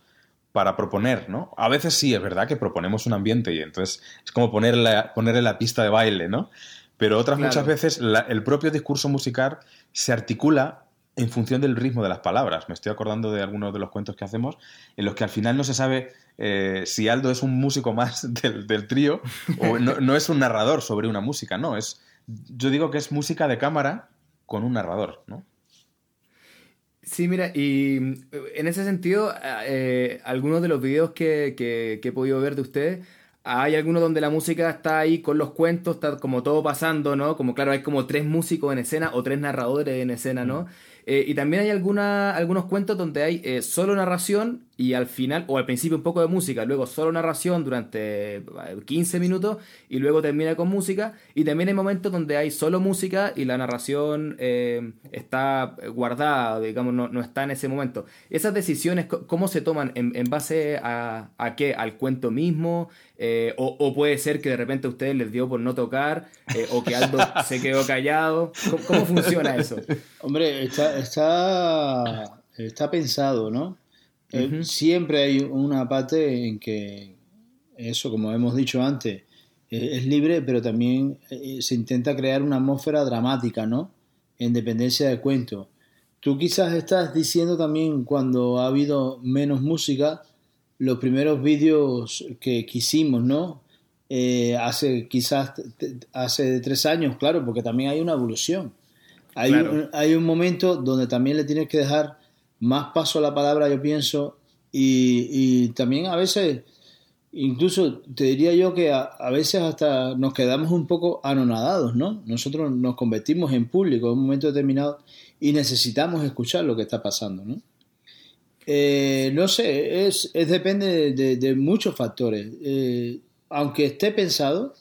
para proponer, ¿no? A veces sí, es verdad que proponemos un ambiente y entonces es como ponerle, ponerle la pista de baile, ¿no? Pero otras claro. muchas veces la, el propio discurso musical se articula en función del ritmo de las palabras. Me estoy acordando de algunos de los cuentos que hacemos en los que al final no se sabe eh, si Aldo es un músico más del, del trío o no, no es un narrador sobre una música, no. Es, yo digo que es música de cámara con un narrador, ¿no? Sí, mira, y en ese sentido, eh, algunos de los videos que, que, que he podido ver de ustedes, hay algunos donde la música está ahí con los cuentos, está como todo pasando, ¿no? Como claro, hay como tres músicos en escena o tres narradores en escena, ¿no? Eh, y también hay alguna, algunos cuentos donde hay eh, solo narración y al final, o al principio un poco de música, luego solo narración durante quince minutos y luego termina con música. Y también hay momentos donde hay solo música y la narración eh, está guardada, digamos, no, no está en ese momento. ¿Esas decisiones cómo se toman? ¿En, en base a, a qué? ¿Al cuento mismo? Eh, o, ¿O puede ser que de repente a ustedes les dio por no tocar? Eh, ¿O que Aldo se quedó callado? ¿Cómo, cómo funciona eso? Hombre, está... Está, está pensado, ¿no? Uh-huh. Eh, siempre hay una parte en que eso, como hemos dicho antes, eh, es libre, pero también eh, se intenta crear una atmósfera dramática, ¿no? En dependencia del cuento. Tú quizás estás diciendo también cuando ha habido menos música, los primeros vídeos que quisimos, ¿no? Eh, hace quizás hace tres años, claro, porque también hay una evolución. Hay, claro. un, hay un momento donde también le tienes que dejar más paso a la palabra, yo pienso, y, y también a veces, incluso te diría yo que a, a veces hasta nos quedamos un poco anonadados, ¿no? Nosotros nos convertimos en público en un momento determinado y necesitamos escuchar lo que está pasando, ¿no? Eh, no sé, es, es depende de, de muchos factores. Eh, aunque esté pensado,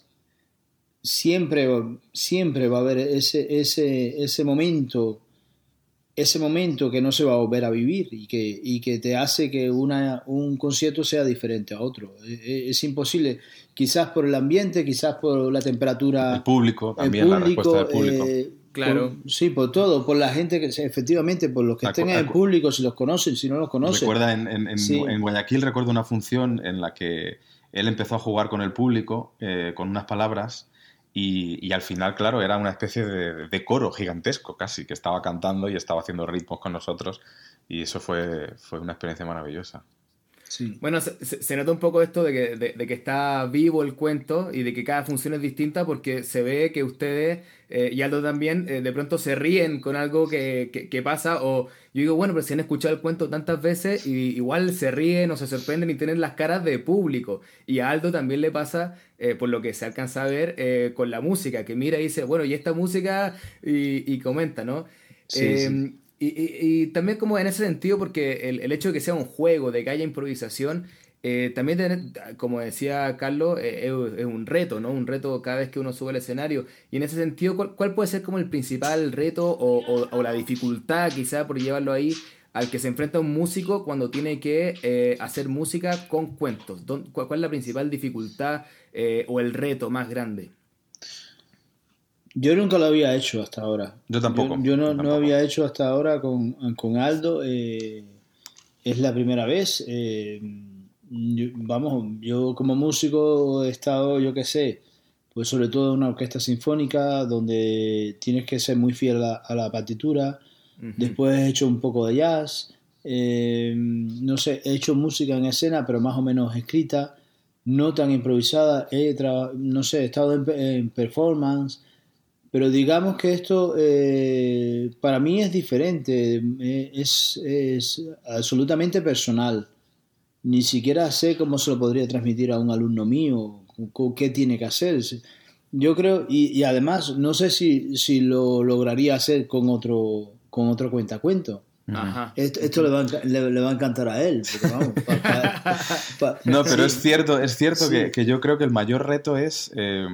siempre, siempre va a haber ese, ese, ese momento, ese momento que no se va a volver a vivir y que, y que te hace que una, un concierto sea diferente a otro. Es, es imposible, quizás por el ambiente, quizás por la temperatura, el público, también el público, la respuesta del público. Eh, Claro. Por, sí, por todo, por la gente que efectivamente, por los que estén en el público, si los conocen, si no los conocen. Recuerda, en, en, en, sí. en Guayaquil recuerdo una función en la que él empezó a jugar con el público, eh, con unas palabras, y, y al final, claro, era una especie de, de coro gigantesco casi, que estaba cantando y estaba haciendo ritmos con nosotros, y eso fue, fue una experiencia maravillosa. Sí. Bueno, se, se nota un poco esto de que, de, de que está vivo el cuento y de que cada función es distinta, porque se ve que ustedes, eh, y Aldo también, eh, de pronto se ríen con algo que, que, que pasa, o yo digo, bueno, pero si han escuchado el cuento tantas veces, y igual se ríen o se sorprenden y tienen las caras de público. Y a Aldo también le pasa, eh, por lo que se alcanza a ver, eh, con la música, que mira y dice, bueno, y esta música, y, y comenta, ¿no? Sí, eh, sí. Y, y, y también como en ese sentido, porque el, el hecho de que sea un juego, de que haya improvisación, eh, también tener, como decía Carlos, eh, es, es un reto, ¿no? Un reto cada vez que uno sube al escenario. Y en ese sentido, ¿cuál, cuál puede ser como el principal reto o, o, o la dificultad quizá por llevarlo ahí al que se enfrenta un músico cuando tiene que eh, hacer música con cuentos? ¿Cuál es la principal dificultad eh, o el reto más grande? Yo nunca lo había hecho hasta ahora. Yo tampoco. Yo, yo no, tampoco. no había hecho hasta ahora con, con Aldo. Eh, es la primera vez. Eh, yo, vamos, yo como músico he estado, yo qué sé, pues sobre todo en una orquesta sinfónica donde tienes que ser muy fiel a, a la partitura. Uh-huh. Después he hecho un poco de jazz. Eh, no sé, he hecho música en escena, pero más o menos escrita, no tan improvisada. He tra- no sé, he estado en, en performance. Pero digamos que esto eh, para mí es diferente, es, es absolutamente personal. Ni siquiera sé cómo se lo podría transmitir a un alumno mío, qué tiene que hacer. Yo creo, y, y además no sé si, si lo lograría hacer con otro, con otro cuentacuento. Ajá. Esto, esto le, va a, le, le va a encantar a él. Porque vamos, pa, pa, pa. No, pero es cierto, es cierto sí. que, que yo creo que el mayor reto es... Eh,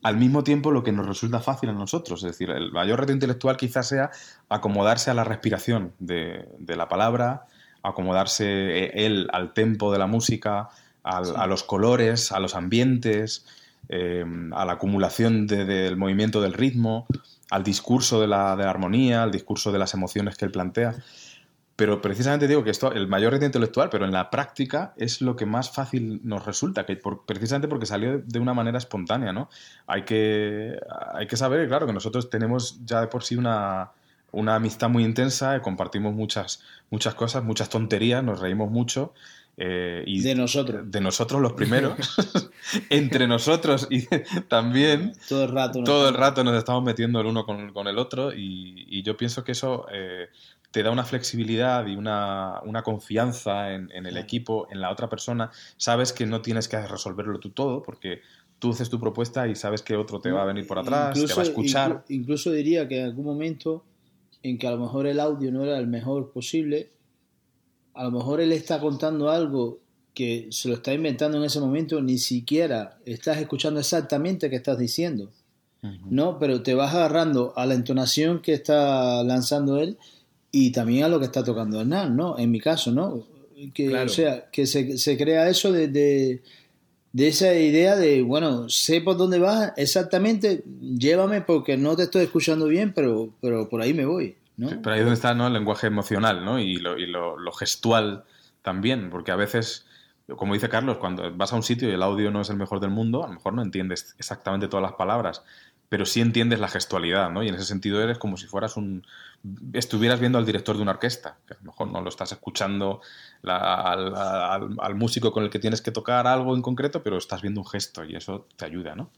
al mismo tiempo lo que nos resulta fácil a nosotros, es decir, el mayor reto intelectual quizás sea acomodarse a la respiración de, de la palabra, acomodarse él al tempo de la música, al, sí. a los colores, a los ambientes, eh, a la acumulación de, del movimiento del ritmo, al discurso de la, de la armonía, al discurso de las emociones que él plantea. Pero precisamente digo que esto, el mayor reto intelectual, pero en la práctica es lo que más fácil nos resulta, que por, precisamente porque salió de una manera espontánea, ¿no? Hay que, hay que saber, claro, que nosotros tenemos ya de por sí una, una amistad muy intensa, compartimos muchas, muchas cosas, muchas tonterías, nos reímos mucho. Eh, y de nosotros. De nosotros los primeros. Entre nosotros y también. Todo el rato. ¿no? Todo el rato nos estamos metiendo el uno con, con el otro y, y yo pienso que eso... Eh, te da una flexibilidad y una, una confianza en, en el equipo, en la otra persona. Sabes que no tienes que resolverlo tú todo, porque tú haces tu propuesta y sabes que otro te va a venir por atrás, incluso, te va a escuchar. Incluso diría que en algún momento en que a lo mejor el audio no era el mejor posible, a lo mejor él está contando algo que se lo está inventando en ese momento, ni siquiera estás escuchando exactamente qué estás diciendo, uh-huh. ¿no? Pero te vas agarrando a la entonación que está lanzando él y también a lo que está tocando Hernán, ¿no? En mi caso, ¿no? Que, claro. O sea, que se, se crea eso de, de, de esa idea de, bueno, sé por dónde vas exactamente, llévame porque no te estoy escuchando bien, pero, pero por ahí me voy, ¿no? Sí, pero ahí es donde está, ¿no? El lenguaje emocional, ¿no? Y, lo, y lo, lo gestual también, porque a veces, como dice Carlos, cuando vas a un sitio y el audio no es el mejor del mundo, a lo mejor no entiendes exactamente todas las palabras, pero sí entiendes la gestualidad, ¿no? Y en ese sentido eres como si fueras un... estuvieras viendo al director de una orquesta, que a lo mejor no lo estás escuchando la, al, al, al músico con el que tienes que tocar algo en concreto, pero estás viendo un gesto y eso te ayuda, ¿no?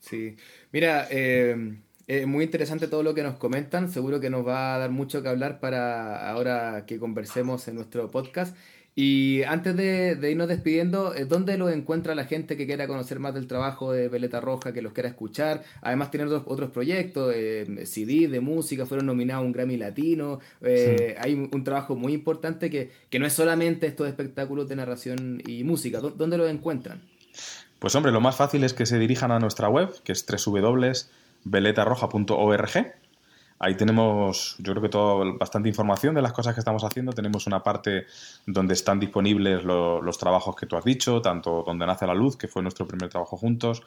Sí. Mira, eh, eh, muy interesante todo lo que nos comentan. Seguro que nos va a dar mucho que hablar para ahora que conversemos en nuestro podcast. Y antes de, de irnos despidiendo, ¿dónde lo encuentra la gente que quiera conocer más del trabajo de Veleta Roja, que los quiera escuchar? Además tienen otros, otros proyectos, eh, C D de música, fueron nominados a un Grammy Latino, eh, sí. Hay un trabajo muy importante que, que no es solamente estos espectáculos de narración y música. ¿Dónde lo encuentran? Pues hombre, lo más fácil es que se dirijan a nuestra web, que es doble u doble u doble u punto veleta roja punto org. Ahí tenemos, yo creo que todo, bastante información de las cosas que estamos haciendo. Tenemos una parte donde están disponibles lo, los trabajos que tú has dicho, tanto Donde nace la luz, que fue nuestro primer trabajo juntos,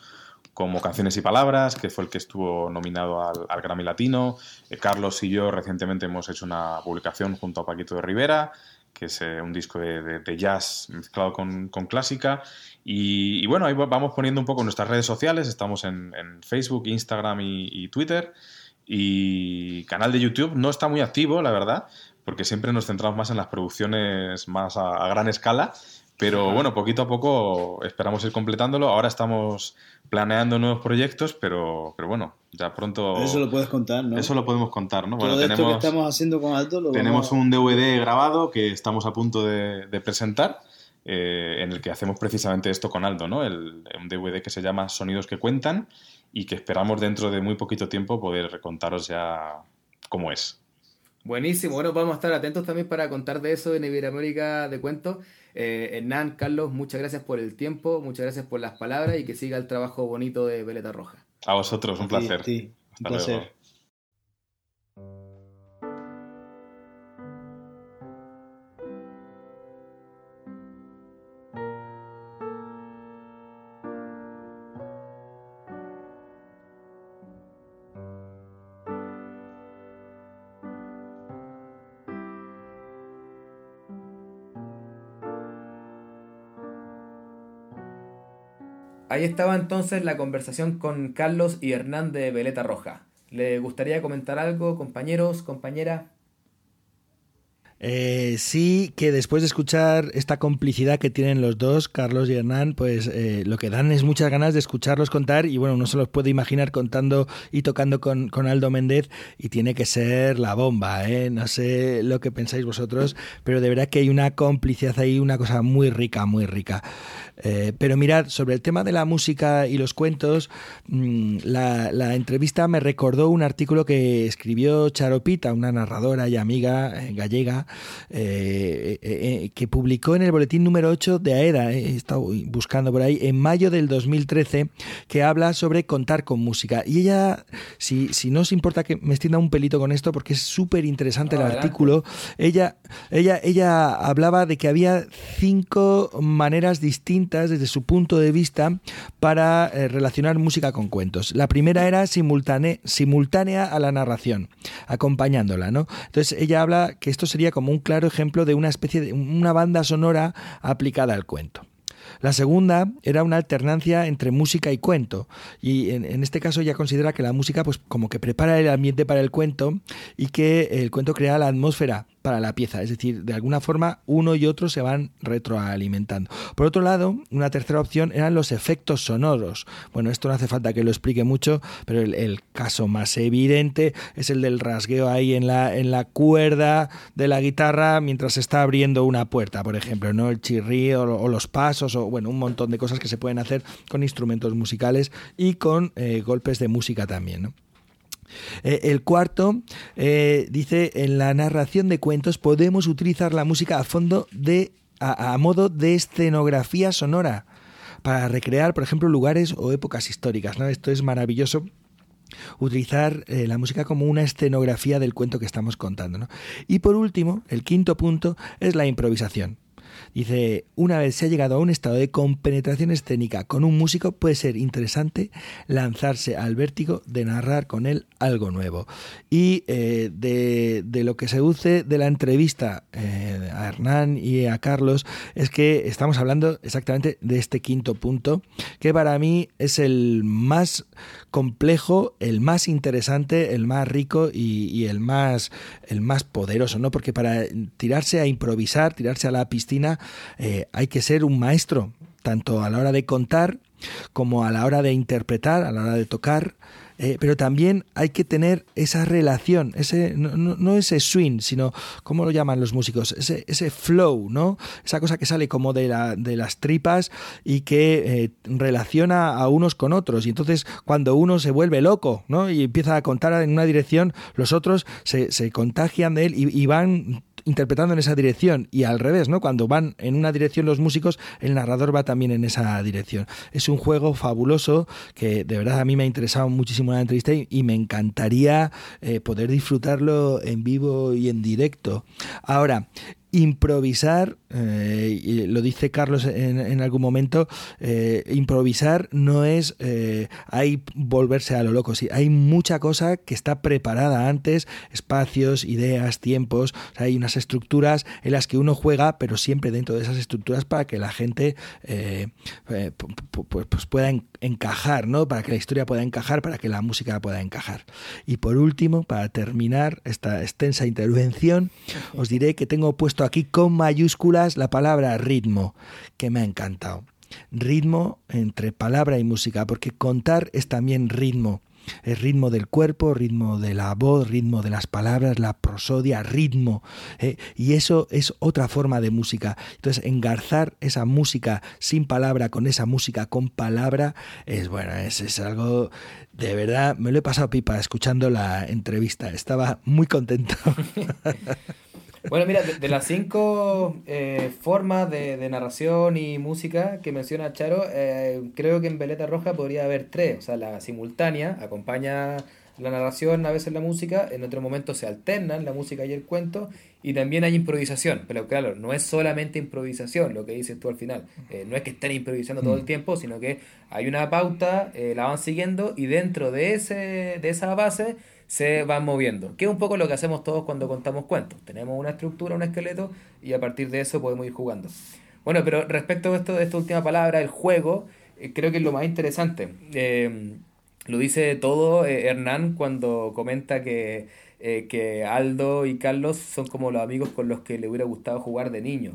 como Canciones y palabras, que fue el que estuvo nominado al, al Grammy Latino. Eh, Carlos y yo recientemente hemos hecho una publicación junto a Paquito de Rivera, que es eh, un disco de, de, de jazz mezclado con, con clásica. Y, y bueno, ahí vamos poniendo un poco nuestras redes sociales. Estamos en, en Facebook, Instagram y, y Twitter. Y canal de YouTube no está muy activo, la verdad, porque siempre nos centramos más en las producciones más a, a gran escala, pero bueno, poquito a poco esperamos ir completándolo. Ahora estamos planeando nuevos proyectos, pero, pero bueno, ya pronto... Pero eso lo puedes contar, ¿no? Eso lo podemos contar, ¿no? Todo bueno, esto tenemos, que estamos haciendo con Aldo... Lo tenemos vamos... un D V D grabado que estamos a punto de, de presentar, eh, en el que hacemos precisamente esto con Aldo, ¿no? El, un D V D que se llama Sonidos que cuentan, y que esperamos dentro de muy poquito tiempo poder contaros ya cómo es. Buenísimo. Bueno, vamos a estar atentos también para contar de eso en Iberoamérica de Cuento. Eh, Hernán, Carlos, muchas gracias por el tiempo, muchas gracias por las palabras y que siga el trabajo bonito de Veleta Roja. A vosotros, un placer. Sí, sí. Hasta un placer. Luego. Ahí estaba entonces la conversación con Carlos y Hernán de Veleta Roja. ¿Le gustaría comentar algo, compañeros, compañera? Eh, sí, que después de escuchar esta complicidad que tienen los dos, Carlos y Hernán, pues eh, lo que dan es muchas ganas de escucharlos contar y bueno, uno se los puede imaginar contando y tocando con, con Aldo Méndez y tiene que ser la bomba, ¿eh? No sé lo que pensáis vosotros, pero de verdad que hay una complicidad ahí, una cosa muy rica, muy rica. Eh, pero mirad, sobre el tema de la música y los cuentos, mmm, la, la entrevista me recordó un artículo que escribió Charopita, una narradora y amiga gallega, eh, eh, que publicó en el boletín número ocho de AEDA, eh, he estado buscando por ahí, en mayo del dos mil trece, que habla sobre contar con música. Y ella, si, si no os importa que me extienda un pelito con esto, porque es súper interesante el ah, artículo, ella, ella, ella hablaba de que había cinco maneras distintas desde su punto de vista para eh, relacionar música con cuentos. La primera era simultánea, simultánea a la narración, acompañándola, ¿no? Entonces ella habla que esto sería como un claro ejemplo de una especie de una banda sonora aplicada al cuento. La segunda era una alternancia entre música y cuento y en, en este caso ella considera que la música pues como que prepara el ambiente para el cuento y que el cuento crea la atmósfera para la pieza, es decir, de alguna forma uno y otro se van retroalimentando. Por otro lado, una tercera opción eran los efectos sonoros. Bueno, esto no hace falta que lo explique mucho, pero el, el caso más evidente es el del rasgueo ahí en la, en la cuerda de la guitarra mientras se está abriendo una puerta, por ejemplo, ¿no? El chirrío o, o los pasos o bueno, un montón de cosas que se pueden hacer con instrumentos musicales y con eh, golpes de música también, ¿no? Eh, el cuarto eh, dice, en la narración de cuentos podemos utilizar la música a fondo de a, a modo de escenografía sonora para recrear, por ejemplo, lugares o épocas históricas, ¿no? Esto es maravilloso. Utilizar eh, la música como una escenografía del cuento que estamos contando, ¿no? Y por último, el quinto punto es la improvisación. Dice, una vez se ha llegado a un estado de compenetración escénica con un músico, puede ser interesante lanzarse al vértigo de narrar con él algo nuevo. Y eh, de, de lo que se deduce de la entrevista eh, a Hernán y a Carlos es que estamos hablando exactamente de este quinto punto, que para mí es el más complejo, el más interesante, el más rico y, y el más el más poderoso, ¿no? Porque para tirarse a improvisar, tirarse a la piscina, eh, hay que ser un maestro, tanto a la hora de contar como a la hora de interpretar, a la hora de tocar, eh, pero también hay que tener esa relación, ese no, no, no ese swing, sino, ¿cómo lo llaman los músicos? Ese, ese flow, ¿no? Esa cosa que sale como de, la, de las tripas y que eh, relaciona a unos con otros. Y entonces, cuando uno se vuelve loco, ¿no? Y empieza a contar en una dirección, los otros se, se contagian de él y, y van interpretando en esa dirección, y al revés, ¿no? Cuando van en una dirección los músicos, el narrador va también en esa dirección. Es un juego fabuloso que de verdad a mí me ha interesado muchísimo la entrevista y, y me encantaría eh, poder disfrutarlo en vivo y en directo. Ahora, improvisar, eh, lo dice Carlos en, en algún momento, eh, improvisar no es eh, hay volverse a lo loco, sí, hay mucha cosa que está preparada antes, espacios, ideas, tiempos, o sea, hay unas estructuras en las que uno juega, pero siempre dentro de esas estructuras para que la gente eh, eh, pues, pues pueda encajar, ¿no? Para que la historia pueda encajar, para que la música pueda encajar. Y por último, para terminar esta extensa intervención, os diré que tengo puesto aquí con mayúsculas la palabra ritmo, que me ha encantado. Ritmo entre palabra y música, porque contar es también ritmo. Es ritmo del cuerpo, ritmo de la voz, ritmo de las palabras, la prosodia, ritmo. Eh, y eso es otra forma de música. Entonces, engarzar esa música sin palabra, con esa música con palabra, es bueno, es, es algo. De verdad, me lo he pasado pipa escuchando la entrevista. Estaba muy contento. Bueno, mira, de, de las cinco eh, formas de, de narración y música que menciona Charo, eh, creo que en Veleta Roja podría haber tres. O sea, la simultánea acompaña la narración, a veces la música, en otro momento se alternan la música y el cuento, y también hay improvisación, pero claro, no es solamente improvisación lo que dices tú al final, eh, no es que estén improvisando todo el tiempo, sino que hay una pauta, eh, la van siguiendo, y dentro de ese de esa base se van moviendo, que es un poco lo que hacemos todos cuando contamos cuentos. Tenemos una estructura, un esqueleto, y a partir de eso podemos ir jugando. Bueno, pero respecto a esto de esta última palabra, el juego, eh, creo que es lo más interesante. Eh, lo dice todo eh, Hernán cuando comenta que, eh, que Aldo y Carlos son como los amigos con los que le hubiera gustado jugar de niño.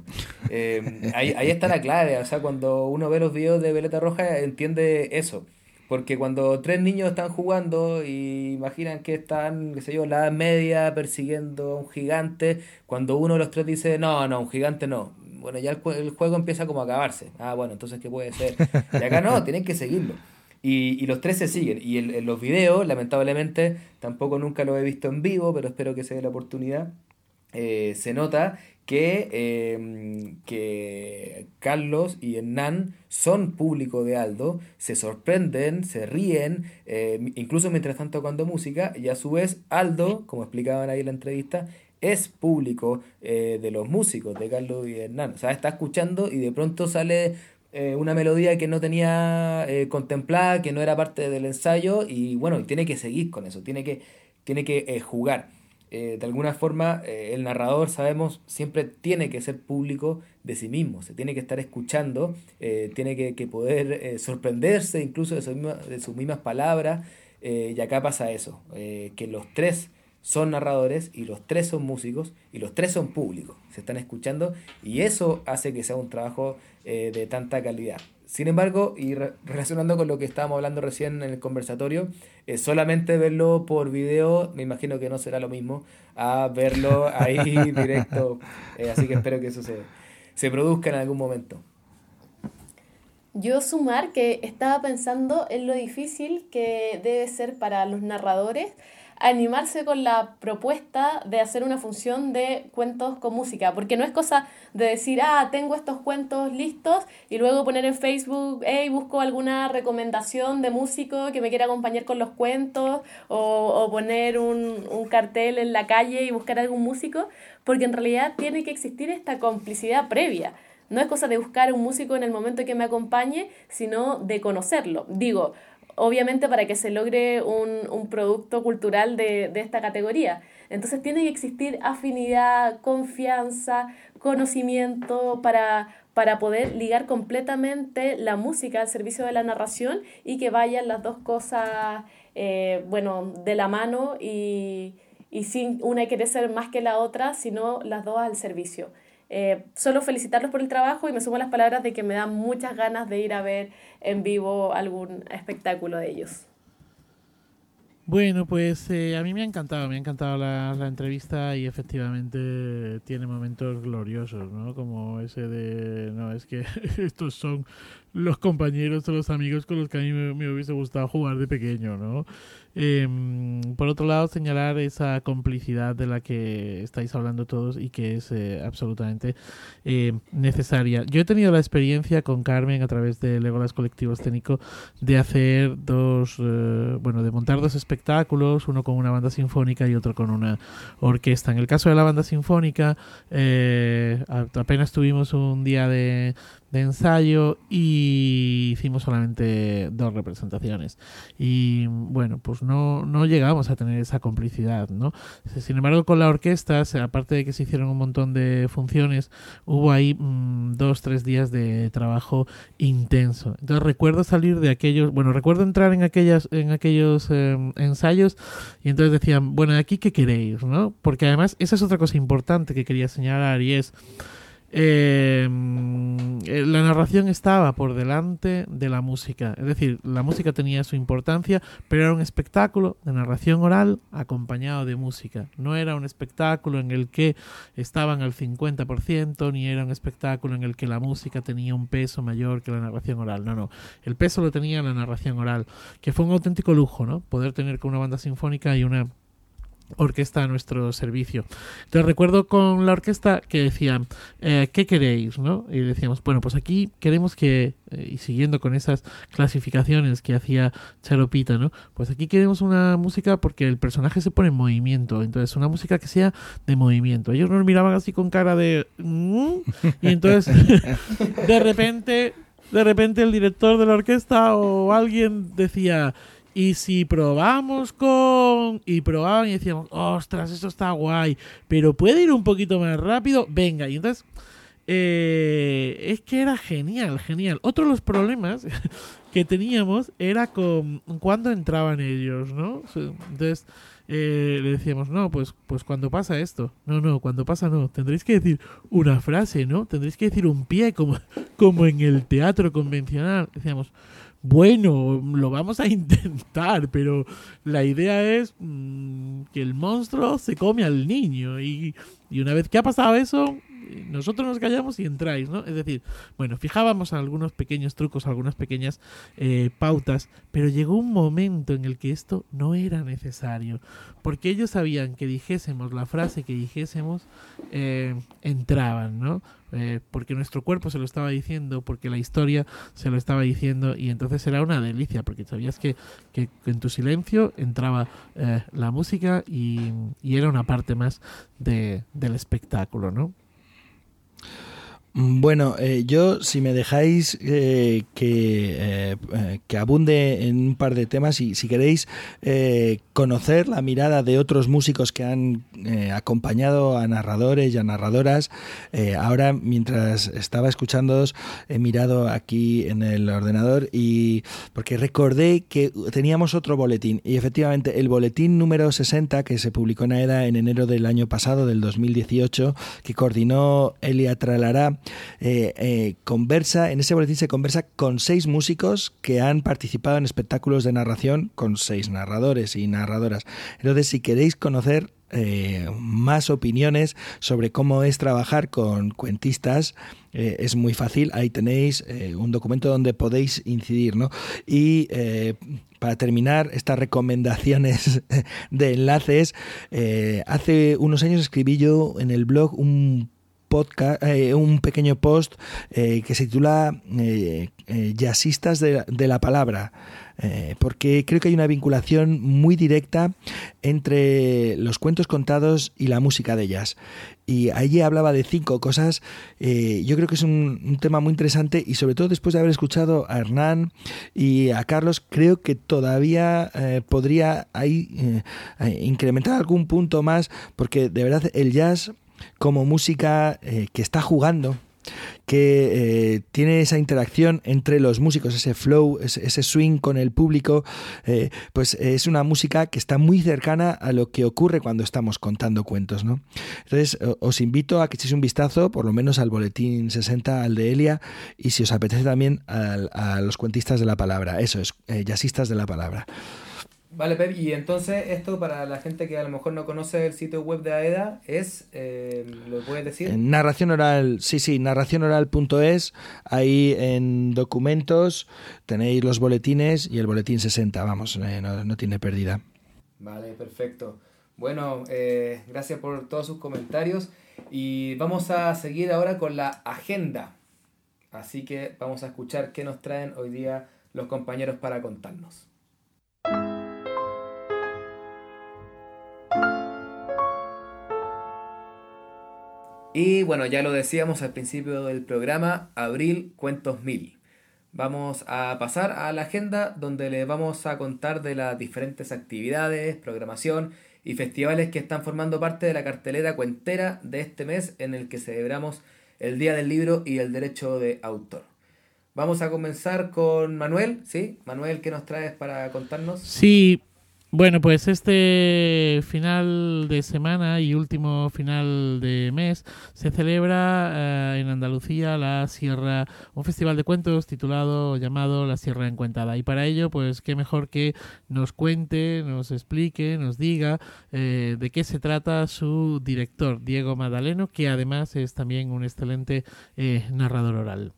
Eh, ahí, ahí está la clave, o sea, cuando uno ve los videos de Veleta Roja entiende eso. Porque cuando tres niños están jugando y imaginan que están, qué sé yo, en la Edad Media persiguiendo a un gigante, cuando uno de los tres dice, no, no, un gigante no. Bueno, ya el, el juego empieza como a acabarse. Ah, bueno, entonces, ¿qué puede ser? Y acá no, tienen que seguirlo. Y, y los tres se siguen. Y en los videos, lamentablemente, tampoco nunca lo he visto en vivo, pero espero que se dé la oportunidad, eh, se nota que, eh, que Carlos y Hernán son público de Aldo, se sorprenden, se ríen, eh, incluso mientras están tocando música, y a su vez Aldo, como explicaban ahí en la entrevista, es público eh, de los músicos de Carlos y de Hernán. O sea, está escuchando y de pronto sale eh, una melodía que no tenía eh, contemplada, que no era parte del ensayo, y bueno, tiene que seguir con eso, tiene que, tiene que eh, jugar. Eh, de alguna forma eh, el narrador, sabemos, siempre tiene que ser público de sí mismo, se tiene que estar escuchando, eh, tiene que, que poder eh, sorprenderse incluso de, su misma, de sus mismas palabras, eh, y acá pasa eso, eh, que los tres son narradores y los tres son músicos y los tres son públicos, se están escuchando, y eso hace que sea un trabajo eh, de tanta calidad. Sin embargo, y re- relacionando con lo que estábamos hablando recién en el conversatorio, eh, solamente verlo por video me imagino que no será lo mismo a verlo ahí directo, eh, así que espero que eso se, se produzca en algún momento. Yo sumar que estaba pensando en lo difícil que debe ser para los narradores animarse con la propuesta de hacer una función de cuentos con música, porque no es cosa de decir, ah, tengo estos cuentos listos, y luego poner en Facebook, hey, busco alguna recomendación de músico que me quiera acompañar con los cuentos, o, o poner un, un cartel en la calle y buscar algún músico, porque en realidad tiene que existir esta complicidad previa No es cosa de buscar un músico en el momento que me acompañe, sino de conocerlo. Digo, obviamente para que se logre un, un producto cultural de, de esta categoría. Entonces tiene que existir afinidad, confianza, conocimiento para, para poder ligar completamente la música al servicio de la narración y que vayan las dos cosas eh, bueno, de la mano y, y sin una quiere ser más que la otra, sino las dos al servicio. Eh, solo felicitarlos por el trabajo y me sumo a las palabras de que me dan muchas ganas de ir a ver en vivo algún espectáculo de ellos. Bueno, pues eh, a mí me ha encantado, me ha encantado la, la entrevista y efectivamente tiene momentos gloriosos, ¿no? Como ese de, no, es que estos son los compañeros o los amigos con los que a mí me, me hubiese gustado jugar de pequeño, ¿no? Eh, por otro lado, señalar esa complicidad de la que estáis hablando todos y que es eh, absolutamente eh, necesaria. Yo he tenido la experiencia con Carmen a través de Legolas Colectivo Escénico de hacer dos, eh, bueno, de montar dos espectáculos, uno con una banda sinfónica y otro con una orquesta. En el caso de la banda sinfónica, eh, apenas tuvimos un día de... de ensayo y hicimos solamente dos representaciones y bueno, pues no, no llegamos a tener esa complicidad, ¿no? Sin embargo, con la orquesta, aparte de que se hicieron un montón de funciones, hubo ahí mmm, dos, tres días de trabajo intenso. Entonces recuerdo salir de aquellos, bueno, recuerdo entrar en aquellas en aquellos eh, ensayos y entonces decían, bueno, ¿de aquí qué queréis?, ¿no? Porque además esa es otra cosa importante que quería señalar y es Eh, la narración estaba por delante de la música, es decir, la música tenía su importancia, pero era un espectáculo de narración oral acompañado de música, no era un espectáculo en el que estaban al cincuenta por ciento, ni era un espectáculo en el que la música tenía un peso mayor que la narración oral, no, no, el peso lo tenía la narración oral, que fue un auténtico lujo, ¿no? Poder tener con una banda sinfónica y una orquesta a nuestro servicio. Entonces recuerdo con la orquesta que decían, eh, ¿qué queréis?, ¿no? Y decíamos, bueno, pues aquí queremos que, eh, y siguiendo con esas clasificaciones que hacía Charopita, ¿no? Pues aquí queremos una música porque el personaje se pone en movimiento, entonces una música que sea de movimiento. Ellos nos miraban así con cara de... ¿Mm? Y entonces, de repente, de repente el director de la orquesta o alguien decía... Y si probamos con... Y probaban y decíamos, ostras, eso está guay, pero puede ir un poquito más rápido, venga. Y entonces, eh, es que era genial, genial. Otro de los problemas que teníamos era con cuándo entraban ellos, ¿no? Entonces... Eh, le decíamos, no, pues pues cuando pasa esto. No, no, cuando pasa no. Tendréis que decir una frase, ¿no? Tendréis que decir un pie, como, como en el teatro convencional. Decíamos, bueno, lo vamos a intentar, pero la idea es mmm, que el monstruo se come al niño. Y, y una vez que ha pasado eso, nosotros nos callamos y entráis, ¿no? Es decir, bueno, fijábamos algunos pequeños trucos, algunas pequeñas eh, pautas, pero llegó un momento en el que esto no era necesario, porque ellos sabían que dijésemos la frase que dijésemos, eh, entraban, ¿no? Eh, porque nuestro cuerpo se lo estaba diciendo, porque la historia se lo estaba diciendo, y entonces era una delicia, porque sabías que, que, que en tu silencio entraba eh, la música y, y era una parte más de, del espectáculo, ¿no? Bueno, eh, yo, si me dejáis eh, que, eh, que abunde en un par de temas y si queréis eh, conocer la mirada de otros músicos que han eh, acompañado a narradores y a narradoras, eh, ahora mientras estaba escuchándoos he mirado aquí en el ordenador y porque recordé que teníamos otro boletín y efectivamente el boletín número sesenta que se publicó en AEDA en enero del año pasado, del dos mil dieciocho, que coordinó Elia Tralará, Eh, eh, conversa, en ese boletín se conversa con seis músicos que han participado en espectáculos de narración con seis narradores y narradoras. Entonces, si queréis conocer eh, más opiniones sobre cómo es trabajar con cuentistas, eh, es muy fácil. Ahí tenéis eh, un documento donde podéis incidir, ¿no? Y eh, para terminar estas recomendaciones de enlaces, eh, hace unos años escribí yo en el blog un podcast, eh, un pequeño post eh, que se titula eh, eh, Jazzistas de, de la palabra, eh, porque creo que hay una vinculación muy directa entre los cuentos contados y la música de ellas. Y allí hablaba de cinco cosas. Eh, yo creo que es un, un tema muy interesante, y sobre todo después de haber escuchado a Hernán y a Carlos, creo que todavía eh, podría ahí eh, incrementar algún punto más, porque de verdad el jazz como música eh, que está jugando, que eh, tiene esa interacción entre los músicos, ese flow, ese, ese swing con el público, eh, pues es una música que está muy cercana a lo que ocurre cuando estamos contando cuentos, ¿no? Entonces os invito a que echéis un vistazo por lo menos al boletín sesenta, al de Elia, y si os apetece también a, a los cuentistas de la palabra, eso es, eh, jazzistas de la palabra. Vale, Pep, y entonces esto para la gente que a lo mejor no conoce el sitio web de AEDA es, eh, ¿lo puedes decir? Narración oral, sí, sí, narración oral punto es, ahí en documentos tenéis los boletines y el boletín sesenta, vamos, eh, no, no tiene pérdida. Vale, perfecto. Bueno, eh, gracias por todos sus comentarios y vamos a seguir ahora con la agenda, así que vamos a escuchar qué nos traen hoy día los compañeros para contarnos. Y bueno, ya lo decíamos al principio del programa, abril Cuentos mil. Vamos a pasar a la agenda donde les vamos a contar de las diferentes actividades, programación y festivales que están formando parte de la cartelera cuentera de este mes, en el que celebramos el Día del Libro y el Derecho de Autor. Vamos a comenzar con Manuel, ¿sí? Manuel, ¿qué nos traes para contarnos? Sí, bueno, pues este final de semana y último final de mes se celebra eh, en Andalucía la Sierra, un festival de cuentos titulado, llamado La Sierra Encuentada. Y para ello, pues qué mejor que nos cuente, nos explique, nos diga eh, de qué se trata su director, Diego Madaleno, que además es también un excelente eh, narrador oral.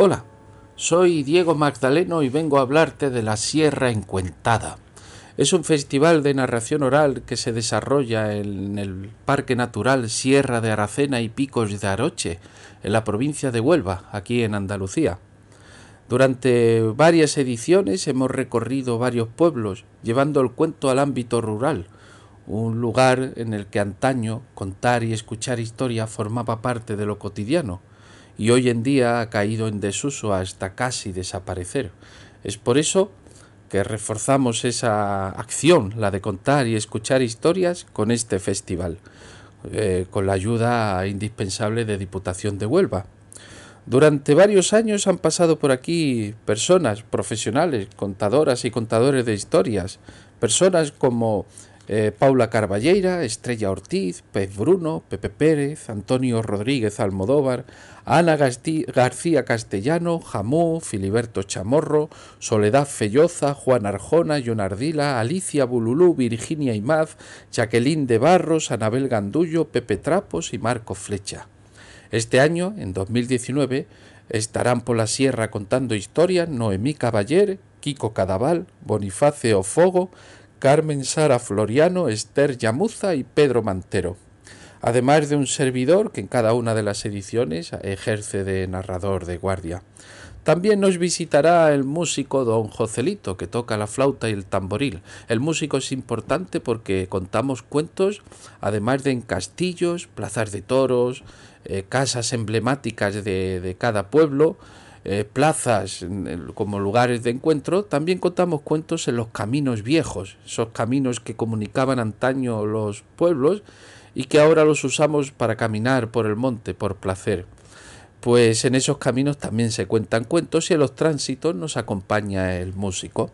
Hola, soy Diego Magdaleno y vengo a hablarte de la Sierra Encuentada. Es un festival de narración oral que se desarrolla en el Parque Natural Sierra de Aracena y Picos de Aroche, en la provincia de Huelva, aquí en Andalucía. Durante varias ediciones hemos recorrido varios pueblos, llevando el cuento al ámbito rural, un lugar en el que antaño contar y escuchar historias formaba parte de lo cotidiano, y hoy en día ha caído en desuso hasta casi desaparecer. Es por eso que reforzamos esa acción, la de contar y escuchar historias, con este festival, eh, con la ayuda indispensable de Diputación de Huelva. Durante varios años han pasado por aquí personas profesionales, contadoras y contadores de historias, personas como eh, Paula Carballeira, Estrella Ortiz, Pep Bruno, Pepe Pérez, Antonio Rodríguez Almodóvar, Ana García Castellano, Jamú, Filiberto Chamorro, Soledad Felloza, Juan Arjona, John Ardila, Alicia Bululú, Virginia Imaz, Jacqueline de Barros, Anabel Gandullo, Pepe Trapos y Marco Flecha. Este año, en dos mil diecinueve, estarán por la sierra contando historias Noemí Caballer, Kiko Cadaval, Bonifacio Fogo, Carmen Sara Floriano, Esther Yamuza y Pedro Mantero. Además de un servidor que en cada una de las ediciones ejerce de narrador de guardia. También nos visitará el músico don Joselito, que toca la flauta y el tamboril. El músico es importante porque contamos cuentos, además de en castillos, plazas de toros, eh, casas emblemáticas de, de cada pueblo, eh, plazas como lugares de encuentro. También contamos cuentos en los caminos viejos, esos caminos que comunicaban antaño los pueblos, y que ahora los usamos para caminar por el monte por placer. Pues en esos caminos también se cuentan cuentos y en los tránsitos nos acompaña el músico.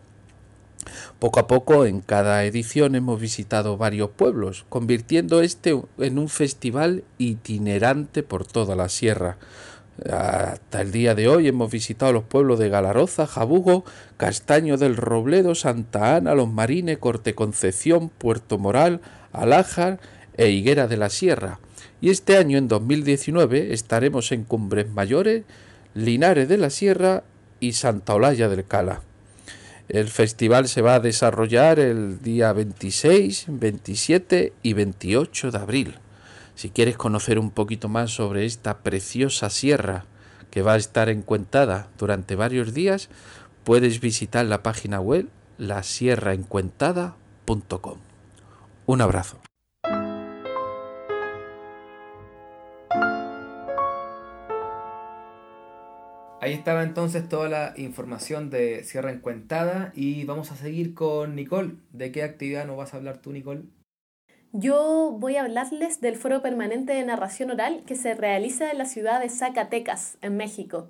Poco a poco en cada edición hemos visitado varios pueblos, convirtiendo este en un festival itinerante por toda la sierra. Hasta el día de hoy hemos visitado los pueblos de Galaroza, Jabugo, Castaño del Robledo, Santa Ana, Los Marines, Corte Concepción, Puerto Moral, Alájar e Higuera de la Sierra, y este año en dos mil diecinueve estaremos en Cumbres Mayores, Linares de la Sierra y Santa Olalla del Cala. El festival se va a desarrollar el día veintiséis, veintisiete y veintiocho de abril. Si quieres conocer un poquito más sobre esta preciosa sierra que va a estar encuentada durante varios días, puedes visitar la página web la sierra encuentada punto com. Un abrazo. Ahí estaba entonces toda la información de Sierra Encuentada y vamos a seguir con Nicole. ¿De qué actividad nos vas a hablar tú, Nicole? Yo voy a hablarles del Foro Permanente de Narración Oral que se realiza en la ciudad de Zacatecas, en México.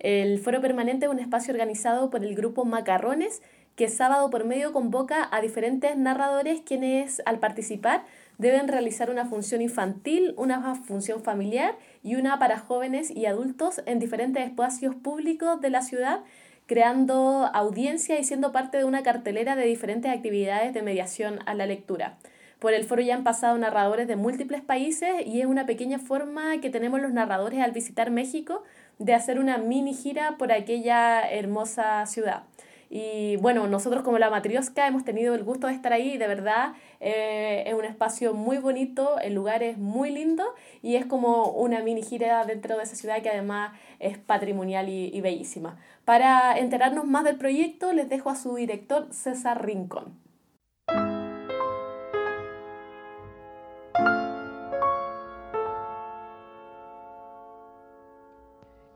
El Foro Permanente es un espacio organizado por el grupo Macarrones que sábado por medio convoca a diferentes narradores quienes al participar deben realizar una función infantil, una función familiar y una para jóvenes y adultos en diferentes espacios públicos de la ciudad, creando audiencia y siendo parte de una cartelera de diferentes actividades de mediación a la lectura. Por el foro ya han pasado narradores de múltiples países y es una pequeña forma que tenemos los narradores al visitar México de hacer una mini gira por aquella hermosa ciudad. Y bueno, nosotros como La Matrioska hemos tenido el gusto de estar ahí y de verdad eh, es un espacio muy bonito, el lugar es muy lindo y es como una mini gira dentro de esa ciudad que además es patrimonial y, y bellísima. Para enterarnos más del proyecto les dejo a su director César Rincón.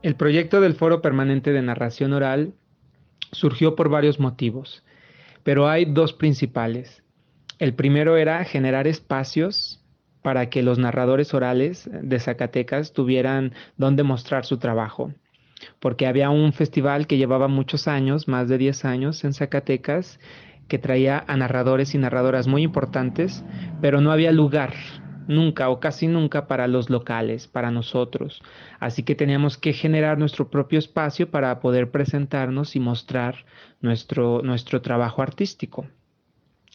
El proyecto del Foro Permanente de Narración Oral surgió por varios motivos, pero hay dos principales. El primero era generar espacios para que los narradores orales de Zacatecas tuvieran donde mostrar su trabajo, porque había un festival que llevaba muchos años, más de diez años en Zacatecas, que traía a narradores y narradoras muy importantes, pero no había lugar nunca o casi nunca para los locales, para nosotros. Así que teníamos que generar nuestro propio espacio para poder presentarnos y mostrar nuestro, nuestro trabajo artístico.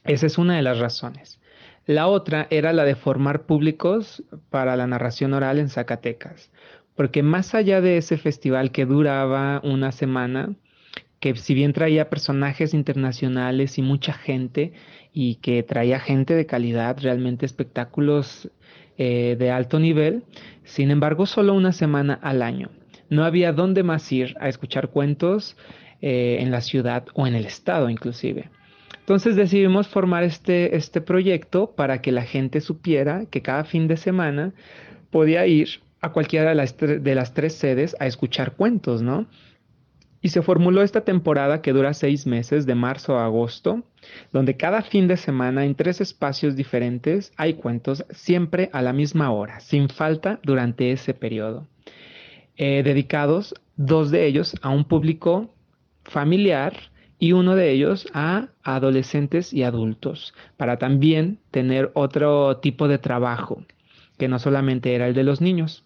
Esa es una de las razones. La otra era la de formar públicos para la narración oral en Zacatecas, porque más allá de ese festival que duraba una semana, que si bien traía personajes internacionales y mucha gente, y que traía gente de calidad, realmente espectáculos eh, de alto nivel, sin embargo solo una semana al año. No había dónde más ir a escuchar cuentos eh, en la ciudad o en el estado inclusive. Entonces decidimos formar este, este proyecto para que la gente supiera que cada fin de semana podía ir a cualquiera de las, tre- de las tres sedes a escuchar cuentos, ¿no? Y se formuló esta temporada que dura seis meses, de marzo a agosto, donde cada fin de semana en tres espacios diferentes hay cuentos siempre a la misma hora, sin falta durante ese periodo. Eh, dedicados dos de ellos a un público familiar y uno de ellos a adolescentes y adultos, para también tener otro tipo de trabajo, que no solamente era el de los niños.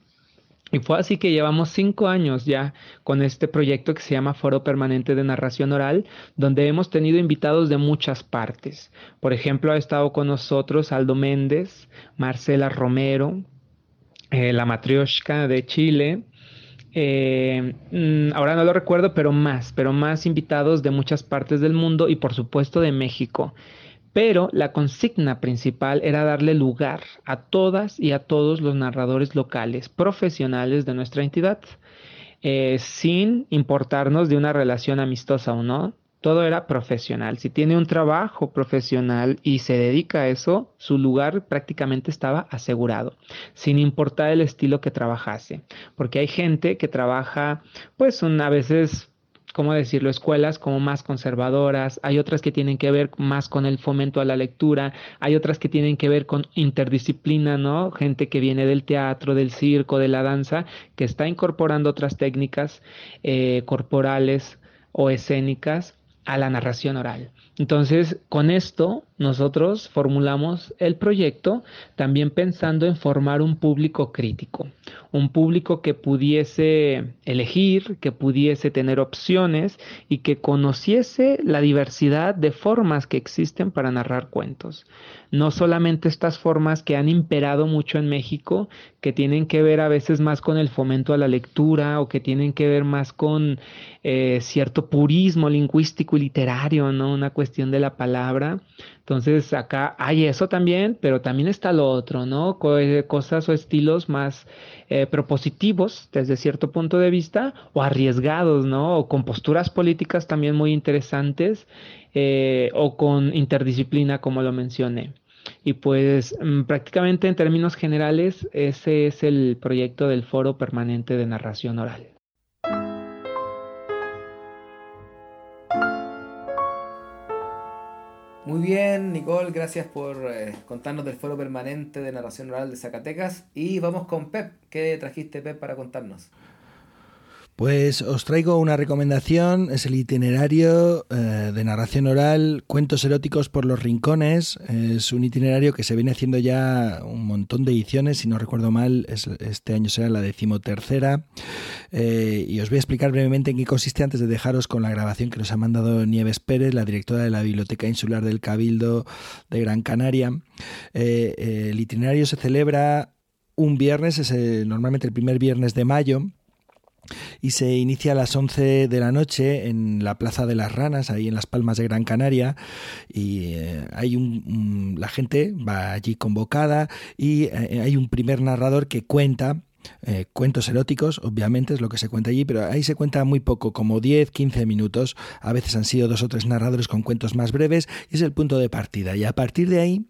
Y fue así que llevamos cinco años ya con este proyecto que se llama Foro Permanente de Narración Oral, donde hemos tenido invitados de muchas partes. Por ejemplo, ha estado con nosotros Aldo Méndez, Marcela Romero, eh, La Matrioska de Chile. Eh, ahora no lo recuerdo, pero más, pero más invitados de muchas partes del mundo y por supuesto de México. Pero la consigna principal era darle lugar a todas y a todos los narradores locales, profesionales de nuestra entidad, eh, sin importarnos de una relación amistosa o no. Todo era profesional. Si tiene un trabajo profesional y se dedica a eso, su lugar prácticamente estaba asegurado, sin importar el estilo que trabajase. Porque hay gente que trabaja, pues, una, a veces... ¿cómo decirlo? Escuelas como más conservadoras, hay otras que tienen que ver más con el fomento a la lectura, hay otras que tienen que ver con interdisciplina, ¿no? Gente que viene del teatro, del circo, de la danza, que está incorporando otras técnicas eh, corporales o escénicas a la narración oral. Entonces, con esto nosotros formulamos el proyecto también pensando en formar un público crítico, un público que pudiese elegir, que pudiese tener opciones y que conociese la diversidad de formas que existen para narrar cuentos. No solamente estas formas que han imperado mucho en México, que tienen que ver a veces más con el fomento a la lectura o que tienen que ver más con eh, cierto purismo lingüístico y literario, ¿no? Una cuestión de la palabra. Entonces acá hay eso también, pero también está lo otro, ¿no? Cosas o estilos más eh, propositivos desde cierto punto de vista o arriesgados, ¿no? O con posturas políticas también muy interesantes eh, o con interdisciplina, como lo mencioné. Y pues prácticamente en términos generales ese es el proyecto del Foro Permanente de Narración Oral. Muy bien, Nicole, gracias por eh, contarnos del Foro Permanente de Narración Oral de Zacatecas. Y vamos con Pep. ¿Qué trajiste, Pep, para contarnos? Pues os traigo una recomendación, es el itinerario eh, de narración oral, Cuentos eróticos por los rincones. Es un itinerario que se viene haciendo ya un montón de ediciones, si no recuerdo mal, es, este año será la decimotercera. Eh, y os voy a explicar brevemente en qué consiste antes de dejaros con la grabación que nos ha mandado Nieves Pérez, la directora de la Biblioteca Insular del Cabildo de Gran Canaria. Eh, eh, el itinerario se celebra un viernes, es el, normalmente el primer viernes de mayo, y se inicia a las once de la noche en la Plaza de las Ranas, ahí en Las Palmas de Gran Canaria, y eh, hay un, un, la gente va allí convocada y eh, hay un primer narrador que cuenta eh, cuentos eróticos, obviamente es lo que se cuenta allí, pero ahí se cuenta muy poco, como diez a quince minutos, a veces han sido dos o tres narradores con cuentos más breves, y es el punto de partida, y a partir de ahí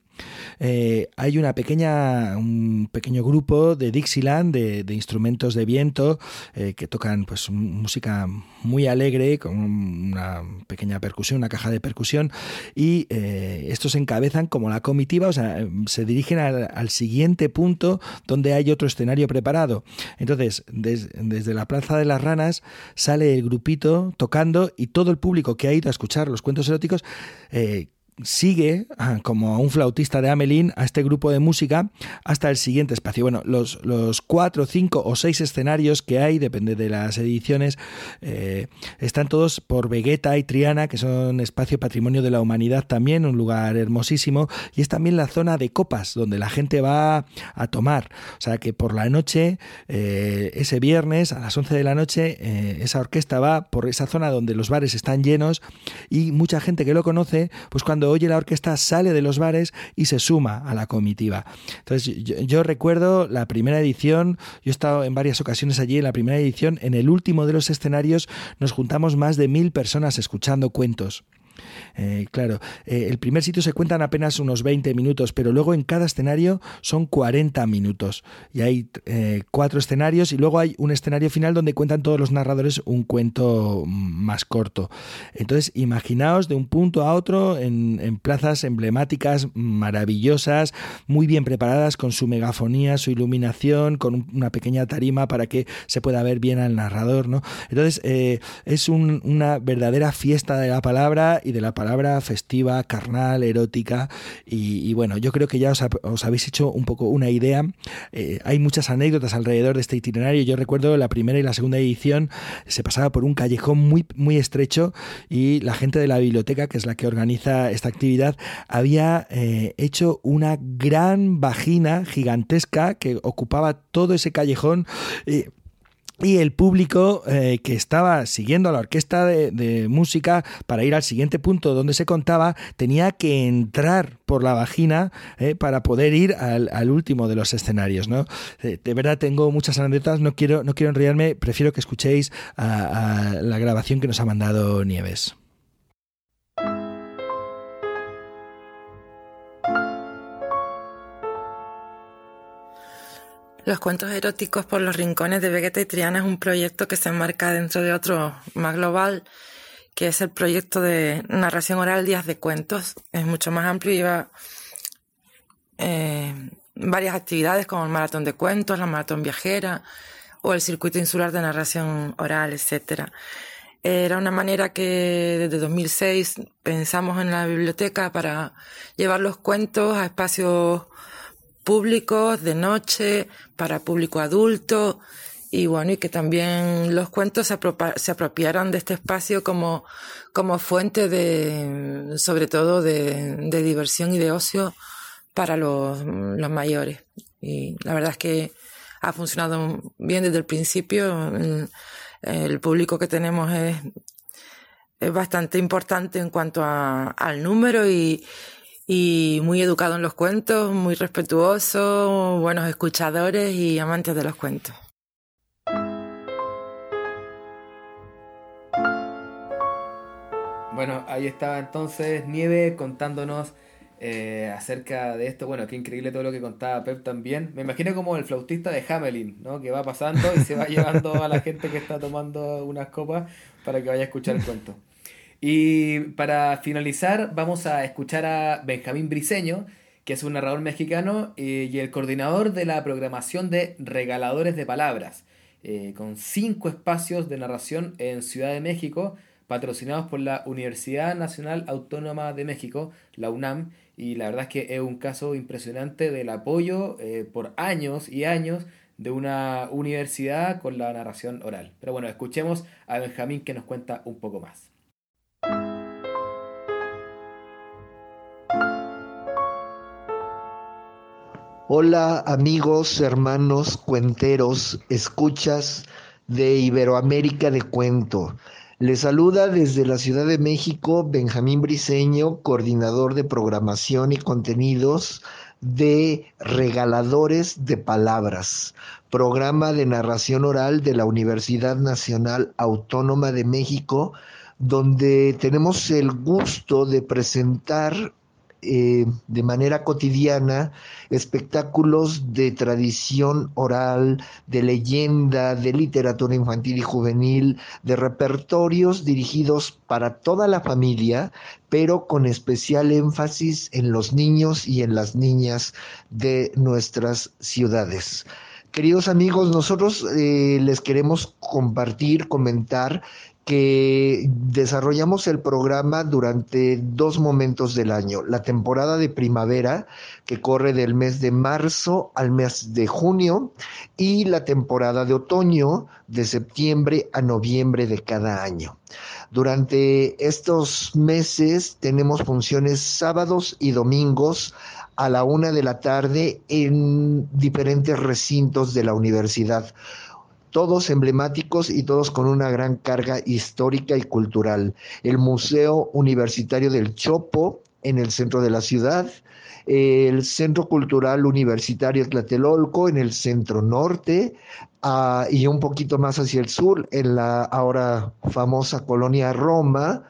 Eh, hay una pequeña un pequeño grupo de Dixieland de, de instrumentos de viento eh, que tocan pues música muy alegre con una pequeña percusión, una caja de percusión, y eh, estos encabezan como la comitiva, o sea, se dirigen al, al siguiente punto donde hay otro escenario preparado. Entonces des, desde la Plaza de las Ranas sale el grupito tocando y todo el público que ha ido a escuchar los cuentos eróticos eh, sigue como a un flautista de Hamelin a este grupo de música hasta el siguiente espacio. Bueno, los, los cuatro, cinco o seis escenarios que hay, depende de las ediciones, eh, están todos por Vegueta y Triana, que son espacio patrimonio de la humanidad también, un lugar hermosísimo, y es también la zona de copas donde la gente va a tomar. O sea que por la noche, eh, ese viernes a las once de la noche, eh, esa orquesta va por esa zona donde los bares están llenos y mucha gente que lo conoce, pues cuando oye la orquesta sale de los bares y se suma a la comitiva. Entonces yo, yo recuerdo la primera edición, yo he estado en varias ocasiones allí, en la primera edición, en el último de los escenarios nos juntamos más de mil personas escuchando cuentos. Eh, claro, eh, el primer sitio se cuentan apenas unos veinte minutos, pero luego en cada escenario son cuarenta minutos y hay eh, cuatro escenarios y luego hay un escenario final donde cuentan todos los narradores un cuento más corto. Entonces imaginaos de un punto a otro en, en plazas emblemáticas maravillosas, muy bien preparadas, con su megafonía, su iluminación, con un, una pequeña tarima para que se pueda ver bien al narrador, ¿no? Entonces eh, es un, una verdadera fiesta de la palabra y de la palabra, festiva, carnal, erótica, y, y bueno, yo creo que ya os, os habéis hecho un poco una idea. Eh, hay muchas anécdotas alrededor de este itinerario. Yo recuerdo la primera y la segunda edición se pasaba por un callejón muy, muy estrecho y la gente de la biblioteca, que es la que organiza esta actividad, había eh, hecho una gran vagina gigantesca que ocupaba todo ese callejón. Eh, Y el público eh, que estaba siguiendo a la orquesta de, de música para ir al siguiente punto donde se contaba tenía que entrar por la vagina eh, para poder ir al, al último de los escenarios, ¿no? De, de verdad tengo muchas anécdotas, no quiero, no quiero enrollarme, prefiero que escuchéis a, a la grabación que nos ha mandado Nieves. Los cuentos eróticos por los rincones de Vegueta y Triana es un proyecto que se enmarca dentro de otro más global, que es el proyecto de narración oral Días de Cuentos. Es mucho más amplio y va eh, varias actividades como el maratón de cuentos, la maratón viajera o el circuito insular de narración oral, etcétera. Era una manera que desde dos mil seis pensamos en la biblioteca para llevar los cuentos a espacios públicos, de noche, para público adulto, y bueno, y que también los cuentos se, apropi- se apropiaran de este espacio como, como fuente de, sobre todo, de, de diversión y de ocio para los, los mayores. Y la verdad es que ha funcionado bien desde el principio. El, el público que tenemos es, es bastante importante en cuanto a, al número y, y muy educado en los cuentos, muy respetuoso, buenos escuchadores y amantes de los cuentos. Bueno, ahí estaba entonces Nieve contándonos Eh, acerca de esto. Bueno, qué increíble todo lo que contaba Pep también. Me imagino como el flautista de Hamelin, ¿no? Que va pasando y se va llevando a la gente que está tomando unas copas para que vaya a escuchar el cuento. Y para finalizar vamos a escuchar a Benjamín Briceño, que es un narrador mexicano eh, y el coordinador de la programación de Regaladores de Palabras, eh, con cinco espacios de narración en Ciudad de México, patrocinados por la Universidad Nacional Autónoma de México, la UNAM. Y la verdad es que es un caso impresionante del apoyo eh, por años y años de una universidad con la narración oral. Pero bueno, escuchemos a Benjamín que nos cuenta un poco más. Hola amigos, hermanos, cuenteros, escuchas de Iberoamérica de Cuento. Les saluda desde la Ciudad de México Benjamín Briceño, coordinador de programación y contenidos de Regaladores de Palabras, programa de narración oral de la Universidad Nacional Autónoma de México, donde tenemos el gusto de presentar eh, de manera cotidiana espectáculos de tradición oral, de leyenda, de literatura infantil y juvenil, de repertorios dirigidos para toda la familia, pero con especial énfasis en los niños y en las niñas de nuestras ciudades. Queridos amigos, nosotros eh, les queremos compartir, comentar que desarrollamos el programa durante dos momentos del año. La temporada de primavera, que corre del mes de marzo al mes de junio, y la temporada de otoño, de septiembre a noviembre de cada año. Durante estos meses tenemos funciones sábados y domingos a la una de la tarde en diferentes recintos de la universidad, todos emblemáticos y todos con una gran carga histórica y cultural. El Museo Universitario del Chopo, en el centro de la ciudad, el Centro Cultural Universitario Tlatelolco, en el centro norte, uh, y un poquito más hacia el sur, en la ahora famosa Colonia Roma,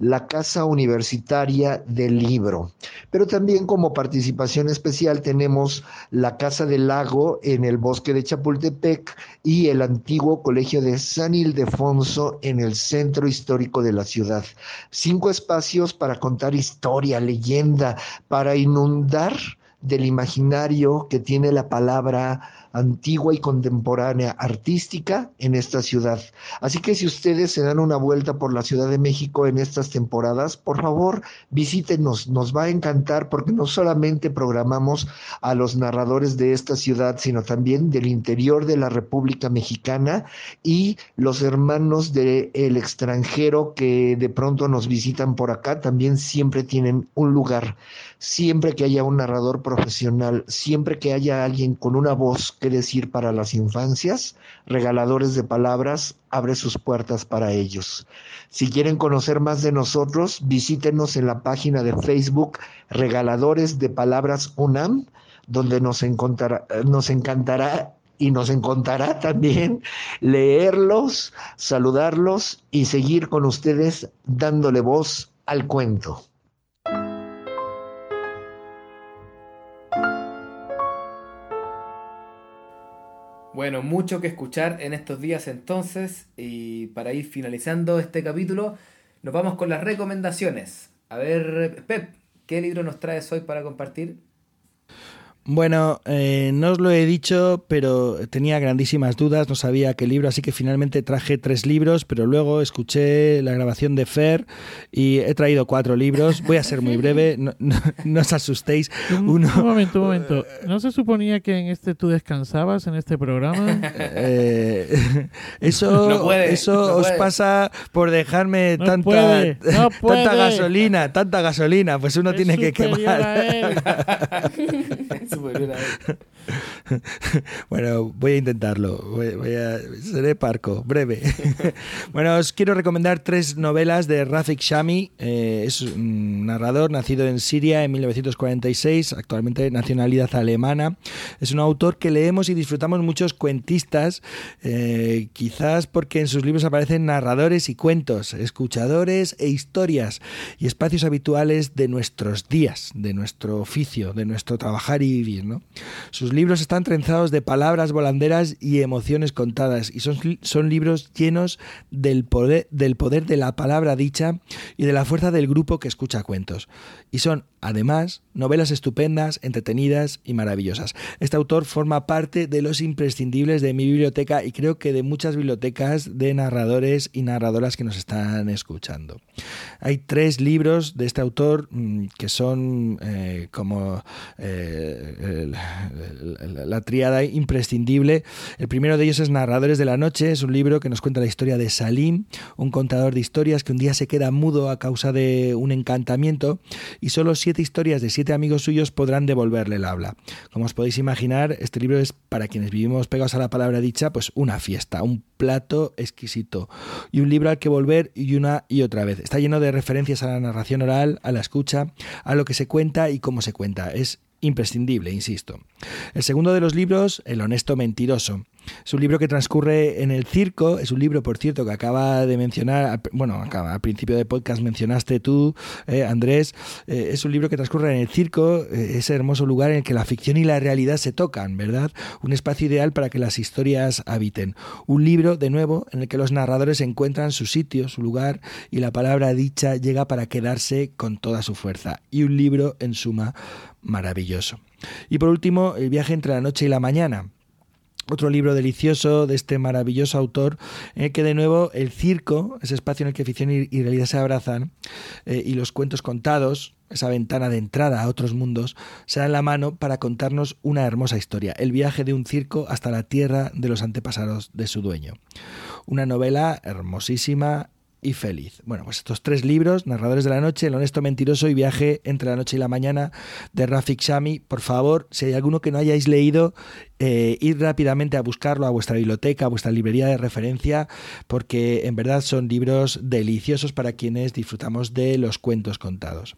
la Casa Universitaria del Libro. Pero también como participación especial tenemos la Casa del Lago en el Bosque de Chapultepec y el antiguo Colegio de San Ildefonso en el Centro Histórico de la ciudad. Cinco espacios para contar historia, leyenda, para inundar del imaginario que tiene la palabra antigua y contemporánea artística en esta ciudad. Así que si ustedes se dan una vuelta por la Ciudad de México en estas temporadas, por favor, visítenos, nos va a encantar, porque no solamente programamos a los narradores de esta ciudad, sino también del interior de la República Mexicana y los hermanos del extranjero que de pronto nos visitan por acá, también siempre tienen un lugar. Siempre que haya un narrador profesional, siempre que haya alguien con una voz que decir para las infancias, Regaladores de Palabras abre sus puertas para ellos. Si quieren conocer más de nosotros, visítenos en la página de Facebook Regaladores de Palabras UNAM, donde nos encontrará, nos encantará y nos encontrará también leerlos, saludarlos y seguir con ustedes dándole voz al cuento. Bueno, mucho que escuchar en estos días entonces, y para ir finalizando este capítulo nos vamos con las recomendaciones. A ver, Pep, ¿qué libro nos traes hoy para compartir? Bueno, eh, no os lo he dicho, pero tenía grandísimas dudas, no sabía qué libro, así que finalmente traje tres libros, pero luego escuché la grabación de Fer y he traído cuatro libros. Voy a ser muy breve, no, no, no os asustéis. Uno... Un momento, un momento. ¿No se suponía que en este tú descansabas, en este programa? Eh, eso no puede, eso no os pasa por dejarme no tanta, puede, no puede. tanta gasolina, tanta gasolina, pues uno es tiene que quemar. A él. Bueno, voy a intentarlo. Voy, voy a, seré parco, breve. Bueno, os quiero recomendar tres novelas de Rafik Shami. Eh, es un narrador nacido en Siria en mil novecientos cuarenta y seis, actualmente nacionalidad alemana. Es un autor que leemos y disfrutamos muchos cuentistas, eh, quizás porque en sus libros aparecen narradores y cuentos, escuchadores e historias y espacios habituales de nuestros días, de nuestro oficio, de nuestro trabajar y vivir, ¿no? Sus libros están trenzados de palabras volanderas y emociones contadas y son, son libros llenos del poder, del poder de la palabra dicha y de la fuerza del grupo que escucha cuentos. Y son, además, novelas estupendas, entretenidas y maravillosas. Este autor forma parte de los imprescindibles de mi biblioteca y creo que de muchas bibliotecas de narradores y narradoras que nos están escuchando. Hay tres libros de este autor que son eh, como eh, la, la, la tríada imprescindible. El primero de ellos es Narradores de la Noche. Es un libro que nos cuenta la historia de Salim, un contador de historias que un día se queda mudo a causa de un encantamiento y solo siete historias de siete amigos suyos podrán devolverle el habla. Como os podéis imaginar, este libro es, para quienes vivimos pegados a la palabra dicha, pues una fiesta, un plato exquisito y un libro al que volver y una y otra vez. Está lleno de referencias a la narración oral, a la escucha, a lo que se cuenta y cómo se cuenta. Es imprescindible, insisto. El segundo de los libros, El honesto mentiroso. Es un libro que transcurre en el circo. Es un libro, por cierto, que acaba de mencionar, bueno, acaba, al principio del podcast mencionaste tú, eh, Andrés. Eh, es un libro que transcurre en el circo, eh, ese hermoso lugar en el que la ficción y la realidad se tocan, ¿verdad? Un espacio ideal para que las historias habiten. Un libro, de nuevo, en el que los narradores encuentran su sitio, su lugar, y la palabra dicha llega para quedarse con toda su fuerza. Y un libro, en suma, maravilloso. Y por último, El viaje entre la noche y la mañana. Otro libro delicioso de este maravilloso autor, en el que de nuevo el circo, ese espacio en el que ficción y realidad se abrazan, eh, y los cuentos contados, esa ventana de entrada a otros mundos, se dan la mano para contarnos una hermosa historia, el viaje de un circo hasta la tierra de los antepasados de su dueño. Una novela hermosísima y feliz. Bueno, pues estos tres libros, Narradores de la Noche, El honesto mentiroso y Viaje entre la noche y la mañana, de Rafik Shami. Por favor, si hay alguno que no hayáis leído, eh, id rápidamente a buscarlo a vuestra biblioteca, a vuestra librería de referencia, porque en verdad son libros deliciosos para quienes disfrutamos de los cuentos contados.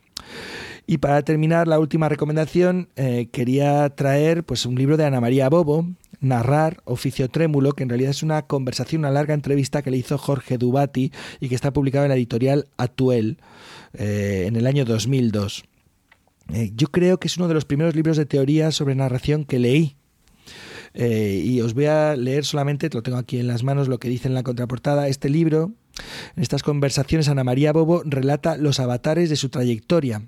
Y para terminar, la última recomendación, eh, quería traer pues un libro de Ana María Bovo, Narrar, oficio trémulo, que en realidad es una conversación, una larga entrevista que le hizo Jorge Dubati y que está publicado en la editorial Atuel eh, en el año dos mil dos. Eh, yo creo que es uno de los primeros libros de teoría sobre narración que leí. Eh, y os voy a leer solamente, lo tengo aquí en las manos, lo que dice en la contraportada. Este libro, en estas conversaciones, Ana María Bovo relata los avatares de su trayectoria,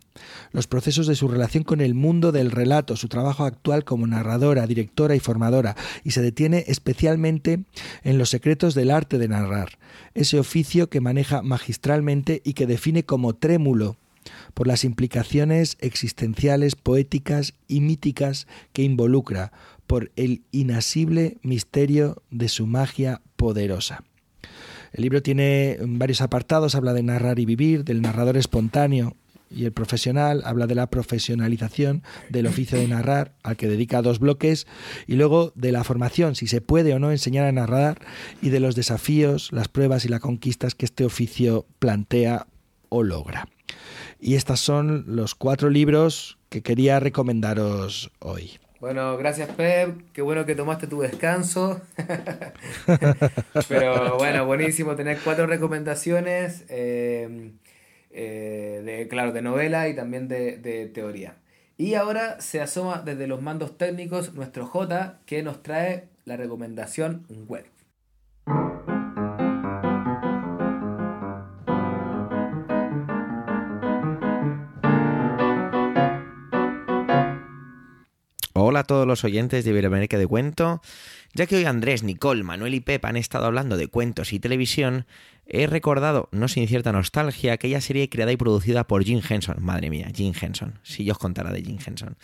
los procesos de su relación con el mundo del relato, su trabajo actual como narradora, directora y formadora, y se detiene especialmente en los secretos del arte de narrar, ese oficio que maneja magistralmente y que define como trémulo, por las implicaciones existenciales, poéticas y míticas que involucra, por el inasible misterio de su magia poderosa. El libro tiene varios apartados, habla de narrar y vivir, del narrador espontáneo y el profesional, habla de la profesionalización del oficio de narrar, al que dedica dos bloques, y luego de la formación, si se puede o no enseñar a narrar, y de los desafíos, las pruebas y las conquistas que este oficio plantea o logra. Y estos son los cuatro libros que quería recomendaros hoy. Bueno, gracias Pep, qué bueno que tomaste tu descanso, pero bueno, buenísimo tener cuatro recomendaciones, eh, eh, de, claro, de novela y también de, de teoría. Y ahora se asoma desde los mandos técnicos nuestro Jota, que nos trae la recomendación web. Hola a todos los oyentes de Iberoamérica de Cuento. Ya que hoy Andrés, Nicole, Manuel y Pep han estado hablando de cuentos y televisión, he recordado, no sin cierta nostalgia, aquella serie creada y producida por Jim Henson. Madre mía, Jim Henson. Si yo os contara de Jim Henson.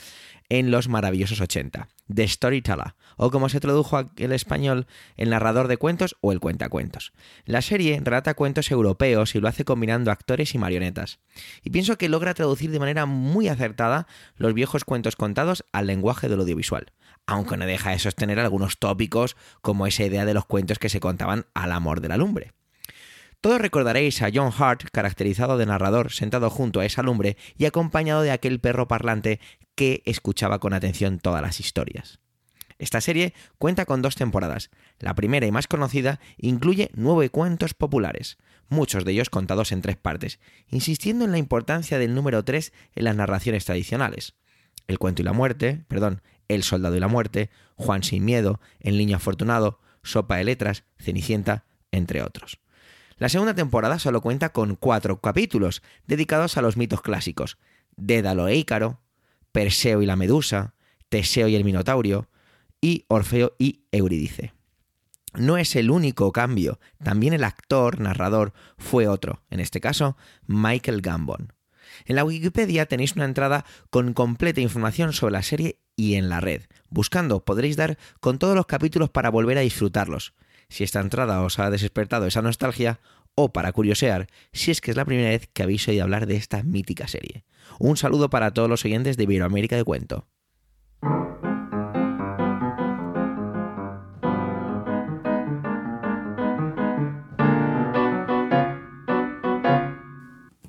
En los maravillosos ochenta. The Storyteller, o como se tradujo al español, el narrador de cuentos o el cuentacuentos. La serie relata cuentos europeos y lo hace combinando actores y marionetas. Y pienso que logra traducir de manera muy acertada los viejos cuentos contados al lenguaje del audiovisual. Aunque no deja de sostener algunos tópicos como esa idea de los cuentos que se contaban al amor de la lumbre. Todos recordaréis a John Hart, caracterizado de narrador, sentado junto a esa lumbre y acompañado de aquel perro parlante que escuchaba con atención todas las historias. Esta serie cuenta con dos temporadas. La primera y más conocida incluye nueve cuentos populares, muchos de ellos contados en tres partes, insistiendo en la importancia del número tres en las narraciones tradicionales. El cuento y la muerte, perdón, El soldado y la muerte, Juan sin miedo, El niño afortunado, Sopa de letras, Cenicienta, entre otros. La segunda temporada solo cuenta con cuatro capítulos dedicados a los mitos clásicos: Dédalo e Ícaro, Perseo y la medusa, Teseo y el minotauro y Orfeo y Eurídice. No es el único cambio, también el actor narrador fue otro, en este caso Michael Gambon. En la Wikipedia tenéis una entrada con completa información sobre la serie y en la red. Buscando podréis dar con todos los capítulos para volver a disfrutarlos. Si esta entrada os ha despertado esa nostalgia o para curiosear si es que es la primera vez que habéis oído hablar de esta mítica serie. Un saludo para todos los oyentes de Iberoamérica de Cuento.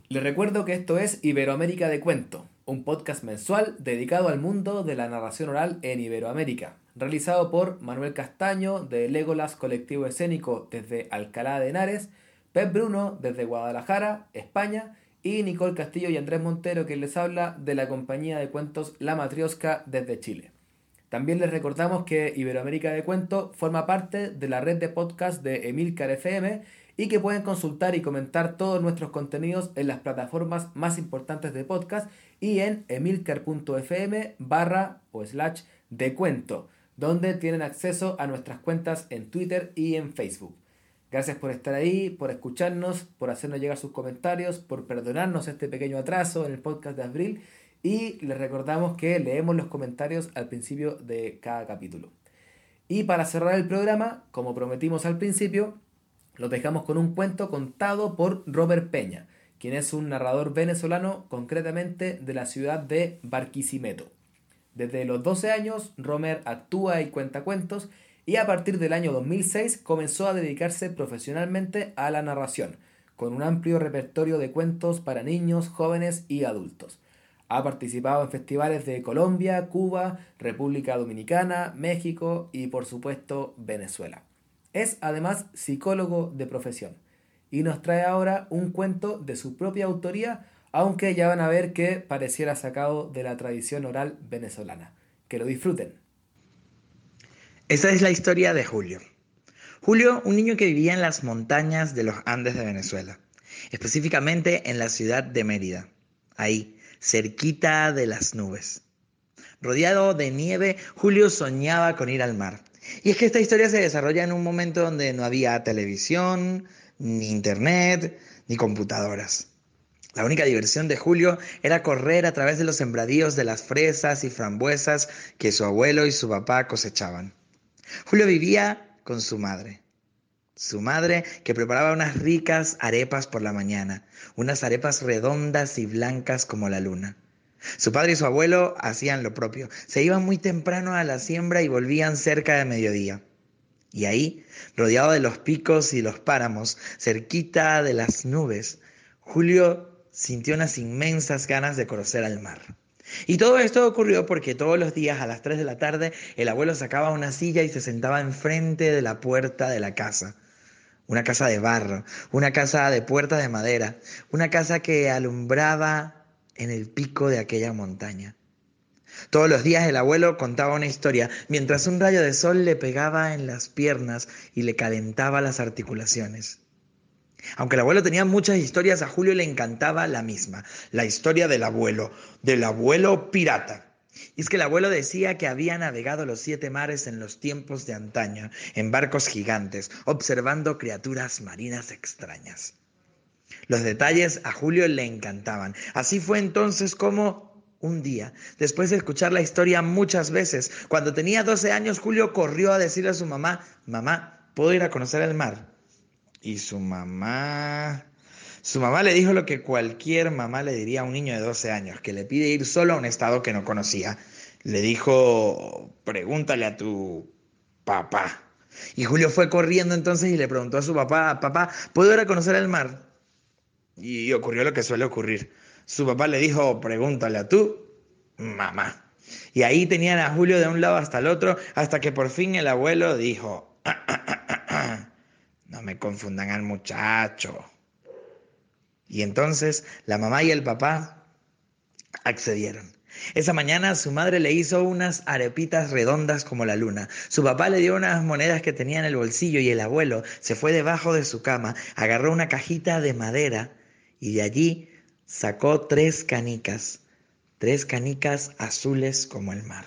Les recuerdo que esto es Iberoamérica de Cuento, un podcast mensual dedicado al mundo de la narración oral en Iberoamérica, realizado por Manuel Castaño de Legolas Colectivo Escénico desde Alcalá de Henares, Pep Bruno desde Guadalajara, España, y Nicole Castillo y Andrés Montero, que les habla de la compañía de cuentos La Matrioska desde Chile. También les recordamos que Iberoamérica de Cuento forma parte de la red de podcast de Emilcar F M y que pueden consultar y comentar todos nuestros contenidos en las plataformas más importantes de podcast y en emilcar.fm barra o slash de cuento, donde tienen acceso a nuestras cuentas en Twitter y en Facebook. Gracias por estar ahí, por escucharnos, por hacernos llegar sus comentarios, por perdonarnos este pequeño atraso en el podcast de abril, y les recordamos que leemos los comentarios al principio de cada capítulo. Y para cerrar el programa, como prometimos al principio, los dejamos con un cuento contado por Romer Peña, quien es un narrador venezolano, concretamente de la ciudad de Barquisimeto. Desde los doce años, Romer actúa y cuenta cuentos, y a partir del año dos mil seis comenzó a dedicarse profesionalmente a la narración, con un amplio repertorio de cuentos para niños, jóvenes y adultos. Ha participado en festivales de Colombia, Cuba, República Dominicana, México y, por supuesto, Venezuela. Es además psicólogo de profesión y nos trae ahora un cuento de su propia autoría, aunque ya van a ver que pareciera sacado de la tradición oral venezolana. Que lo disfruten. Esa es la historia de Julio. Julio, un niño que vivía en las montañas de los Andes de Venezuela, específicamente en la ciudad de Mérida, ahí, cerquita de las nubes. Rodeado de nieve, Julio soñaba con ir al mar. Y es que esta historia se desarrolla en un momento donde no había televisión, ni internet, ni computadoras. La única diversión de Julio era correr a través de los sembradíos de las fresas y frambuesas que su abuelo y su papá cosechaban. Julio vivía con su madre. Su madre, que preparaba unas ricas arepas por la mañana, unas arepas redondas y blancas como la luna. Su padre y su abuelo hacían lo propio. Se iban muy temprano a la siembra y volvían cerca de mediodía. Y ahí, rodeado de los picos y los páramos, cerquita de las nubes, Julio sintió unas inmensas ganas de conocer al mar. Y todo esto ocurrió porque todos los días a las tres de la tarde el abuelo sacaba una silla y se sentaba enfrente de la puerta de la casa. Una casa de barro, una casa de puertas de madera, una casa que alumbraba en el pico de aquella montaña. Todos los días el abuelo contaba una historia, mientras un rayo de sol le pegaba en las piernas y le calentaba las articulaciones. Aunque el abuelo tenía muchas historias, a Julio le encantaba la misma, la historia del abuelo, del abuelo pirata. Y es que el abuelo decía que había navegado los siete mares en los tiempos de antaño, en barcos gigantes, observando criaturas marinas extrañas. Los detalles a Julio le encantaban. Así fue entonces como, un día, después de escuchar la historia muchas veces, cuando tenía doce años, Julio corrió a decirle a su mamá: «Mamá, ¿puedo ir a conocer el mar?». Y su mamá... Su mamá le dijo lo que cualquier mamá le diría a un niño de doce años, que le pide ir solo a un estado que no conocía. Le dijo: «Pregúntale a tu papá». Y Julio fue corriendo entonces y le preguntó a su papá: «Papá, ¿puedo ir a conocer el mar?». Y ocurrió lo que suele ocurrir. Su papá le dijo: «Pregúntale a tu mamá». Y ahí tenían a Julio de un lado hasta el otro, hasta que por fin el abuelo dijo: ah, ah, ah, ah, «No me confundan al muchacho». Y entonces la mamá y el papá accedieron. Esa mañana su madre le hizo unas arepitas redondas como la luna. Su papá le dio unas monedas que tenía en el bolsillo y el abuelo se fue debajo de su cama, agarró una cajita de madera y de allí sacó tres canicas, tres canicas azules como el mar.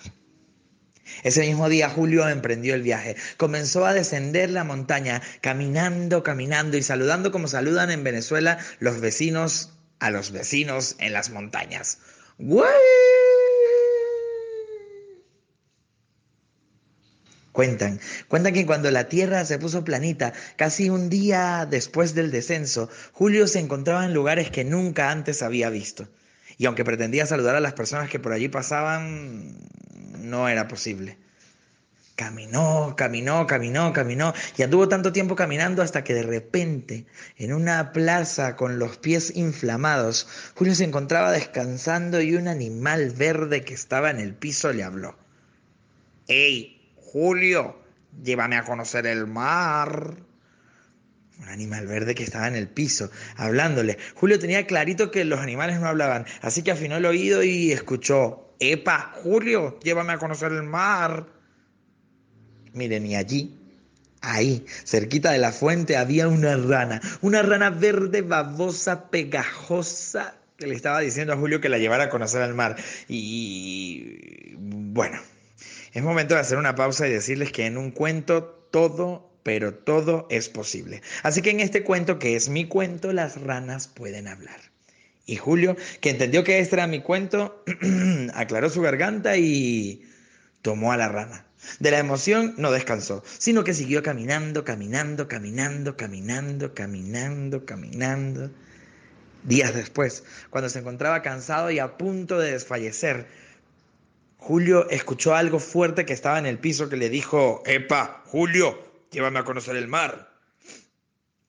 Ese mismo día Julio emprendió el viaje. Comenzó a descender la montaña, caminando, caminando y saludando como saludan en Venezuela los vecinos a los vecinos en las montañas. ¡Güey! Cuentan, cuentan que cuando la tierra se puso planita, casi un día después del descenso, Julio se encontraba en lugares que nunca antes había visto. Y aunque pretendía saludar a las personas que por allí pasaban, no era posible. Caminó, caminó, caminó, caminó y anduvo tanto tiempo caminando hasta que de repente, en una plaza con los pies inflamados, Julio se encontraba descansando y un animal verde que estaba en el piso le habló. «¡Ey, Julio, llévame a conocer el mar!». Un animal verde que estaba en el piso, hablándole. Julio tenía clarito que los animales no hablaban, así que afinó el oído y escuchó: «¡Epa, Julio, llévame a conocer el mar!». Miren, y allí, ahí, cerquita de la fuente, había una rana. Una rana verde, babosa, pegajosa, que le estaba diciendo a Julio que la llevara a conocer el mar. Y bueno, es momento de hacer una pausa y decirles que en un cuento todo, pero todo es posible. Así que en este cuento, que es mi cuento, las ranas pueden hablar. Y Julio, que entendió que este era mi cuento, aclaró su garganta y tomó a la rana. De la emoción no descansó, sino que siguió caminando, caminando, caminando, caminando, caminando, caminando. Días después, cuando se encontraba cansado y a punto de desfallecer, Julio escuchó algo fuerte que estaba en el piso que le dijo: «¡Epa, Julio, llévame a conocer el mar!».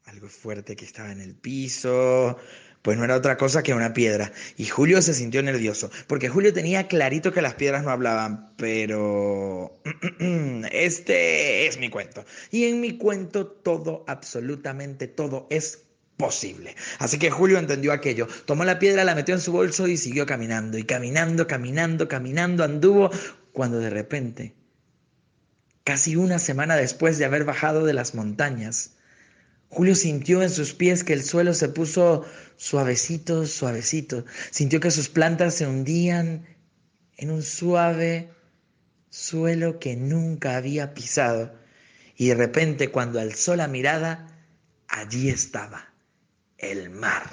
Algo fuerte que estaba en el piso, pues no era otra cosa que una piedra. Y Julio se sintió nervioso, porque Julio tenía clarito que las piedras no hablaban. Pero este es mi cuento. Y en mi cuento todo, absolutamente todo es posible. Así que Julio entendió aquello. Tomó la piedra, la metió en su bolso y siguió caminando. Y caminando, caminando, caminando anduvo, cuando de repente, casi una semana después de haber bajado de las montañas, Julio sintió en sus pies que el suelo se puso suavecito, suavecito. Sintió que sus plantas se hundían en un suave suelo que nunca había pisado. Y de repente, cuando alzó la mirada, allí estaba el mar.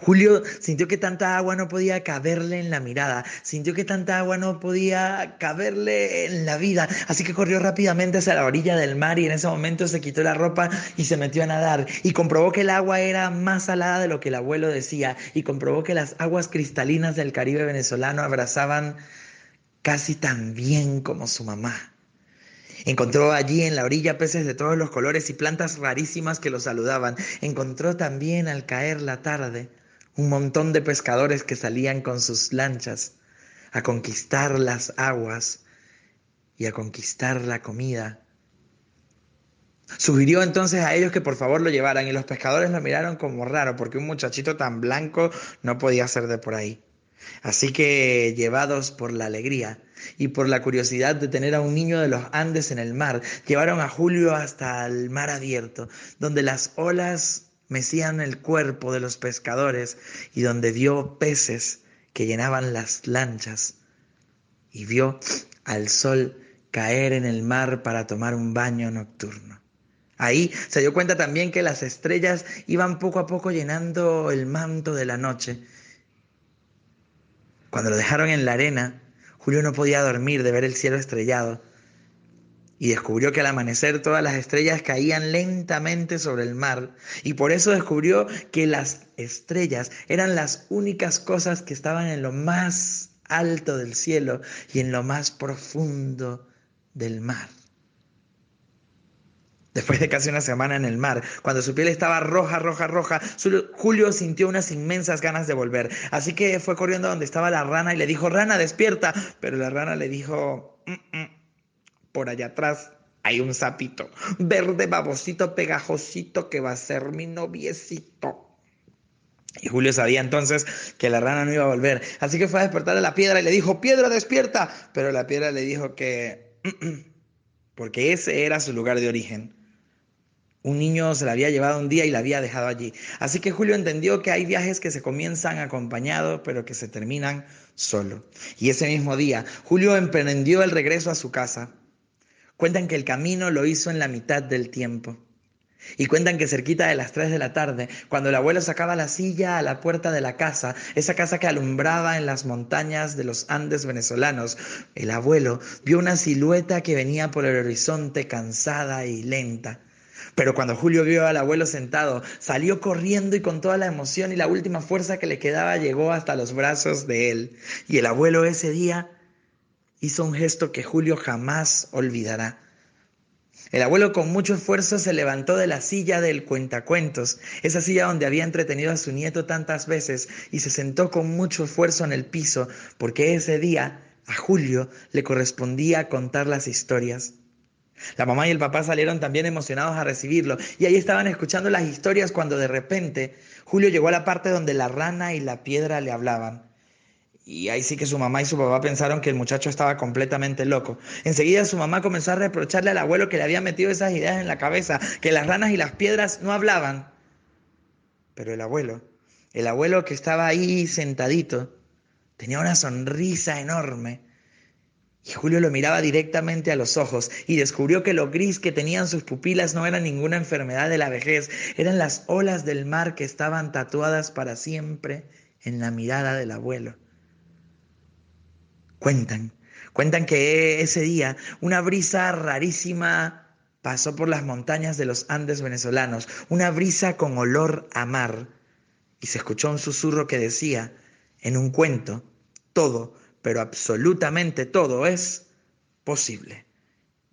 Julio sintió que tanta agua no podía caberle en la mirada, sintió que tanta agua no podía caberle en la vida, así que corrió rápidamente hacia la orilla del mar y en ese momento se quitó la ropa y se metió a nadar y comprobó que el agua era más salada de lo que el abuelo decía y comprobó que las aguas cristalinas del Caribe venezolano abrazaban casi tan bien como su mamá. Encontró allí en la orilla peces de todos los colores y plantas rarísimas que lo saludaban. Encontró también, al caer la tarde, un montón de pescadores que salían con sus lanchas a conquistar las aguas y a conquistar la comida. Sugirió entonces a ellos que por favor lo llevaran y los pescadores lo miraron como raro porque un muchachito tan blanco no podía ser de por ahí. Así que, llevados por la alegría y por la curiosidad de tener a un niño de los Andes en el mar, llevaron a Julio hasta el mar abierto, donde las olas mecían el cuerpo de los pescadores y donde vio peces que llenaban las lanchas, y vio al sol caer en el mar para tomar un baño nocturno. Ahí se dio cuenta también que las estrellas iban poco a poco llenando el manto de la noche. Cuando lo dejaron en la arena, Julio no podía dormir de ver el cielo estrellado, y descubrió que al amanecer todas las estrellas caían lentamente sobre el mar, y por eso descubrió que las estrellas eran las únicas cosas que estaban en lo más alto del cielo y en lo más profundo del mar. Después de casi una semana en el mar, cuando su piel estaba roja, roja, roja, Julio sintió unas inmensas ganas de volver. Así que fue corriendo donde estaba la rana y le dijo, rana, despierta. Pero la rana le dijo, Mm-mm, por allá atrás hay un sapito, verde, babosito, pegajosito, que va a ser mi noviecito. Y Julio sabía entonces que la rana no iba a volver. Así que fue a despertar a la piedra y le dijo, piedra, despierta. Pero la piedra le dijo que Mm-mm, porque ese era su lugar de origen. Un niño se la había llevado un día y la había dejado allí. Así que Julio entendió que hay viajes que se comienzan acompañados, pero que se terminan solo. Y ese mismo día, Julio emprendió el regreso a su casa. Cuentan que el camino lo hizo en la mitad del tiempo. Y cuentan que cerquita de las tres de la tarde, cuando el abuelo sacaba la silla a la puerta de la casa, esa casa que alumbraba en las montañas de los Andes venezolanos, el abuelo vio una silueta que venía por el horizonte cansada y lenta. Pero cuando Julio vio al abuelo sentado, salió corriendo y con toda la emoción y la última fuerza que le quedaba llegó hasta los brazos de él. Y el abuelo ese día hizo un gesto que Julio jamás olvidará. El abuelo con mucho esfuerzo se levantó de la silla del cuentacuentos, esa silla donde había entretenido a su nieto tantas veces, y se sentó con mucho esfuerzo en el piso, porque ese día a Julio le correspondía contar las historias. La mamá y el papá salieron también emocionados a recibirlo, y ahí estaban escuchando las historias cuando de repente Julio llegó a la parte donde la rana y la piedra le hablaban. Y ahí sí que su mamá y su papá pensaron que el muchacho estaba completamente loco. Enseguida su mamá comenzó a reprocharle al abuelo que le había metido esas ideas en la cabeza, que las ranas y las piedras no hablaban. Pero el abuelo, el abuelo que estaba ahí sentadito, tenía una sonrisa enorme. Y Julio lo miraba directamente a los ojos y descubrió que lo gris que tenían sus pupilas no era ninguna enfermedad de la vejez, eran las olas del mar que estaban tatuadas para siempre en la mirada del abuelo. Cuentan, cuentan que ese día una brisa rarísima pasó por las montañas de los Andes venezolanos, una brisa con olor a mar, y se escuchó un susurro que decía, en un cuento, todo, pero absolutamente todo es posible.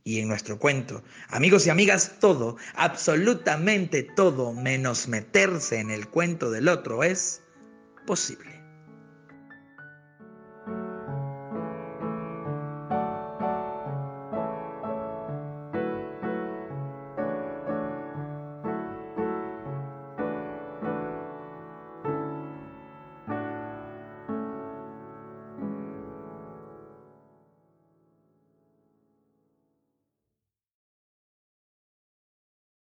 Y en nuestro cuento, amigos y amigas, todo, absolutamente todo, menos meterse en el cuento del otro, es posible.